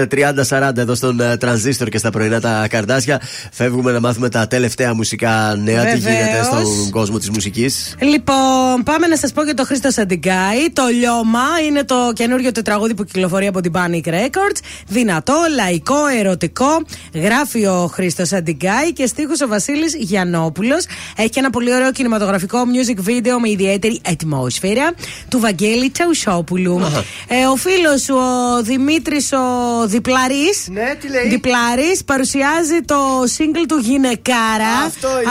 τριάντα σαράντα εδώ στον Τρανζίστορ και στα πρωινά τα καρδάσια. Φεύγουμε να μάθουμε τα τελευταία μουσικά νέα. Βεβαίως. Τι γίνεται στον κόσμο της μουσικής. Λοιπόν, πάμε να σας πω για τον Χρήστο Αντιγκάη. Το Λιώμα είναι το καινούριο τετραγούδι που κυκλοφορεί από την Panic Records. Δυνατό, λαϊκό, ερωτικό. Γράφει ο Χρήστος Αντιγκάη και στίχους ο Βασίλης Γιαννόπουλος. Έχει και ένα πολύ ωραίο κινηματογραφικό music video με ιδιαίτερη ατμόσφαιρα του Βαγγέλη Τσαουσόπουλου. Ε, ο φίλος σου, ο Δημήτρης ο Διπλαρής, ναι, τι λέει? Διπλαρής παρουσιάζει το single του Γυναικάρα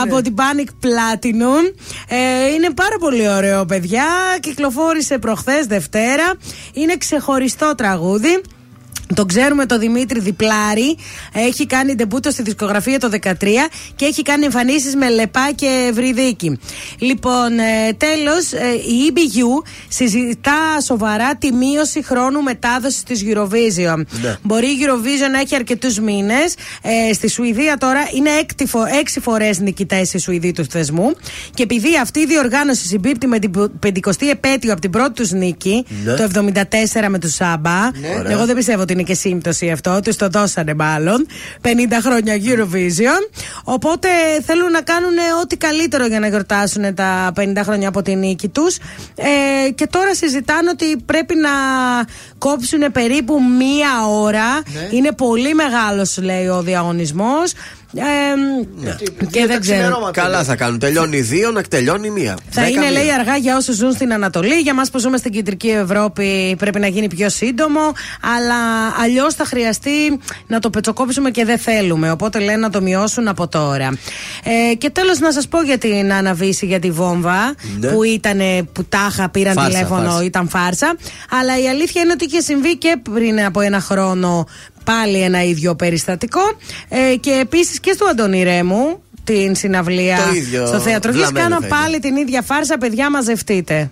από την Panic Platinum. Ε, είναι πάρα πολύ ωραίο, παιδιά. Κυκλοφόρησε προχθές Δευτέρα. Είναι ξεχωριστό τραγούδι. Τον ξέρουμε τον Δημήτρη Διπλάρη. Έχει κάνει ντεμπούτο στη δισκογραφία το δεκατρία και έχει κάνει εμφανίσεις με Λεπά και Ευρυδίκη. Λοιπόν, τέλος, η Ι Μπι Γιου συζητά σοβαρά τη μείωση χρόνου μετάδοσης της Eurovision. Ναι. Μπορεί η Eurovision να έχει αρκετούς μήνες. Ε, στη Σουηδία τώρα είναι έκτη, έξι φορές νικητές οι Σουηδοί του θεσμού. Και επειδή αυτή η διοργάνωση συμπίπτει με την πεντηκοστή επέτειο από την πρώτη τους νίκη, ναι, το εβδομήντα τέσσερα με τους Σάμπα. Ναι. Εγώ δεν πιστεύω ότι είναι και σύμπτωση αυτό, τους το δώσανε μάλλον. πενήντα χρόνια Eurovision. Οπότε θέλουν να κάνουν ό,τι καλύτερο για να γιορτάσουν τα πενήντα χρόνια από τη νίκη τους. Ε, και τώρα συζητάνε ότι πρέπει να κόψουν περίπου μία ώρα. Ναι. Είναι πολύ μεγάλος, λέει, ο διαγωνισμός. Ε, ναι. Και ναι, δεν ξέρω. Καλά θα κάνουν. Τελειώνει δύο, να τελειώνει μία. Θα δέκα είναι μία, λέει, αργά για όσους ζουν στην Ανατολή. Για μας που ζούμε στην Κεντρική Ευρώπη πρέπει να γίνει πιο σύντομο. Αλλά αλλιώς θα χρειαστεί να το πετσοκόψουμε και δεν θέλουμε. Οπότε λένε να το μειώσουν από τώρα. Ε, και τέλος να σας πω για την αναβίση για τη βόμβα, ναι, που ήταν, που τάχα πήραν φάρσα, τηλέφωνο, φάρσα. Ήταν φάρσα. Αλλά η αλήθεια είναι ότι είχε συμβεί και πριν από ένα χρόνο πάλι ένα ίδιο περιστατικό, ε, και επίσης και στο Αντώνη Ρέμου την συναυλία ίδιο, στο θέατρο Γης κάναν πάλι την ίδια φάρσα. Παιδιά, μαζευτείτε.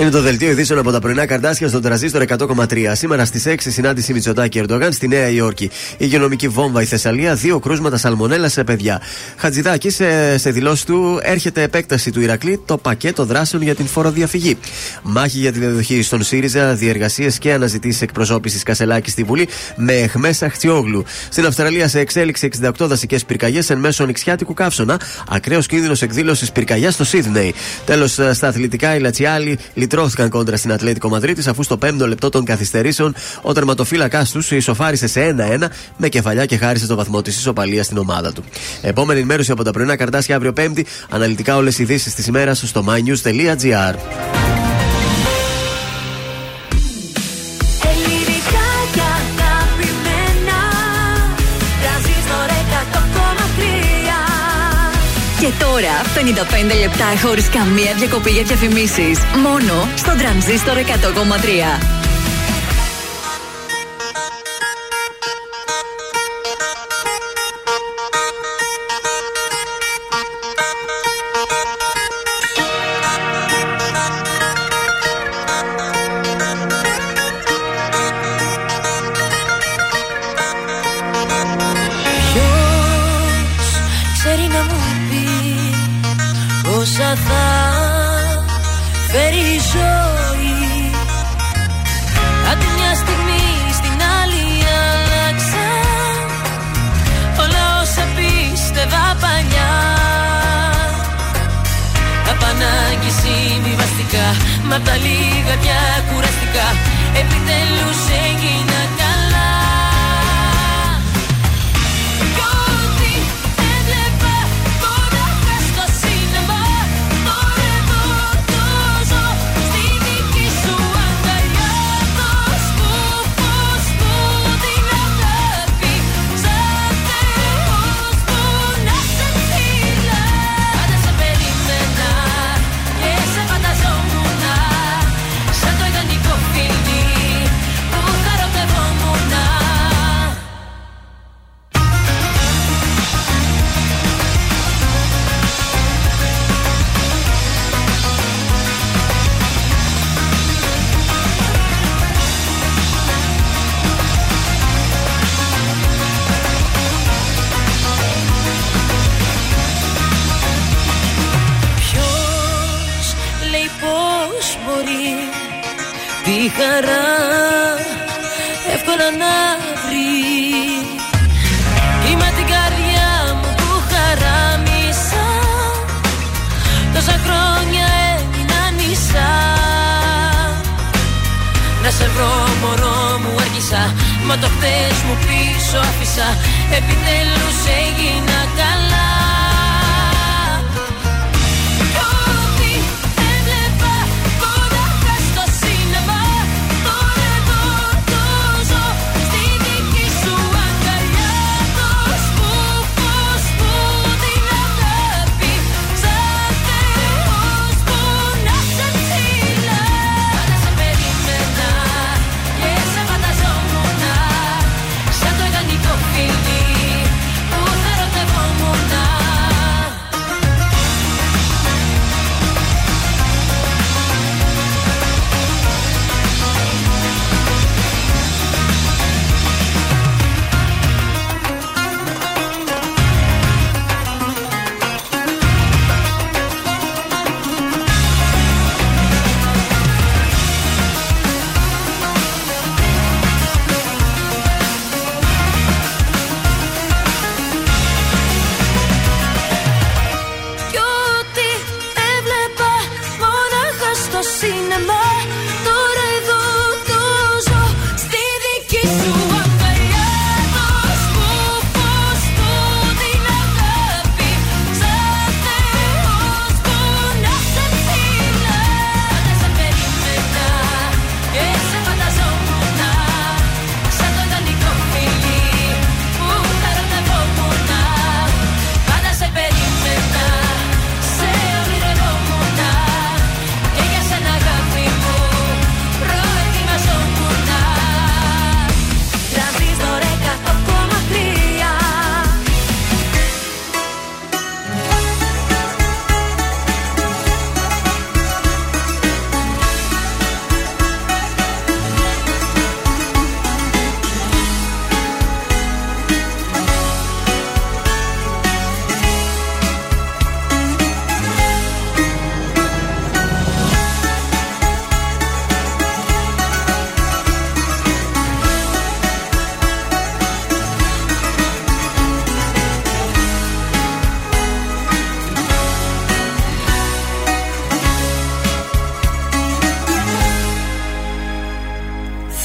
Είναι το δελτίο ειδήσεων από τα πρωινά Καρντάσια στον Τρανζίστορ εκατό κόμμα τρία. Σήμερα στις έξι συνάντηση Μητσοτάκη-Ερντογάν στη Νέα Υόρκη. Υγειονομική βόμβα η Θεσσαλία, δύο κρούσματα σαλμονέλα σε παιδιά. Χατζηδάκη, σε, σε δηλώσει του, έρχεται επέκταση του Ηρακλή, το πακέτο δράσεων για την φοροδιαφυγή. Μάχη για τη διαδοχή στον ΣΥΡΙΖΑ, διεργασίες και αναζητήσεις εκπροσώπησης Κασελάκη στη Βουλή με αιχμές Αχτσιόγλου. Στην Αυστραλία σε εξέλιξη εξήντα οκτώ δασικές πυρκαγιές εν μέσω ανοιξιάτικου καύσωνα. Ακραίος κίνδυνος εκδήλωσης πυρκαγιάς στο Σίδνεϊ. Τέλος, στα αθλητικά η Λατσιάλι λυτρώθηκαν κόντρα στην Ατλέτικο Μαδρίτης αφού στο πέμπτο λεπτό των καθυστερήσεων ο τερματοφύλακάς τους ισοφάρισε σε ένα ένα με κεφαλιά και χάρισε το βαθμό της ισοπαλίας στην ομάδα του. Επόμενη ενημέρωση από τα πρωινά Καρντάσια αύριο Πέμπτη. Αναλυτικά όλες οι ειδήσεις της ημέρας στο mynews τελεία gr. Και τώρα πενήντα πέντε λεπτά χωρίς καμία διακοπή για διαφημίσεις. Μόνο στο Τρανζίστορ εκατό κόμμα τρία. Μα τα λίγα πια κουραστικά, επιτέλους έγινα καλά. Κι ό,τι έβλεπα μονάχα στο σινεμά, τώρα εδώ το ζω στη δική σου αγκαλιά. Το σκοπό σου την αγάπη, σαν θεός που να σε ψηλά. Πάντα σε περίμενα και σε φανταζόμουν χαρά εύκολα να βρει. Κύμα την καρδιά μου που χαράμισα, τόσα χρόνια έμεινα νησά. Να σε βρω μωρό μου άργησα, μα το χτες μου πίσω άφησα, επιτέλους έγινα καλά.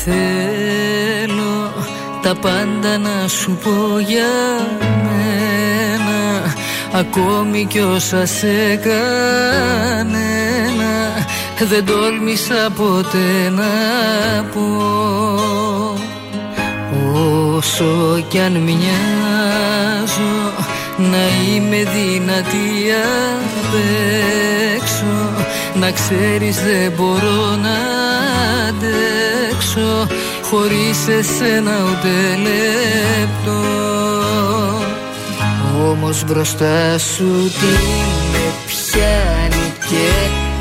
θέλω τα πάντα να σου πω για μένα, ακόμη κι όσα σε κανένα δεν τόλμησα ποτέ να πω. Όσο κι αν μοιάζω να είμαι δυνατή απ' έξω, να ξέρεις δεν μπορώ να αντέξω χωρίς εσένα ούτε λεπτό. Όμως μπροστά σου τι με πιάνει και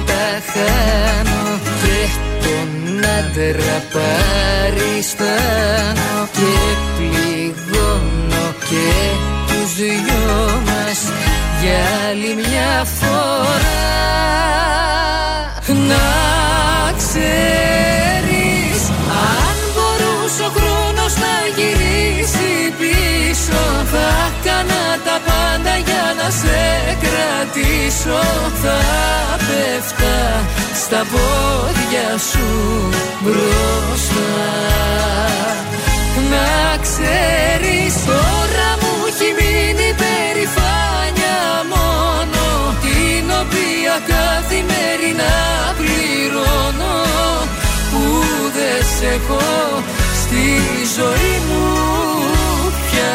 τα χάνω, και τον άντρα παριστάνω και πληγώνω και τους δυο μας για άλλη μια φορά. Να ξέρεις, αν μπορούσε ο χρόνος να γυρίσει πίσω, θα κάνα τα πάντα για να σε κρατήσω. Θα πέφτα στα πόδια σου μπροστά. Να ξέρεις, τώρα μου έχει μείνει περηφάνια μόνο, την οποία καθημερινά πληρώνω, που δεν σ' έχω στη ζωή μου πια.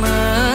να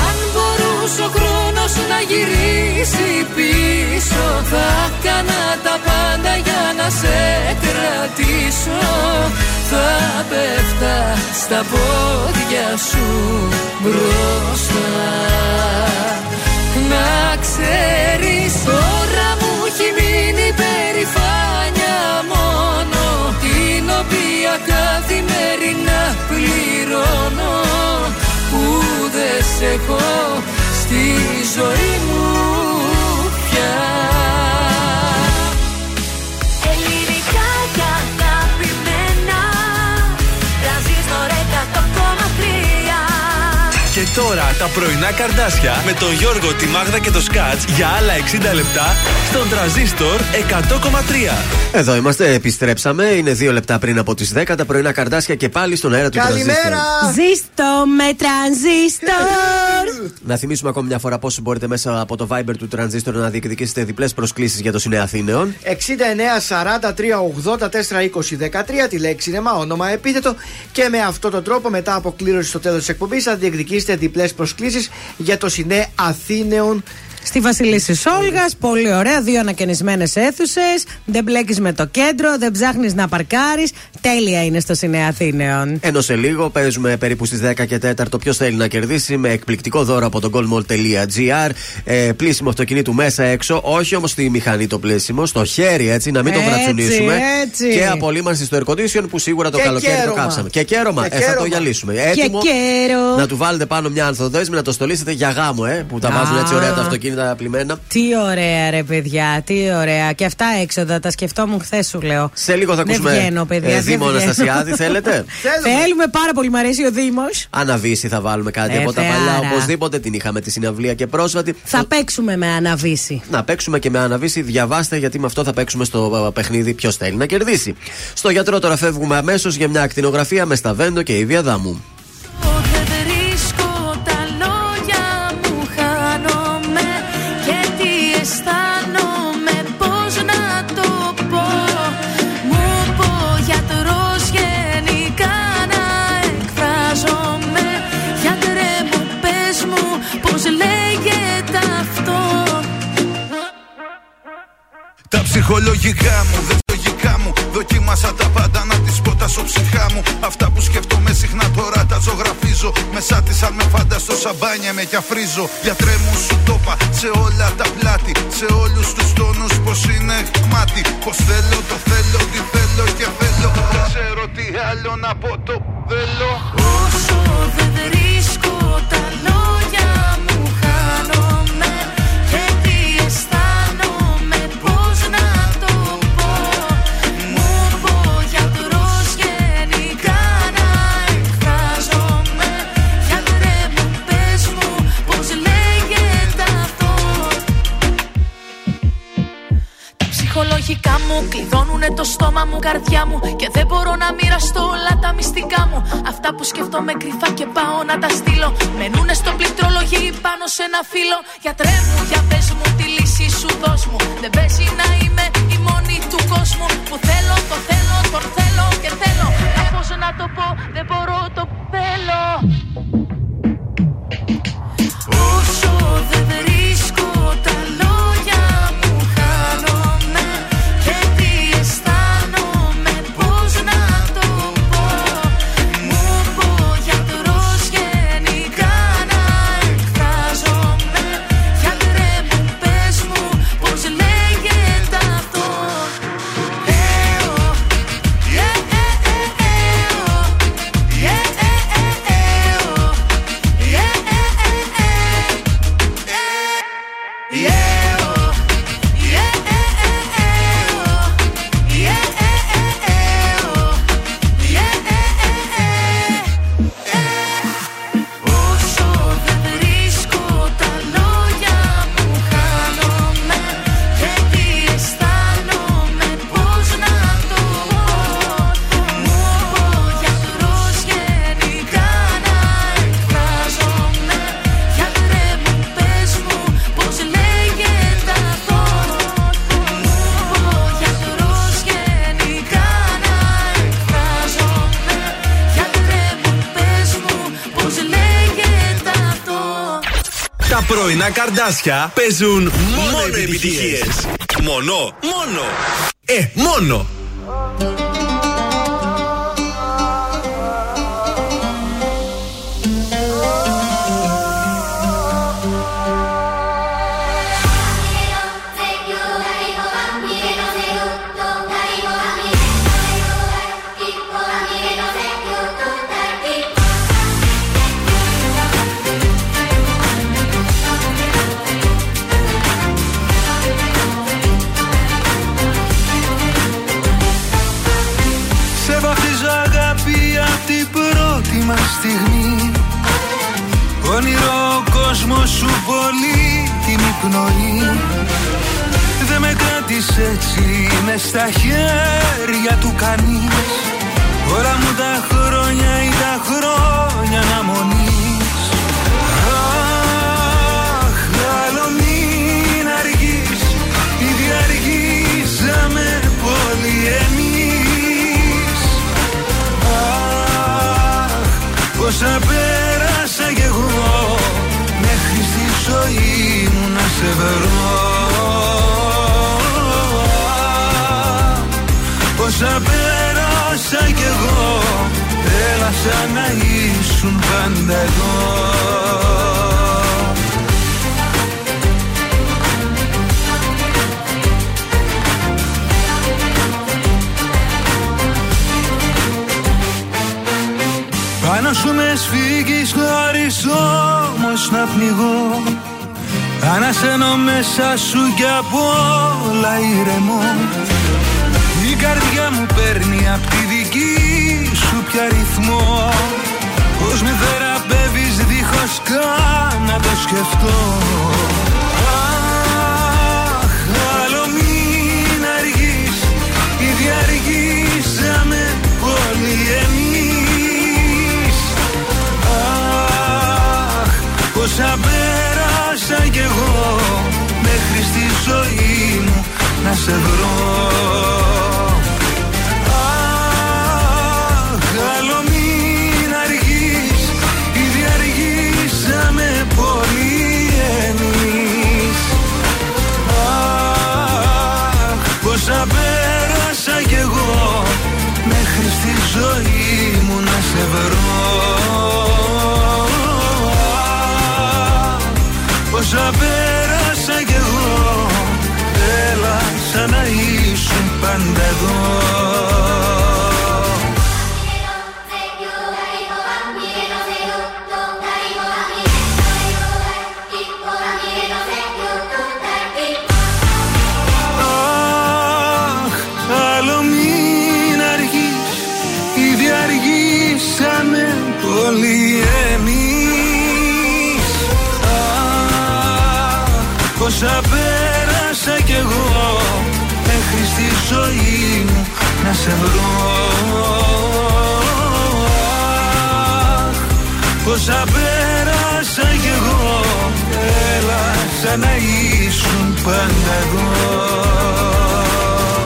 αν μπορούσε ο χρόνος να γυρίσει πίσω, θα κάνα τα πάντα για να σε κρατήσω. Θα πέφτα στα πόδια σου μπροστά. Να ξέρεις, τώρα μου έχει μείνει περηφάνια μόνο, την οποία καθημερινά πληρώνω, που δεν σ' έχω στη ζωή μου πια. Ελληνικά και αγαπημένα, Τρανζίστορ εκατό κόμμα τρία. Και τώρα τα πρωινά καρδάσια με τον Γιώργο, τη Μάγδα και το Σκατζ για άλλα εξήντα λεπτά στον Τρανζίστορ εκατό κόμμα τρία. Εδώ είμαστε, επιστρέψαμε. Είναι δύο λεπτά πριν από τις δέκα. Τα πρωινά καρδάσια και πάλι στον αέρα του Τρανζίστορ. Καλημέρα! Ζήστο με Τρανζίστορ! Να θυμίσουμε ακόμη μια φορά πόσο μπορείτε μέσα από το Viber του Τρανζίστορ να διεκδικήσετε διπλές προσκλήσεις για το Σινέ Αθήνεων. εξήντα εννέα σαράντα τρία ογδόντα τέσσερα είκοσι δεκατρία, τη λέξη νεμά, όνομα επίθετο. Και με αυτόν τον τρόπο, μετά από κλήρωση στο τέλος της εκπομπής, θα διεκδικήσετε διπλές προσκλήσεις για το Σινέ Αθήνεων στη Βασιλίσσης Όλγας. Πολύ ωραία, δύο ανακαινισμένες αίθουσες. Δεν μπλέκεις με το κέντρο, δεν ψάχνεις να παρκάρεις. Τέλεια είναι στο Σινέ Αθήνεων. Ενώ σε λίγο παίζουμε περίπου στις δέκα και τέσσερα. Ποιος θέλει να κερδίσει με εκπληκτικό δώρο από το goldmall.gr. Ε, πλήσιμο αυτοκινήτου μέσα έξω. Όχι όμως στη μηχανή το πλήσιμο, στο χέρι, έτσι, να μην το βρατσουνίσουμε. Και απολύμανση στο air condition που σίγουρα το και καλοκαίρι κέρωμα. Το κάψαμε. Και κέρωμα, ε, θα το γυαλίσουμε. Έτοιμο να του βάλετε πάνω μια ανθοδέσμη, να το στολίσετε για γάμο, ε, που τα βάζουν έτσι ωραία τα αυτοκίνητα. τα πλημμένα. Τι ωραία, ρε παιδιά, τι ωραία. Και αυτά έξοδα τα σκεφτόμουν χθες, σου λέω. Σε λίγο θα ακούσουμε. Δεν βγαίνω, παιδιά. Ε, Δήμο Αναστασιάδη, θέλετε. Θέλουμε πάρα πολύ, μου αρέσει ο Δήμος. Αναβίση θα βάλουμε κάτι ε, από θεάρα. Τα παλιά. Οπωσδήποτε την είχαμε τη συναυλία και πρόσφατη. Θα παίξουμε με Αναβίση. Να παίξουμε και με Αναβίση. Διαβάστε, γιατί με αυτό θα παίξουμε στο παιχνίδι. Ποιο θέλει να κερδίσει. Στο γιατρό τώρα φεύγουμε αμέσως για μια ακτινογραφία με Σταβέντο και Ήβια Δάμου. Τα ψυχολογικά μου, δε λογικά μου. Δοκίμασα τα πάντα να τις σκοτάσω ψυχά μου. Αυτά που σκέφτομαι συχνά τώρα τα ζωγραφίζω. Μέσα της αν με φανταστώ σαμπάνια με κι αφρίζω. Γιατρέ μου σου τόπα σε όλα τα πλάτη. Σε όλους τους τόνους πως είναι κομμάτι. Πως θέλω, το θέλω, τι θέλω και θέλω. Δεν ξέρω τι άλλο να πω, το θέλω. Όσο δεν βρίσκω τα λόγια μου χάνομαι. Και τι αισθάνομαι. Ψυχολογικά μου κλειδώνουνε το στόμα μου, καρδιά μου. Και δεν μπορώ να μοιραστώ όλα τα μυστικά μου. Αυτά που σκέφτομαι κρυφά και πάω να τα στείλω. Μενούνε στο πληκτρολογί πάνω σε ένα φύλλο. Γιατρέ μου, για πες μου τη λύση σου δώσ' μου. Δεν παίζει να είμαι η μόνη του κόσμου. Που θέλω, το θέλω, τον θέλω και θέλω. Κάπως να το πω, δεν μπορώ, το θέλω. Όσο δεν βρίσκω τα λόγια μου χάνω. Πρωινά καρδάσια παίζουν μόνο, μόνο επιτυχίες. Μόνο, μόνο, ε, μόνο. Όνειρο ο κόσμος σου πολύ την υπνοή. Δε με κράτης έτσι, είναι στα χέρια του κανείς. Όλα μου τα χρόνια ή τα χρόνια αναμονής. Αχ, άλλο μην αργείς. Ήδη αργήσαμε πολύ εμείς. Αχ, πόσα πέρασα κι εγώ μέχρι στη ζωή μου να σε βρω. Όσα πέρασα κι εγώ, έλα σαν να ήσουν πάντα εδώ. Πάνω σου με σφίγγεις χωρίς όμως να πνιγώ. Ανασένω μέσα σου κι απ' όλα ηρεμώ. Η καρδιά μου παίρνει απ' τη δική σου πια ρυθμό. Πώς με θεραπεύεις δίχως καν να το σκεφτώ. Αχ, άλλο μην αργείς, ήδη αργήσαμε όλοι εμείς. Αχ, πόσα πέρασα κι εγώ μέχρι στη ζωή μου να σε βρω. Αχ, άλλο μην αργείς, ήδη αργήσαμε πολύ εμείς. Αχ, πόσα πέρασα κι εγώ μέχρι στη ζωή μου να σε βρω. Αχ, πόσα πέρασα κι εγώ, έλα σαν να ήσουν πάντα εδώ. Αχ, άλλο μην αργείς, ήδη αργήσαμε πολύ εμείς. Αχ, πόσα πέρασα κι εγώ μέχρι στη ζωή μου να σε βρω. Αχ, πόσα πέρασα κι εγώ, έλα σαν να ήσουν πάντα εγώ.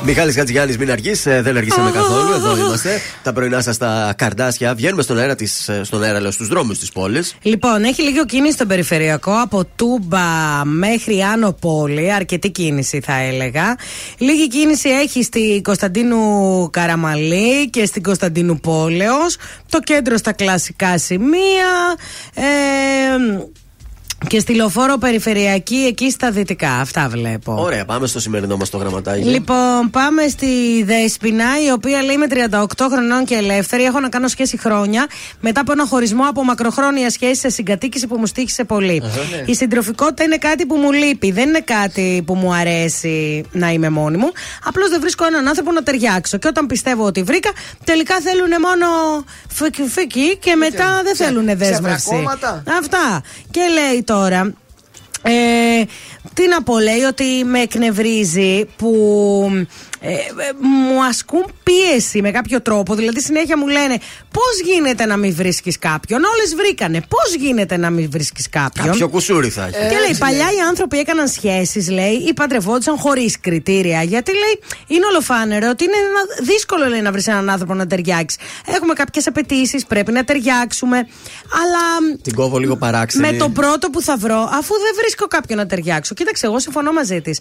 Μιχάλης Χατζηγιάννης, μην αργείς, δεν αργήσαμε καθόλου. Εδώ είμαστε. Τα πρωινά σας τα καρδάσια. Βγαίνουμε στον αέρα, της, στον αέρα λέω, στους δρόμους της πόλης. Λοιπόν, έχει λίγο κίνηση στον περιφερειακό. Από Τούμπα μέχρι Άνω Πόλη. Αρκετή κίνηση, θα έλεγα. Λίγη κίνηση έχει στην Κωνσταντίνου Καραμαλή και στην Κωνσταντίνου Πόλεως. Το κέντρο στα κλασικά σημεία. Ε, Και στη Λεωφόρο Περιφερειακή, εκεί στα δυτικά. Αυτά βλέπω. Ωραία, πάμε στο σημερινό μας το γραμματάκι. Λοιπόν, πάμε στη Δέσποινα, η οποία λέει με τριάντα οκτώ χρονών και ελεύθερη. Έχω να κάνω σχέση χρόνια μετά από ένα χωρισμό από μακροχρόνια σχέση σε συγκατοίκηση που μου στοίχησε πολύ. Uh-huh, ναι. Η συντροφικότητα είναι κάτι που μου λείπει. Δεν είναι κάτι που μου αρέσει να είμαι μόνη μου. Απλώς δεν βρίσκω έναν άνθρωπο να ταιριάξω. Και όταν πιστεύω ότι βρήκα, τελικά θέλουν μόνο φίκι και μετά δεν θέλουν δέσμευση. Αυτά. Και λέει τώρα, ε, τι να πω, λέει ότι με εκνευρίζει που ε, ε, μου ασκούν πίεση με κάποιο τρόπο. Δηλαδή συνέχεια μου λένε πώς γίνεται να μην βρίσκεις κάποιον, όλες βρήκανε, πώς γίνεται να μην βρίσκεις κάποιον. Κάποιο κουσούρι θα έχει. Ε, και λέει έτσι, παλιά λέει, οι άνθρωποι έκαναν σχέσεις, λέει, ή παντρευόντουσαν χωρίς κριτήρια, γιατί λέει είναι ολοφάνερο ότι είναι ένα, δύσκολο λέει, να βρεις έναν άνθρωπο να ταιριάξει. Έχουμε κάποιες απαιτήσεις, πρέπει να ταιριάξουμε, αλλά την κόβω λίγο παράξενη. Με το πρώτο που θα βρω, αφού δεν βρίσκω κάποιον να ταιριάξω. Κοίταξε, εγώ συμφωνώ μαζί της.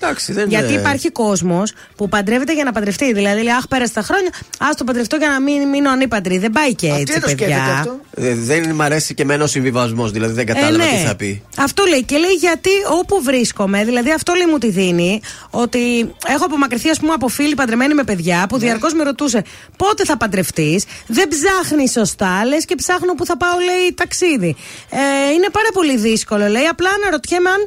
Γιατί δε... υπάρχει κόσμος που παντρεύεται για να παντρευτεί. Δηλαδή, λέει, αχ, πέρασε τα χρόνια, ας το παντρευτώ για να μην μείνω ανήπαντρη. Δεν πάει και έτσι, α, παιδιά. Αυτό. Ε, δεν μ' αρέσει και εμένα ο συμβιβασμός, δηλαδή δεν κατάλαβα ε, ναι. τι θα πει. Αυτό λέει. Και λέει, γιατί όπου βρίσκομαι, δηλαδή αυτό λέει μου τη δίνει, ότι έχω απομακρυνθεί, ας πούμε, από φίλοι παντρεμένοι με παιδιά που ναι. διαρκώς με ρωτούσε πότε θα παντρευτείς, δεν ψάχνει σωστά, λες και ψάχνω που θα πάω, λέει, ταξίδι. Ε, είναι πάρα πολύ δύσκολο, λέει. Απλά αναρωτιέμαι αν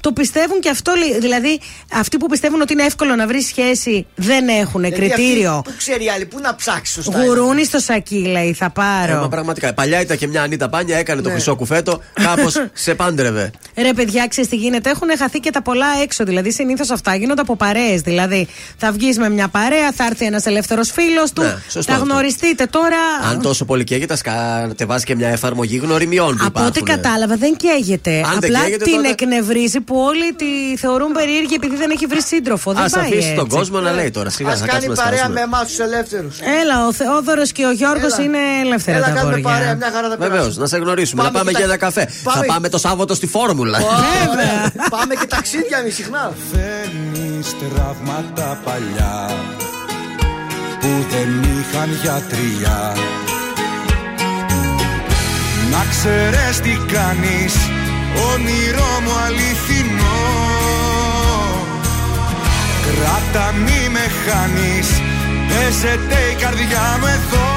το πιστεύουν και αυτό. Δηλαδή, αυτοί που πιστεύουν ότι είναι εύκολο να βρει σχέση δεν έχουν δηλαδή, κριτήριο. Πού ξέρει άλλη, πού να ψάξει σωστά. Γουρούνι στο σακί, λέει, θα πάρω. Ε, μα πραγματικά. Παλιά ήταν και μια Ανίτα Πάνια, έκανε ναι. το χρυσό κουφέτο, κάπως σε πάντρευε. Ρε, παιδιά, ξέρεις τι γίνεται. Έχουν χαθεί και τα πολλά έξω. Δηλαδή, συνήθως αυτά γίνονται από παρέες. Δηλαδή, θα βγει με μια παρέα, θα έρθει ένας ελεύθερος φίλος του, ναι, θα γνωριστείτε τώρα. Αν τόσο πολύ καίγεται, κατεβάζει και μια εφαρμογή γνωριμιών. Από ό,τι κατάλαβα, δεν καίγεται. Απλά την εκνευρίζει που όλοι τη θεωρούν περίεργη επειδή δεν έχει βρει σύντροφο. Ας αφήσει τον κόσμο να λέει τώρα. Ας κάνει παρέα με εμάς τους ελεύθερους. Έλα, ο Θεόδωρος και ο Γιώργος είναι ελεύθεροι. Έλα, κάνουμε παρέα, μια χαρά θα περάσουμε. Βεβαίως, να σε γνωρίσουμε, να πάμε για ένα καφέ. Θα πάμε το Σάββατο στη Φόρμουλα. Βέβαια. Πάμε και ταξίδια εμείς συχνά. Φέρνεις τραύματα παλιά που δεν είχαν γιατριά. Να ξέρεις τι κάνεις, όνειρό μου αληθινό. Κράτα μη με χάνεις, παίζεται η καρδιά μου εδώ.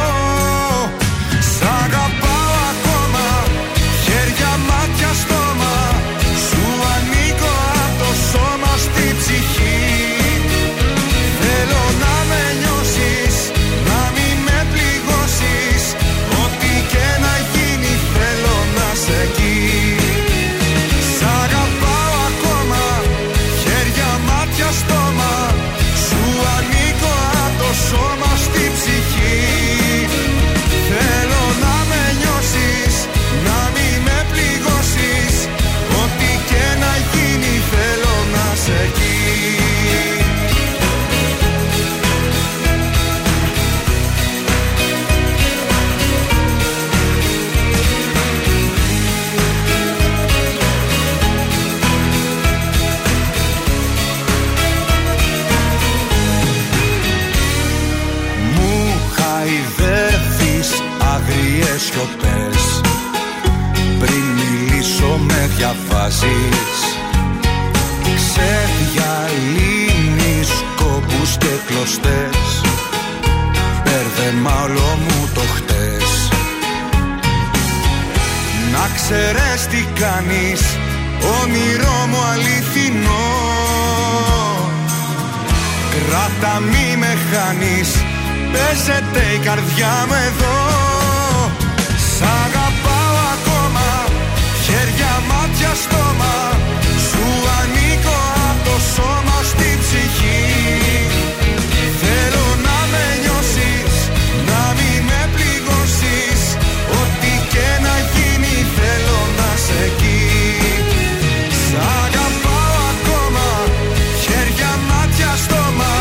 Σ' αγαπάω ακόμα, χέρια, μάτια, στόμα, σου ανήκω. σιωπές. Πριν μιλήσω με διαβάζεις. Σε διαλύνεις κόπους και κλωστές. Μπέρδεμα όλο μου το χτες. Να ξέρεις τι κάνεις, όνειρό μου αληθινό. Κράτα μη με χάνεις, παίζεται η καρδιά μου εδώ. Σ' αγαπάω ακόμα, χέρια, μάτια, στόμα. Σου ανήκω από το σώμα στη ψυχή. Θέλω να με νιώσεις, να μη με πληγώσεις. Ό,τι και να γίνει θέλω να σε εκεί. Σ' αγαπάω ακόμα, χέρια, μάτια, στόμα.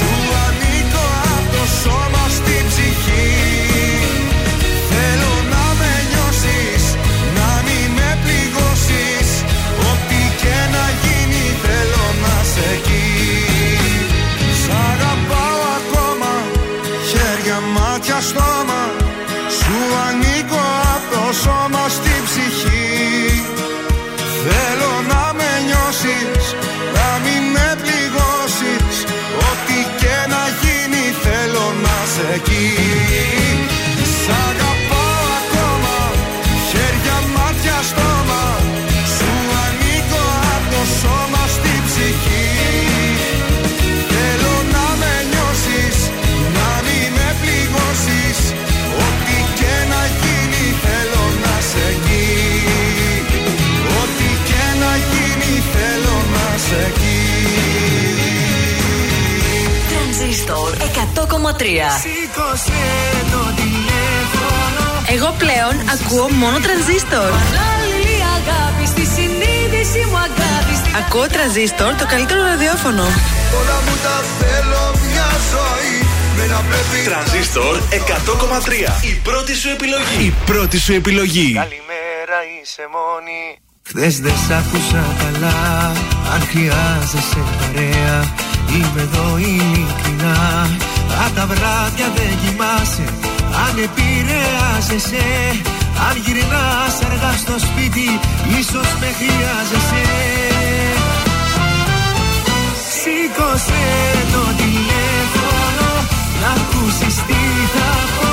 Σου ανήκω από το σώμα στη ψυχή. Θέλω να με νιώσεις, να μην με πληγώσεις. Ό,τι και να γίνει θέλω να σε εκεί. Σ' αγαπάω ακόμα, χέρια, μάτια, στόμα. Σου ανήκω από το σώμα στη ψυχή. Θέλω να με νιώσεις, να μην με πληγώσεις. Ό,τι και να γίνει θέλω να σε εκεί. Σ' αγαπάω ακόμα, χέρια, μάτια, στόμα. Σου ανήκω από το σώμα στη ψυχή. Θέλω να με νιώσεις, να μην με πληγώσεις. Ό,τι και να γίνει θέλω να σε εκεί. Ό,τι και να γίνει θέλω να σε εκεί. Τρανζίστορ εκατό κόμμα τρία. Σήκωσε το τηλέφωνο. Εγώ πλέον ακούω μόνο Τρανζίστορ. Άλλη αγάπη στη συνείδηση μου, αγάπη στη... Ακούω Τρανζίστορ, το καλύτερο ραδιόφωνο. Όλα μου τα θέλω μια ζωή. Τρανζίστορ εκατό κόμμα τρία. Η πρώτη σου επιλογή. Η πρώτη σου επιλογή. Καλημέρα, είσαι μόνη. Χθες δεν σ' άκουσα καλά. Αν χρειάζεσαι παρέα, είμαι εδώ ειλικρινά. Αν τα βράδια δεν κοιμάσαι, αν επηρεάζεσαι, αν γυρνάς αργά στο σπίτι, ίσως με χρειάζεσαι. Σήκωσε το τηλέφωνο, να ακούσεις τι θα πω.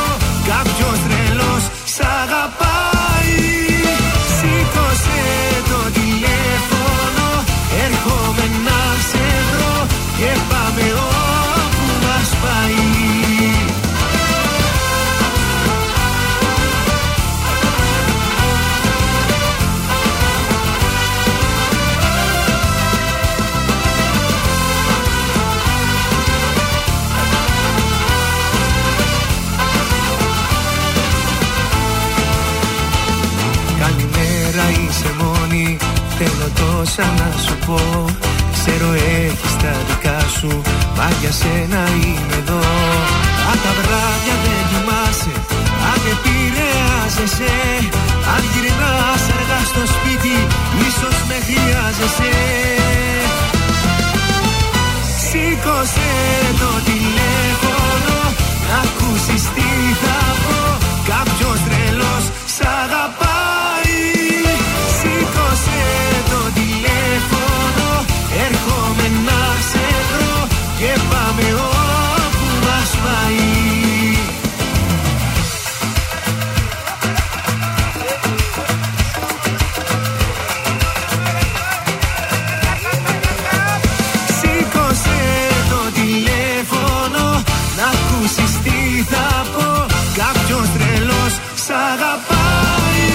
Κάποιος τρελός σ' αγαπάει. Σήκωσε το τηλέφωνο, έρχομαι να σε βρω και πάμε όπου μας πάει. Θέλω τόσα να σου πω. Ξέρω έχεις τα δικά σου, μα για σένα είμαι εδώ. Αν τα βράδια δεν κοιμάσαι, αν επηρεάζεσαι, αν γυρνάς αργά στο σπίτι, ίσως με χρειάζεσαι. Σήκωσε το τηλέφωνο, να ακούσεις τι θα πω. Κάποιος τρελός σ' αγαπάει. Σήκωσε το τηλέφωνο, έρχομαι να σε βρω και πάμε όπου μας πάει. Σήκωσε το τηλέφωνο, να ακούσεις τι θα πω. Κάποιος τρελός σ' αγαπάει.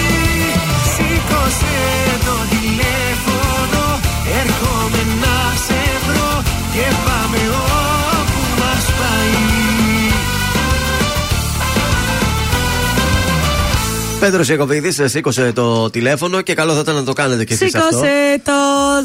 Σήκωσε το τηλέφωνο, έρχομαι να σε βρω και πάμε όπου Πέτρος Ιακοβίδης σας σήκωσε το τηλέφωνο και καλό θα ήταν να το κάνετε και εσείς αυτό. Σήκωσε το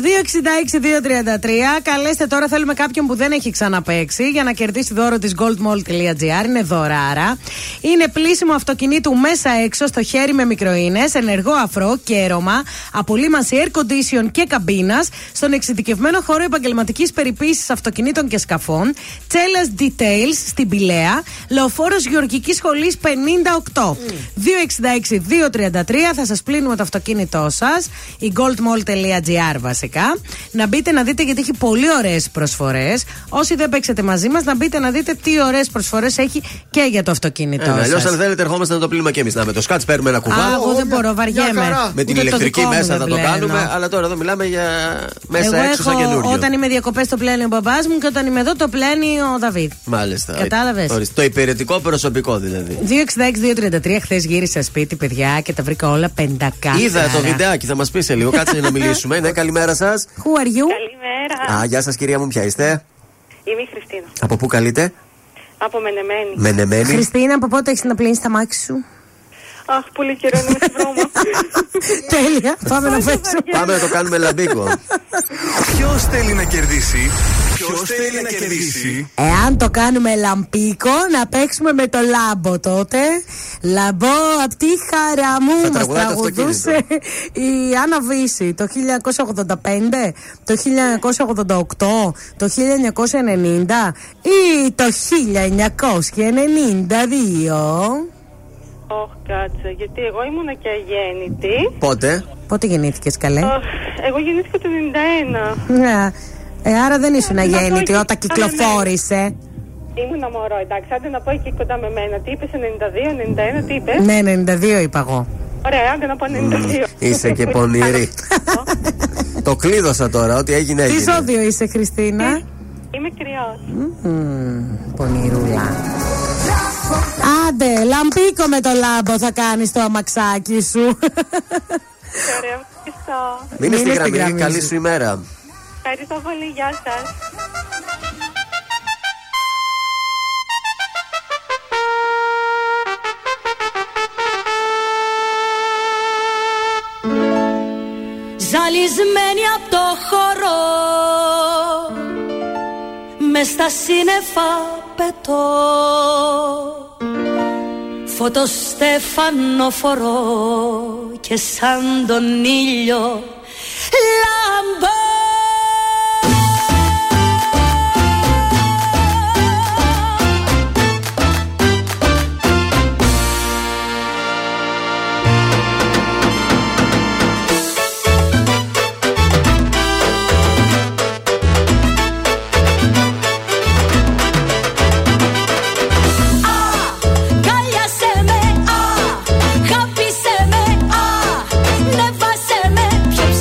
δύο έξι έξι δύο τρία τρία. Καλέστε τώρα, θέλουμε κάποιον που δεν έχει ξαναπαίξει για να κερδίσει δώρο της goldmall.gr. Είναι δωράρα. Είναι πλύσιμο αυτοκινήτου μέσα έξω στο χέρι με μικροίνες, ενεργό αφρό, κέρωμα, απολύμανση air condition και καμπίνας στον εξειδικευμένο χώρο επαγγελματικής περιποίησης αυτοκινήτων και σκαφών. Τσέλας Details στην Πηλαία, Λεωφόρος Γεωργικής Σχολής πενήντα οκτώ. Δύο έξι έξι δύο τρία τρία, θα σας πλύνουμε το αυτοκίνητό σας. Η goldmall.gr βασικά. Να μπείτε να δείτε, γιατί έχει πολύ ωραίες προσφορές. Όσοι δεν παίξετε μαζί μας, να μπείτε να δείτε τι ωραίες προσφορές έχει και για το αυτοκίνητό ε, σας. Αλλιώς, αν θέλετε, ερχόμαστε να το πλύνουμε και εμείς. Να με το Σκατζ παίρνουμε ένα κουβά. Α, εγώ δεν μπορώ, βαριέμαι. Με την ηλεκτρική μέσα θα το κάνουμε, αλλά τώρα εδώ μιλάμε για μέσα έξω σαν καινούριο. Όταν είμαι διακοπές το πλένει ο μπαμπάς μου και όταν είμαι εδώ το πλένει ο Δαβίδ. Μάλιστα. Κατάλαβες. Το υπηρετικό προσωπικό δηλαδή. δύο έξι έξι δύο τρία τρία, χθες γύρισα σπίτι, παιδιά, και τα βρήκα όλα πεντακάθαρα. Είδα το βιντεάκι, θα μας πει σε λίγο. Κάτσε να μιλήσουμε. Ναι, καλημέρα σας. Who are you? Καλημέρα. Α, γεια σας, κυρία μου, ποια είστε? Είμαι η Χριστίνα. Από πού καλείτε? Από Μενεμένη. Μενεμένη. Χριστίνα, από πότε έχεις να πλύνεις τα μάξι σου? Αχ, πολύ καιρό είναι στη βρώμα. Τέλεια. Πάμε να πέσουμε. Πάμε να το κάνουμε λαμπίκο. Ποιος θέλει να κερδίσει? Ποιος θέλει να κερδίσει? Εάν το κάνουμε λαμπίκο, να παίξουμε με το λάμπο τότε. Λαμπό απ' τη χαρά μου. Θα μας τραγουδούσε η Άννα Βύση το χίλια εννιακόσια ογδόντα πέντε, το χίλια εννιακόσια ογδόντα οκτώ, το χίλια εννιακόσια ενενήντα ή το χίλια εννιακόσια ενενήντα δύο. Όχι, oh, κάτσε, γιατί εγώ ήμουνα και αγέννητη. Πότε? Πότε γεννήθηκες, καλέ? Oh, εγώ γεννήθηκα το ενενήντα ένα. Ναι, ε, άρα δεν ήσουν αγέννητη να όταν κυκλοφόρησε. Ήμουνα μωρό, εντάξει, άντε να πω εκεί κοντά με μένα. Τι είπες, ενενήντα δύο, ενενήντα ένα, τι είπες? Ναι, ενενήντα δύο είπα εγώ. Ωραία, άντε να πω ενενήντα δύο. Mm, είσαι και πονηρή. Το κλείδωσα τώρα, ό,τι έγινε έγινε. Τι ζώδιο είσαι, Χριστίνα? Είμαι κρυός. Mm-hmm, πονηρούλα. Άντε, λαμπίκο με το λάμπο θα κάνεις το αμαξάκι σου. Μείνε στην γραμμή, γραμμή, καλή σου ημέρα. Ευχαριστώ πολύ, γεια σας. Ζαλισμένη από το χώρο, μες στα σύννεφα πετώ, φωτοστέφανο φορώ και σαν τον ήλιο λάμπω. Σ'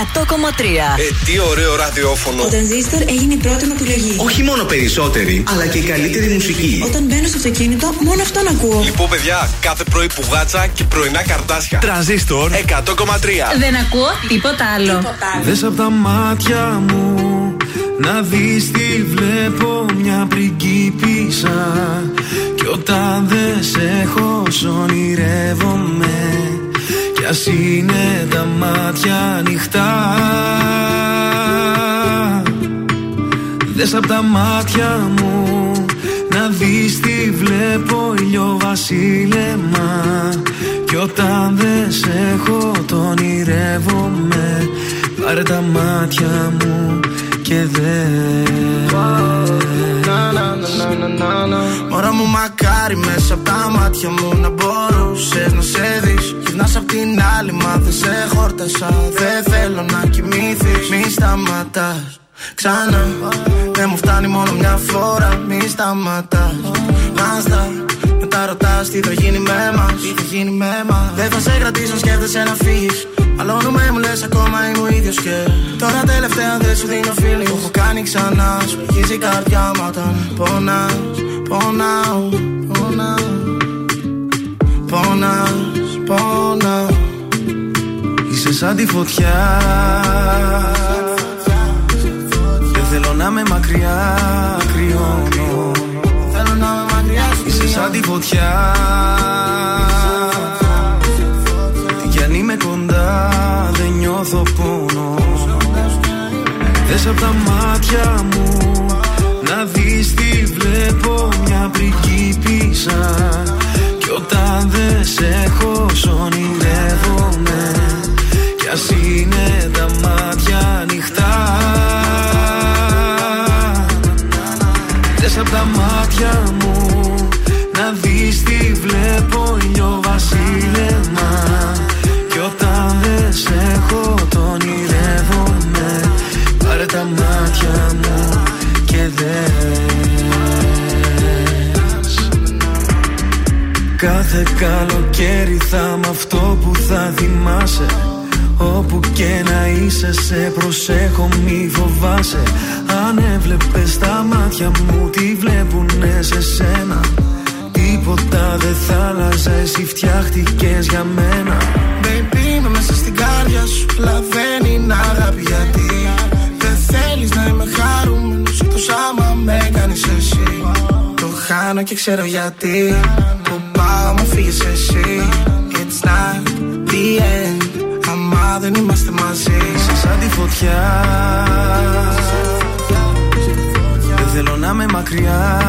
εκατό κόμμα τρία. Ε, τι ωραίο ραδιόφωνο. Ο Τρανζίστορ έγινε η πρώτη μου επιλογή. Όχι μόνο περισσότερη, αλλά και η καλύτερη μουσική. Όταν μπαίνω στο αυτοκίνητο, μόνο αυτόν ακούω. Λοιπόν, παιδιά, κάθε πρωί πουγάτσα και πρωινά καρτάσια. Τρανζίστορ εκατό κόμμα τρία. Δεν ακούω τίποτα άλλο. Δες από τα μάτια μου να δεις τι βλέπω, μια πριγκίπισσα. Κι όταν δε σε έχω, ονειρεύομαι. Κι ας είναι τα μάτια ανοιχτά, δες απ' τα μάτια μου να δεις τι βλέπω, ηλιοβασίλεμα. Κι όταν δε σε έχω, το ονειρεύομαι. Πάρε τα μάτια μου και δε. Μωρό μου, μακάρι μέσα από τα μάτια μου να μπορούσες να σε δεις. Γυρνάς απ' την άλλη, μα δεν σε χόρτασα. Δεν θέλω να κοιμηθείς. Μη σταματάς ξανά. Δεν μου φτάνει μόνο μια φορά. Μη σταματάς. Μάζδα, μετά ρωτάς τι θα γίνει με μας. Τι θα γίνει με μας. Δεν θα σε κρατήσω, σκέφτεσαι να φύγεις. Μαλώνουμε, μου λες ακόμα είμαι ο ίδιος και τώρα τελευταία δεν σου δίνω φίλη. Το έχω κάνει ξανά, σου πηγίζει η καρδιά μου όταν πονάς, πονάω, πονάω. Πονάς, πονάω. Είσαι σαν τη φωτιά, δεν θέλω να είμαι μακριά, κρυώνω. Θέλω να είμαι μακριά σου. Είσαι σαν τη φωτιά, είμαι κοντά, δεν νιώθω πόνο. Δες απ' τα μάτια μου να δεις τι βλέπω, μια πριγκίπισσα. Κι όταν δε σε έχω, ονειρεύομαι. Κι ας είναι τα μάτια ανοιχτά, δες απ' τα μάτια μου να δεις τι βλέπω, ηλιοβασίλεμα. Όταν δεν σε έχω, το ονειρεύομαι. Πάρε τα μάτια μου και δες. Κάθε καλοκαίρι θα είμαι αυτό που θα θυμάσαι. Όπου και να είσαι, σε προσέχω, μη φοβάσαι. Αν έβλεπες τα μάτια μου τι βλέπουνε σε σένα, τίποτα δεν θα άλλαζε, εσύ φτιάχτηκες για μένα. Είμαι μέσα στην κάρδια σου, λαβαίνει να αγάπη γιατί δεν θέλεις να είμαι χαρούμενος, εκτός άμα με κάνεις εσύ. Το χάνω και ξέρω γιατί, που πάω μου φύγεις εσύ. It's not the end, άμα δεν είμαστε μαζί. Είσαι σαν τη φωτιά, δεν θέλω να είμαι μακριά,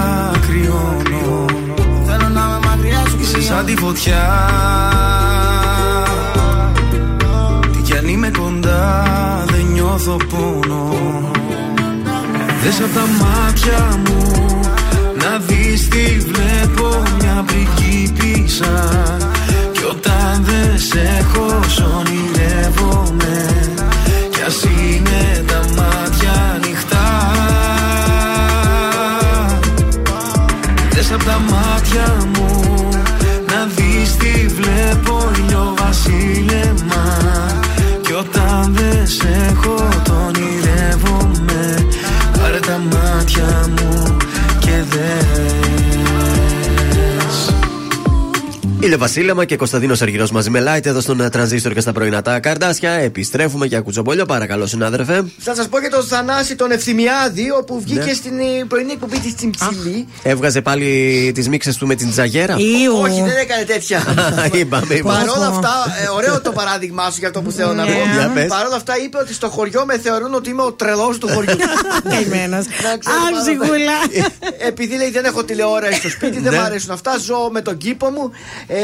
κρυώνω. Είσαι σαν τη φωτιά, αν είμαι κοντά, δεν νιώθω πόνο. Δες απ' τα μάτια μου να δεις τι βλέπω, μια πριγκίπισσα. Κι όταν δεν σε έχω, ονειρεύομαι. Κι ας είναι τα μάτια ανοιχτά, δες απ' τα μάτια μου να δεις τι βλέπω, ηλιοβασίλεμα. Όταν δεν σε έχω, το ονειρεύομαι. Πάρε τα μάτια μου και δες. Ηλε Βασίλεμα και Κωνσταντίνος Αργυρός μαζί με Light εδώ στον Τρανζίστορ και στα πρωινά τα Καρντάσια. Επιστρέφουμε για κουτσομπολιό, παρακαλώ συνάδελφε. Θα σας πω και τον Θανάση τον Ευθυμιάδη, όπου βγήκε ναι. στην πρωινή εκπομπή της Τσιμψιλή. Έβγαζε πάλι τις μίξες του με την τζαγέρα. Ιω. Όχι, δεν έκανε τέτοια. Παρόλα αυτά, ωραίο το παράδειγμά σου για αυτό που θέλω να πω. Παρόλα αυτά, είπε ότι στο χωριό με θεωρούν ότι είμαι ο τρελός του χωριού. Καημένο. Άμψιγουλα. Επειδή λέει δεν έχω τηλεόραση στο σπίτι, δεν μου αρέσουν αυτά, ζω με τον κήπο μου. Ε,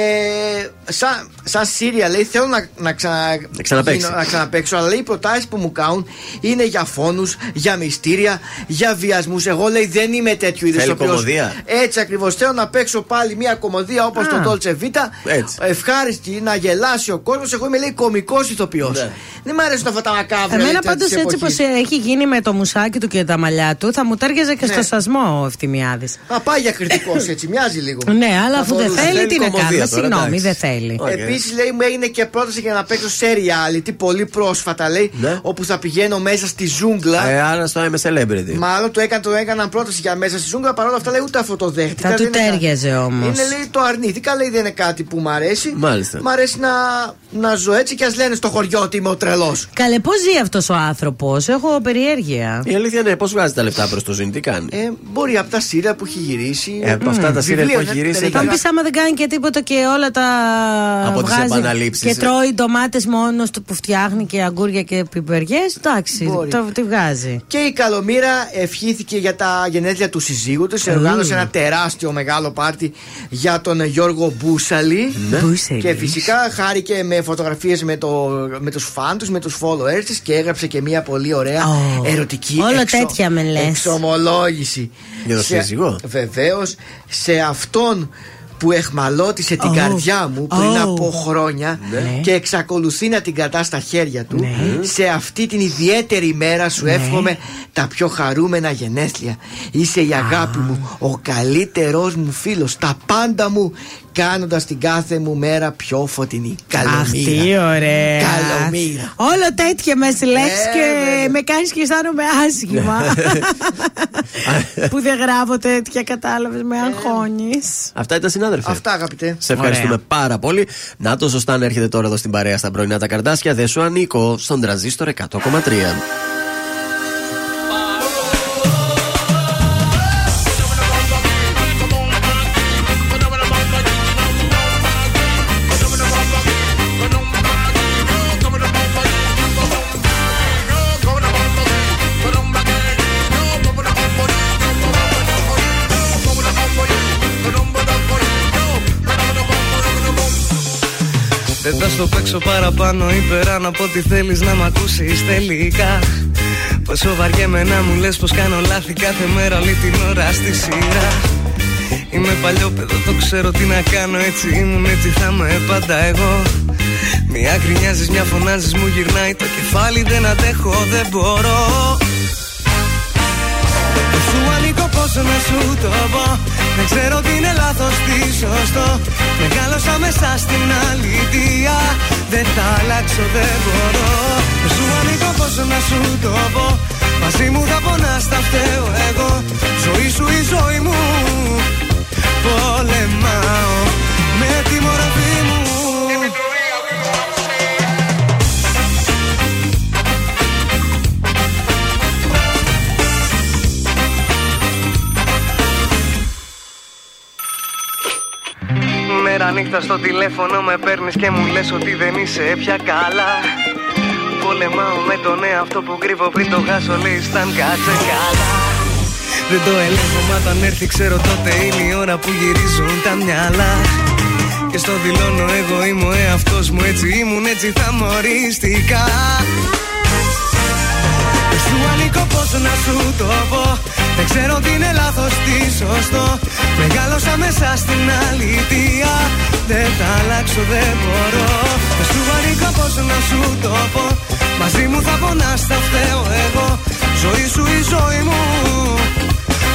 σαν, σαν Σύρια λέει θέλω να, να, ξανα, ξαναπαίξω. να ξαναπαίξω, αλλά λέει οι προτάσεις που μου κάνουν είναι για φόνους, για μυστήρια, για βιασμούς. Εγώ λέει δεν είμαι τέτοιου είδους. Έτσι ακριβώς, θέλω να παίξω πάλι μια κομμωδία όπως το Dolce Vita, ευχάριστη, να γελάσει ο κόσμος. Εγώ είμαι λέει κωμικός ηθοποιός. Ναι. Δεν μ' αρέσουν αυτά τα μακάβρα. Εμένα πάντως έτσι πως έχει γίνει με το μουσάκι του και τα μαλλιά του, θα μου τέριαζε και ναι. στο σασμό ο Ευθυμιάδης. Α, πάει για κριτικός έτσι, μοιάζει λίγο. Ναι, αλλά αφού δεν θέλει, τι να κάνει. τώρα. Συγγνώμη, δεν θέλει. Okay. Επίσης, λέει, μου έγινε και πρόταση για να παίξω σε reality πολύ πρόσφατα, λέει, ναι, όπου θα πηγαίνω μέσα στη ζούγκλα. Ε, άρα στο είμαι celebrity. Μάλλον το έκανα, το έκαναν πρόταση για μέσα στη ζούγκλα, παρόλα αυτά λέει ούτε αυτό το δέχτηκα. Θα του τέριαζε όμως. Είναι, λέει, το αρνήθηκα, λέει, δεν είναι κάτι που μου αρέσει. Μάλιστα. Μ' αρέσει να, να ζω έτσι και α λένε στο χωριό ότι είμαι ο τρελός. Καλέ, πώς ζει αυτός ο άνθρωπος, έχω περιέργεια. Η αλήθεια είναι πώς βγάζει τα λεφτά προς το ζήν, τι κάνει. Ε, μπορεί από τα σύρια που έχει γυρίσει. Ε, από αυτά mm. τα σύρια που έχει γυρίσει. Αν πει άμα δεν κάνει και τίποτα και όλα τα. Από τις επαναλήψεις. Και τρώει ντομάτες μόνος του που φτιάχνει και αγκούρια και πιπεριές. Εντάξει, το, τη βγάζει. Και η Καλομήρα ευχήθηκε για τα γενέθλια του συζύγου της. Οργάνωσε ένα τεράστιο μεγάλο πάρτι για τον Γιώργο Μπούσαλη. Ναι. Και φυσικά χάρηκε με φωτογραφίες με, το, με τους φαν τους, με τους followers της και έγραψε και μια πολύ ωραία oh. ερωτική εξο, εξομολόγηση. Για το σύζυγο. Βεβαίως, σε αυτόν που εχμαλώτισε oh. την καρδιά μου πριν oh. από χρόνια ναι. και εξακολουθεί να την κρατά στα χέρια του, ναι. σε αυτή την ιδιαίτερη μέρα σου ναι. εύχομαι τα πιο χαρούμενα γενέθλια. Είσαι η αγάπη ah. μου, ο καλύτερός μου φίλος, τα πάντα μου, κάνοντας την κάθε μου μέρα πιο φωτεινή. Καλομήρα. Αχ, τι ωραία. Καλομήρα. Όλο τέτοια με συλλέξεις ε, και ε, με κάνεις και αισθάνομαι άσχημα. Που δεν γράφω τέτοια, κατάλαβες, με αγχώνεις. Αυτά ήταν, συνάδελφοι. Αυτά, αγαπητέ. Σε ευχαριστούμε ωραία. πάρα πολύ. Να το Ζωστάν έρχεται τώρα εδώ στην παρέα στα πρωινά τα Καρντάσια. Δε σου ανήκω στον Τρανζίστορ εκατό κόμμα τρία. Δεν θα στο παίξω παραπάνω ή πέραν από ό,τι θέλεις να μ' ακούσεις τελικά. Πόσο βαριέμαι να μου λες πως κάνω λάθη κάθε μέρα όλη την ώρα στη σειρά. Είμαι παλιό παιδό, το ξέρω τι να κάνω, έτσι ήμουν, έτσι θα είμαι πάντα εγώ. Μια γκρινιάζεις, μια φωνάζεις, μου γυρνάει το κεφάλι, δεν αντέχω, δεν μπορώ. Δεν σου ανήκω, πόσο να σου το πω, δεν ξέρω τι είναι λάθος, τι σωστό. Μεγάλωσα μέσα στην αλήθεια, δεν θα αλλάξω, δεν μπορώ. Δεν σου ανήκω, πόσο να σου το πω, μαζί μου θα πονάς, θα φταίω εγώ. Ζωή σου η ζωή μου, πολεμάω με τη μορφή μου. Μέρα νύχτα στο τηλέφωνο με παίρνεις και μου λες ότι δεν είσαι πια καλά. Πολεμάω με τον εαυτό που κρύβω πριν το χάσω, λέει Σταν, κάτσε καλά. Δεν το ελέγχω, μα όταν έρθει ξέρω τότε είναι η ώρα που γυρίζουν τα μυαλά. Και στο δηλώνω, εγώ είμαι ο εαυτός μου, έτσι ήμουν, έτσι θα είμαι οριστικά. Δεν σου ανήκω, πόσο να σου το πω, δεν ξέρω τι είναι λάθος, τι σωστό. Μεγάλωσα μέσα στην αλήθεια, δεν θα αλλάξω, δεν μπορώ. Δεν σου ανήκω, πόσο να σου το πω, μαζί μου θα πονάς, θα φταίω εγώ. Ζωή σου η ζωή μου,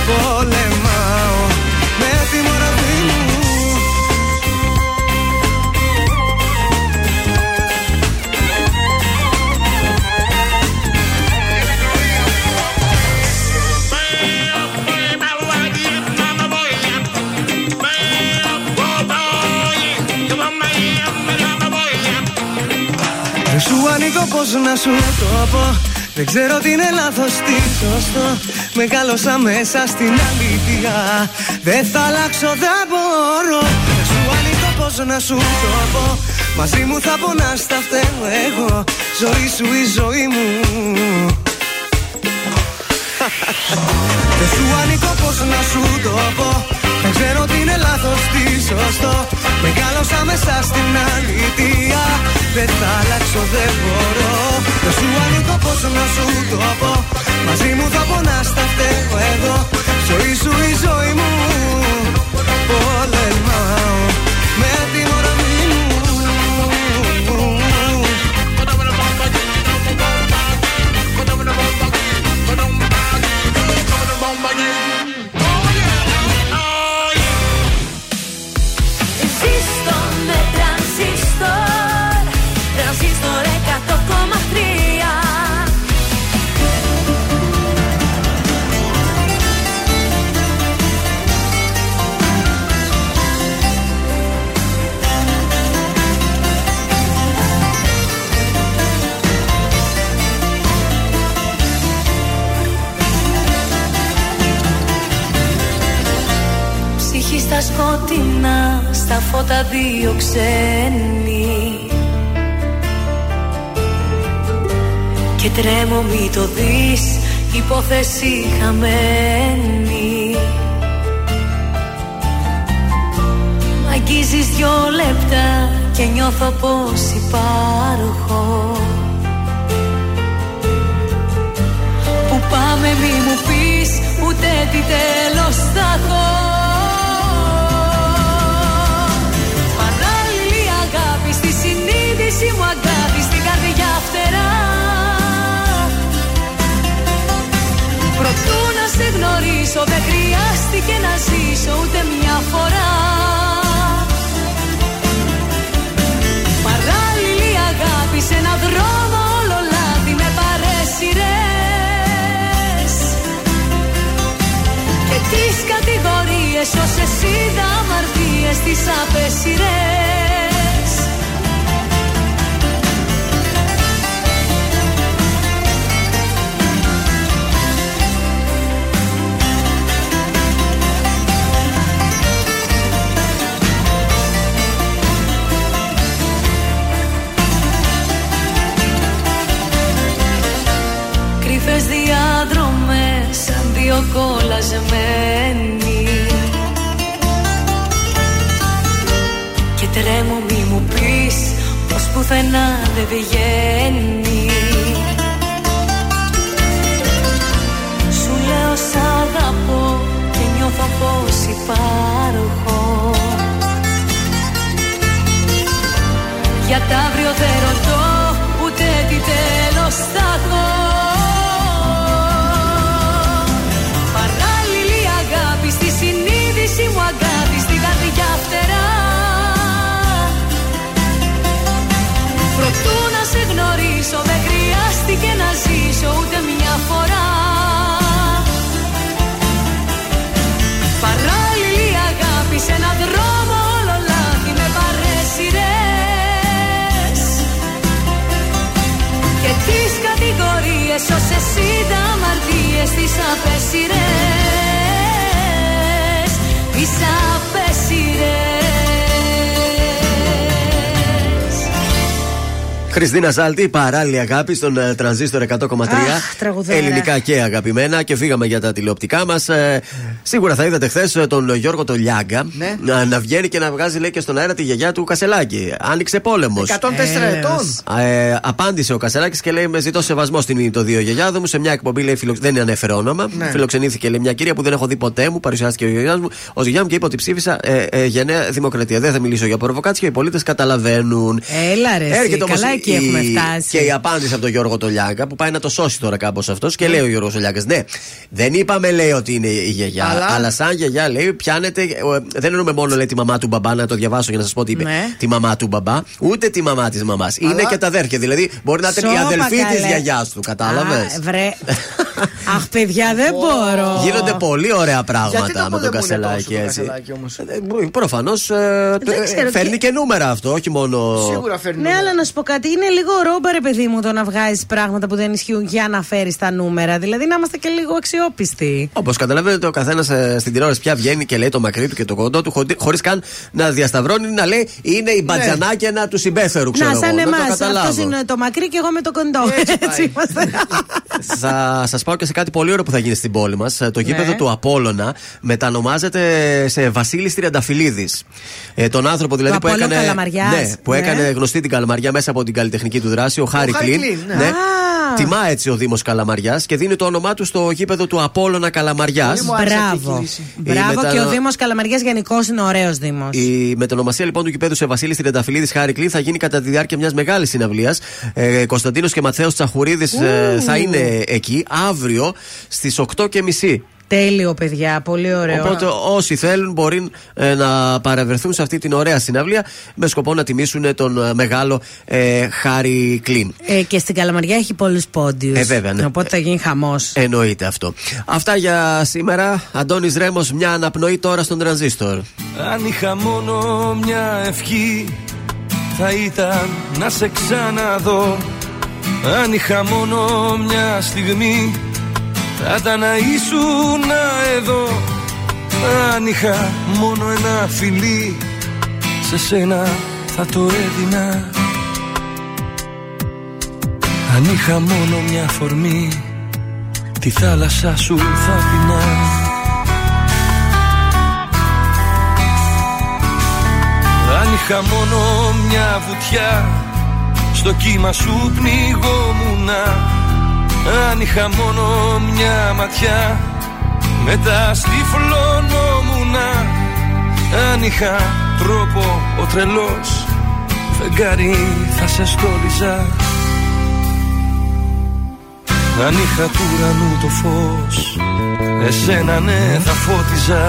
πολεμάω με τη μορφή μου. Σου ανήκω, πώς να σου το πω, δεν ξέρω τι είναι λάθος, τι σωστό. Μεγάλωσα μέσα στην αλήθεια, δεν θα αλλάξω, δεν μπορώ. Σου ανήκω, πώς να σου το πω, μαζί μου θα πονάς, θα φταίω εγώ. Ζωή σου η ζωή μου. Δεν σου ανήκω, πώς να σου το πω, δεν ξέρω τι είναι λάθος, τι σωστό. Μεγάλωσα μέσα στην αλήθεια, δεν θα αλλάξω, δεν μπορώ. Δεν σου ανήκω, πόσο να σου το πω, μαζί μου θα πονάς, θα φταίω εγώ. Ζωή σου η ζωή μου, πολεμάω με τη μορφή μου. Ζήστο. σκοτεινά στα φώτα δύο ξένοι και τρέμω μη το δεις, υπόθεση χαμένη. Μ' αγγίζεις δυο λεπτά και νιώθω πως υπάρχω. Που πάμε μη μου πεις ούτε τι τέλος θα έχω. Στη συνείδηση μου αγάπη, στην καρδιά φτερά. Προτού να σε γνωρίσω, δεν χρειάστηκε να ζήσω ούτε μια φορά. Παράλληλη αγάπη, σε έναν δρόμο όλο λάδι με παρέσιρες και τις κατηγορίες, όσες είδα αμαρτίες, τις απέσιρες. Κρυφές διάδρομες, σαν δύο κολλασμένοι και τρέμω μη μου πεις πως πουθενά δεν βγαίνει. Σου λέω σ' αγαπώ και νιώθω πως υπάρχω. Για τ' αύριο δεν ρωτώ ούτε τι τέλος θα έχω. Συνείδηση μου αγάπη, στη καρδιά φτερά. Προτού να σε γνωρίσω, δεν χρειάστηκε να ζήσω ούτε μια φορά. Παράλληλη αγάπη, σε έναν δρόμο όλο λάθη με παρέσιρες και τις κατηγορίες, όσες είδα αμαρτίες, τις απέσιρες. Τις απέσιρες. Χριστίνα Ζάλτη, παράλληλη αγάπη στον uh, Τρανζίστορ εκατό κόμμα τρία. Ah, ελληνικά και αγαπημένα. Και φύγαμε για τα τηλεοπτικά μας. Ε, σίγουρα θα είδατε χθες τον Γιώργο τον Λιάγκα, ναι, να, να βγαίνει και να βγάζει, λέει, και στον αέρα τη γιαγιά του Κασελάκη. Άνοιξε πόλεμος. εκατόν τέσσερα ε, ετών. Ε, απάντησε ο Κασελάκης και λέει: με ζητώ σεβασμό στην Ινδοδία γιαγιάδο μου. Σε μια εκπομπή, λέει, φιλοξ... δεν ανέφερε όνομα. Ναι. Φιλοξενήθηκε, λέει, μια κυρία που δεν έχω δει ποτέ μου. Παρουσιάστηκε ο γιαγιά μου. Ο γιαγιά μου και είπε ότι ψήφισα ε, ε, για Νέα Δημοκρατία. Δεν θα μιλήσω για προβοκάτσια. Οι πολίτες καταλαβαίνουν. Έλα ρε. Έρχεται όμως καλά η... εκεί έχουμε φτάσει. Και η απάντηση από τον Γιώργο τον Λιάγκα που πάει να το σώσει τώρα κάπως αυτός και λέει ο Γιώργος Λιάγκα: ναι, δεν είπαμε, λέει, ότι είναι η γιαγιά. Αλλά... Αλλά σαν γιαγιά, λέει, πιάνεται. Δεν εννοούμε μόνο, λέει, τη μαμά του μπαμπά, να το διαβάσω για να σας πω τι είπε. Ναι. Τη μαμά του μπαμπά, ούτε τη μαμά της μαμάς. Αλλά... Είναι και τα αδέρφια. Δηλαδή μπορεί να ήταν η αδελφή της γιαγιάς του. Κατάλαβες. Βρε. Αχ, παιδιά, δεν μπορώ. Γίνονται πολύ ωραία πράγματα το με τον Κασελάκη. Προφανώς ε, φέρνει και... και νούμερα αυτό, όχι μόνο. Σίγουρα φέρνει. Ναι, νούμερα. Αλλά να σου πω κάτι. Είναι λίγο ρόμπα, ρε παιδί μου, το να βγάζεις πράγματα που δεν ισχύουν για να φέρεις τα νούμερα. Δηλαδή να είμαστε και λίγο αξιόπιστοι. Όπως καταλαβαίνετε, ο καθένας στην τηλεόραση πια βγαίνει και λέει το μακρύ του και το κοντό του, χωρίς καν να διασταυρώνει, να λέει είναι η μπατζανάκια, ναι, του συμπέθερου, ξέρω. Να, σαν εμάς. Αυτό είναι το μακρύ και εγώ με το κοντό. Έτσι είμαστε. Θα σας πάω και σε κάτι πολύ ωραίο που θα γίνει στην πόλη μας. Το γήπεδο του Απόλλωνα μετανομάζεται σε Βασίλη Τριανταφυλλίδης. Ε, τον άνθρωπο, δηλαδή, το που, έκανε, ναι, που ναι. έκανε γνωστή την Καλαμαριά μέσα από την καλλιτεχνική του δράση, ο Χάρη Κλίν. Ναι. Ναι. Τιμά έτσι ο Δήμος Καλαμαριάς και δίνει το όνομά του στο γήπεδο του Απόλλωνα Καλαμαριάς. Μπράβο. Μπράβο, μετα... και ο Δήμος Καλαμαριάς γενικώς είναι ωραίος Δήμος. Η μετονομασία λοιπόν του γηπέδου σε Βασίλη Τριανταφυλλίδης Χάρη Κλίν θα γίνει κατά τη διάρκεια μιας μεγάλης συναυλίας. Ε, Κωνσταντίνος και Ματθαίος Τσαχουρίδης ε, θα είναι εκεί αύριο στις οκτώ και μισή. Τέλειο, παιδιά, πολύ ωραίο. Οπότε όσοι θέλουν μπορεί ε, να παρευρεθούν σε αυτή την ωραία συναυλία με σκοπό να τιμήσουν τον μεγάλο ε, Χάρη Κλίν. Ε, και στην Καλαμαριά έχει πολλούς πόντιους. Ε, βέβαια, ναι. Οπότε θα γίνει χαμός. Ε, εννοείται αυτό. Αυτά για σήμερα. Αντώνης Ρέμος, μια αναπνοή τώρα στον Τρανζίστορ. Αν είχα μόνο μια ευχή θα ήταν να σε ξαναδώ. Αν είχα μόνο μια στιγμή θα τα να ήσουν εδώ. αν είχα μόνο ένα φιλί, σε σένα θα το έδινα. Αν είχα μόνο μια φορμή, τη θάλασσα σου θα πεινά. Αν είχα μόνο μια βουτιά, στο κύμα σου πνιγόμουνα. Αν είχα μόνο μια ματιά, μετά στυφλωνόμουνα. Αν είχα τρόπο ο τρελός, φεγγάρι θα σε στόλιζα. Αν είχα του ουρανού το φως, εσένα ναι θα φώτιζα.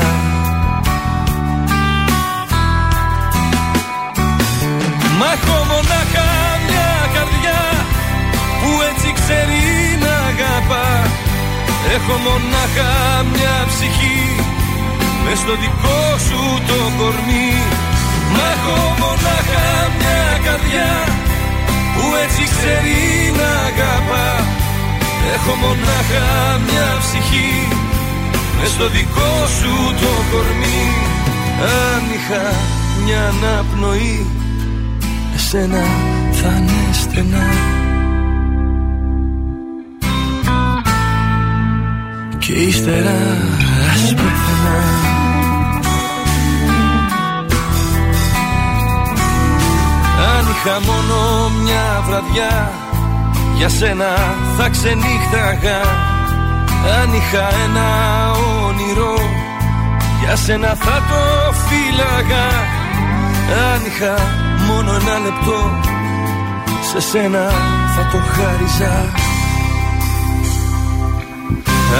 Μα έχω μονάχα μια καρδιά που έτσι ξέρει να αγαπά. Έχω μονάχα μια ψυχή μες στο δικό σου το κορμί. Μα έχω μονάχα μια καρδιά που έτσι ξέρει να αγαπά. Έχω μονάχα μια ψυχή μες στο δικό σου το κορμί. Αν είχα μια αναπνοή, εσένα θα είναι στενά. Και ύστερα ας πεθανά. Αν είχα μόνο μια βραδιά, για σένα θα ξενύχταγα. Αν είχα ένα όνειρο, για σένα θα το φύλαγα. Αν είχα μόνο ένα λεπτό, σε σένα θα το χάριζα.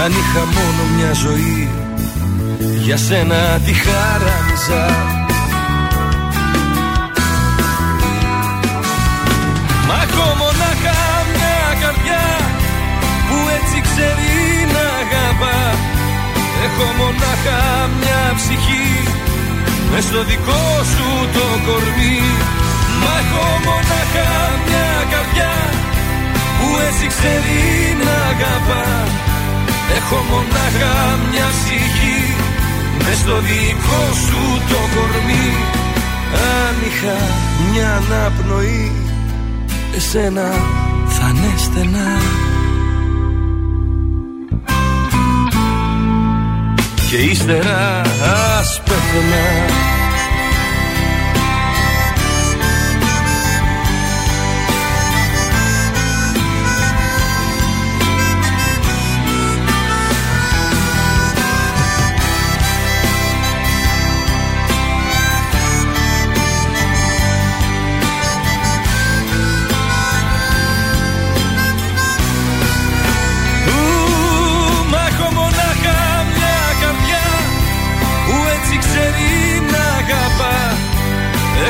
Αν είχα μόνο μια ζωή, για σένα τη χάραζα. Μα έχω μονάχα που έτσι ξέρει να αγαπά. Έχω μονάχα μια ψυχή μες στο δικό σου το κορμί. Μα έχω μονάχα μια καρδιά που έτσι ξέρει να αγαπά. Έχω μονάχα μια ψυχή μες στο δικό σου το κορμί. Αν είχα μια αναπνοή, εσένα θα είναι στενά. Και ύστερα ας πεθανά.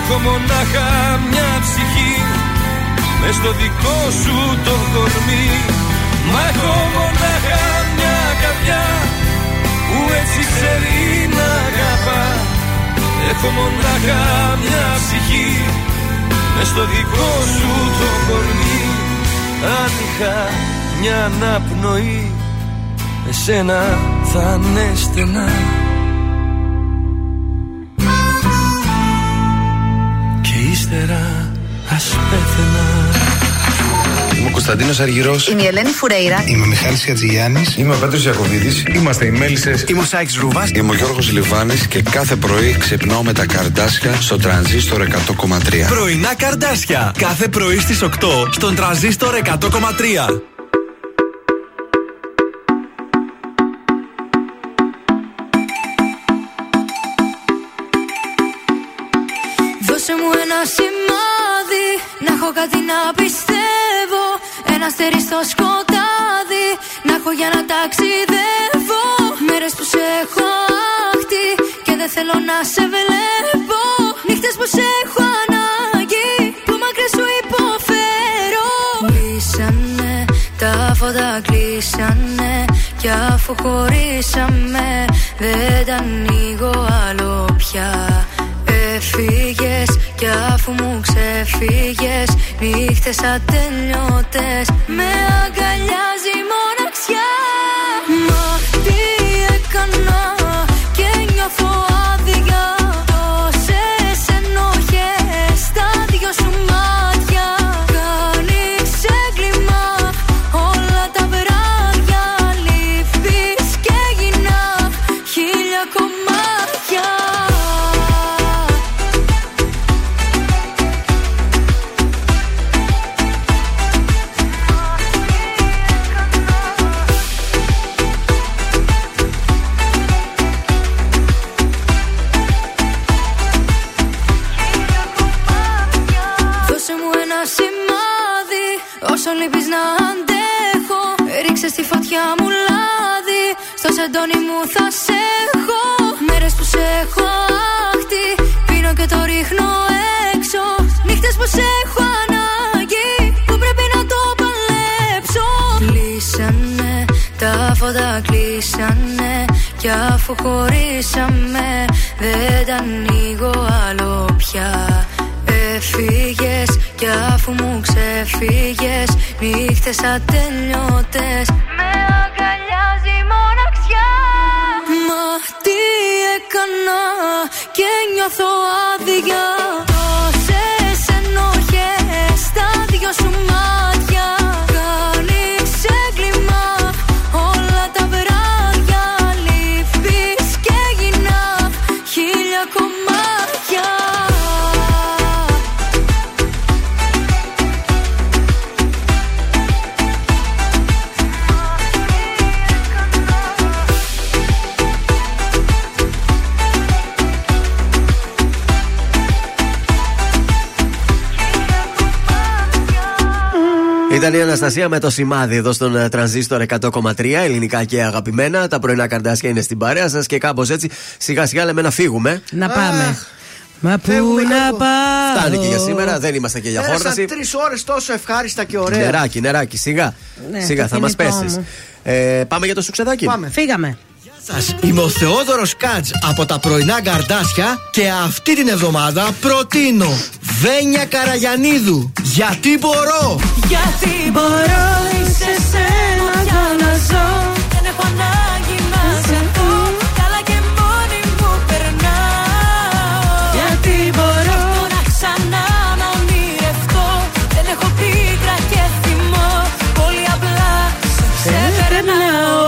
Έχω μονάχα μια ψυχή μες στο δικό σου το κορμί. Μα έχω μονάχα μια καρδιά που έτσι ξέρει να αγαπά. Έχω μονάχα μια ψυχή μες στο δικό σου το κορμί. Αν είχα μια αναπνοή, εσένα θα είναι στενά. Είμαι ο Κωνσταντίνος Αργυρός. Είμαι η Ελένη Φουρέιρα. Είμαι ο Μιχάλης Ατζηγιάννης. Είμαι ο Πέτρος Ιακωβίδης. Είμαστε οι Μέλισσες. Είμαι ο Σάιξ Ρουβάς. Είμαι ο Γιώργος Λιβάνης και κάθε πρωί ξυπνάω με τα Καρντάσια στο Τρανζίστορ εκατό κόμμα τρία. Πρωινά Καρντάσια. Κάθε πρωί στις οκτώ στον Τρανζίστορ εκατό κόμμα τρία. Σημάδι, να έχω κάτι να πιστεύω. Ένα αστέρι στο σκοτάδι, να έχω για να ταξιδεύω. Μέρες που σε έχω άχτη και δεν θέλω να σε βλέπω. Νύχτες που σε έχω ανάγκη, που μακριά σου υποφέρω. Κλείσανε, τα φώτα κλείσανε. Κι αφού χωρίσαμε, δεν τα ανοίγω άλλο πια. Έφυγες κι αφού μου ξεφύγες, νύχτες ατελειώτες με αγκαλιάζει η μοναξιά. Μα τι έκανα και νιώθω μάτια μου λάδι. Στο σεντόνι μου θα σε έχω. Μέρες που σε έχω άχτη, πίνω και το ρίχνω έξω. Νύχτες που σε έχω ανάγκη, που πρέπει να το παλέψω. Κλείσανε τα φώτα, κλείσανε. Κι αφού χωρίσαμε, δεν τα ανοίγω άλλο πια. Έφυγες κι αφού μου ξεφύγες, νύχτες ατελειώτες με αγκαλιάζει μοναξιά. Μα τι έκανα και νιώθω άδεια. Τόσες ενοχές στα δυο σου μάτια. Κάνεις έγκλημα όλα τα βράδια. Λείπεις και γίνα χίλια κομμάτια. Ήταν η Αναστασία με το σημάδι εδώ στον Τρανζίστορ εκατό κόμμα τρία, ελληνικά και αγαπημένα. Τα πρωινά καρδάσια είναι στην παρέα σας και κάπως έτσι σιγά σιγά λέμε να φύγουμε. Να πάμε. Αχ, μα πού να πάω. Φτάνει και για σήμερα, δεν είμαστε και για φόρταση. Τρεις ώρες τόσο ευχάριστα και ωραία. Νεράκι, νεράκι, σιγά. Ναι, σιγά θα μας πέσεις. Ε, πάμε για το σουξεδάκι. Πάμε. Φύγαμε. Σας, είμαι ο Θεόδωρος Σκατζ από τα πρωινά καρδάσια και αυτή την εβδομάδα προτείνω Βένια Καραγιαννίδου. Γιατί μπορώ. Γιατί μπορώ είσαι σένα για να ζω. Δεν έχω ανάγκη να σε δω. Καλά και μόνη μου περνάω. Γιατί μπορώ να ξανά να ονειρευτώ. Δεν έχω πίκρα και θυμό. Πολύ απλά σε ξεπερνάω.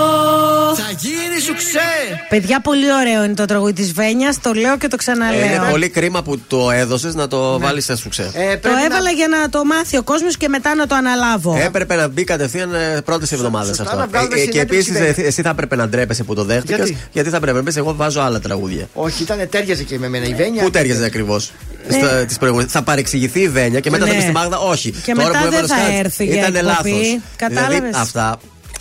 Παιδιά, πολύ ωραίο είναι το τραγούδι της Βένιας. Το λέω και το ξαναλέω. Είναι πολύ κρίμα που το έδωσες να το ναι. βάλεις σε σουξέ. Ε, το έβαλα να... για να το μάθει ο κόσμος και μετά να το αναλάβω. Έπρεπε να μπει κατευθείαν πρώτες εβδομάδες αυτό. Ε, ε, και επίσης εσύ θα έπρεπε να ντρέπεσαι που το δέχτηκες. Γιατί, γιατί θα έπρεπε να πεις, εγώ βάζω άλλα τραγούδια. Όχι, ήταν τέριαζε και με εμένα η Βένια. Πού τέριαζε ακριβώς. Ναι. Στα, θα παρεξηγηθεί η Βένια και μετά ναι. θα πει τη Μάγδα, όχι. Και τώρα μετά δεν θα έρθει. Ήταν λάθος. Αυτά.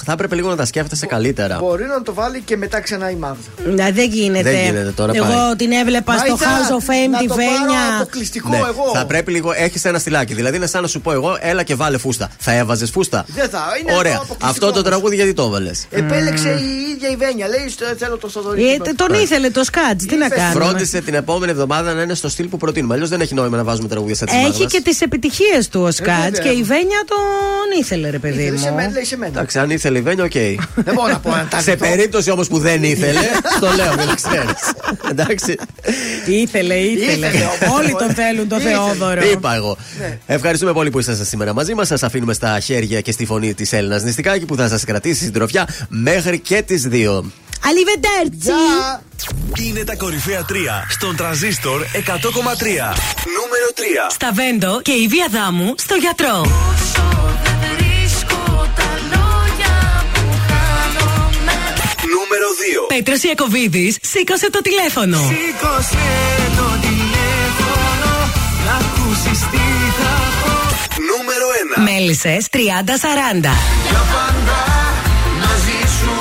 Θα έπρεπε λίγο να τα σκέφτεσαι καλύτερα. Μπορεί να το βάλει και μετά ξανά η Μάγδα. Να, δεν γίνεται. Δεν γίνεται τώρα, εγώ πάει. Την έβλεπα στο House of Fame τη Βένια. Ναι. Εγώ. Θα πρέπει λίγο, έχεις ένα στυλάκι. Δηλαδή είναι σαν να σου πω εγώ, έλα και βάλε φούστα. Θα έβαζες φούστα. Δεν θα. Είναι ωραία. Αυτό το τραγούδι γιατί το έβαλες. Επέλεξε η ίδια η Βένια. Λέει, θέλω το Στοδωρή. Ε, τον ήθελε το Σκατζ. Τι να κάνει. Φρόντισε την επόμενη εβδομάδα να είναι στο στυλ που προτείνουμε. Αλλιώς δεν έχει νόημα να βάζουμε τραγούδια σαν τη Μάγδα. Έχει και τις επιτυχίες του ο Σκατζ και η Βένια τον ήθελε, ρε παιδί μου. Okay. Δεν μπορώ να πω, σε περίπτωση όμως που δεν ήθελε, το λέω για να ξέρεις. Εντάξει. Ήθελε, ήθελε. Όλοι τον θέλουν τον Θεόδωρο. Τι είπα εγώ. Ναι. Ευχαριστούμε πολύ που ήσασταν σήμερα μαζί μας. Σας αφήνουμε στα χέρια και στη φωνή της Έλληνας Νηστικάκη που θα σας κρατήσει συντροφιά μέχρι και τις δύο. Αλιβεντέρτσι! Yeah. Είναι τα κορυφαία τρία στον Τρανζίστορ εκατό κόμμα τρία. Νούμερο τρία. Στα Βέντο και η Βία Δάμου στο γιατρό. Πέτρος Ιακωβίδης, σήκωσε το τηλέφωνο. Σήκωσε το τηλέφωνο, να ακούσεις τι θα πω. Νούμερο ένα. Μέλισσες τριάντα σαράντα. Για πάντα μαζί σου,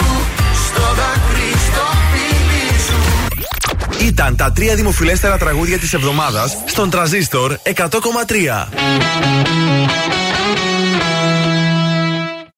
στο δάκρυ, στο φίλι σου. Ήταν τα τρία δημοφιλέστερα τραγούδια της εβδομάδας στον Τρανζίστορ εκατό κόμμα τρία.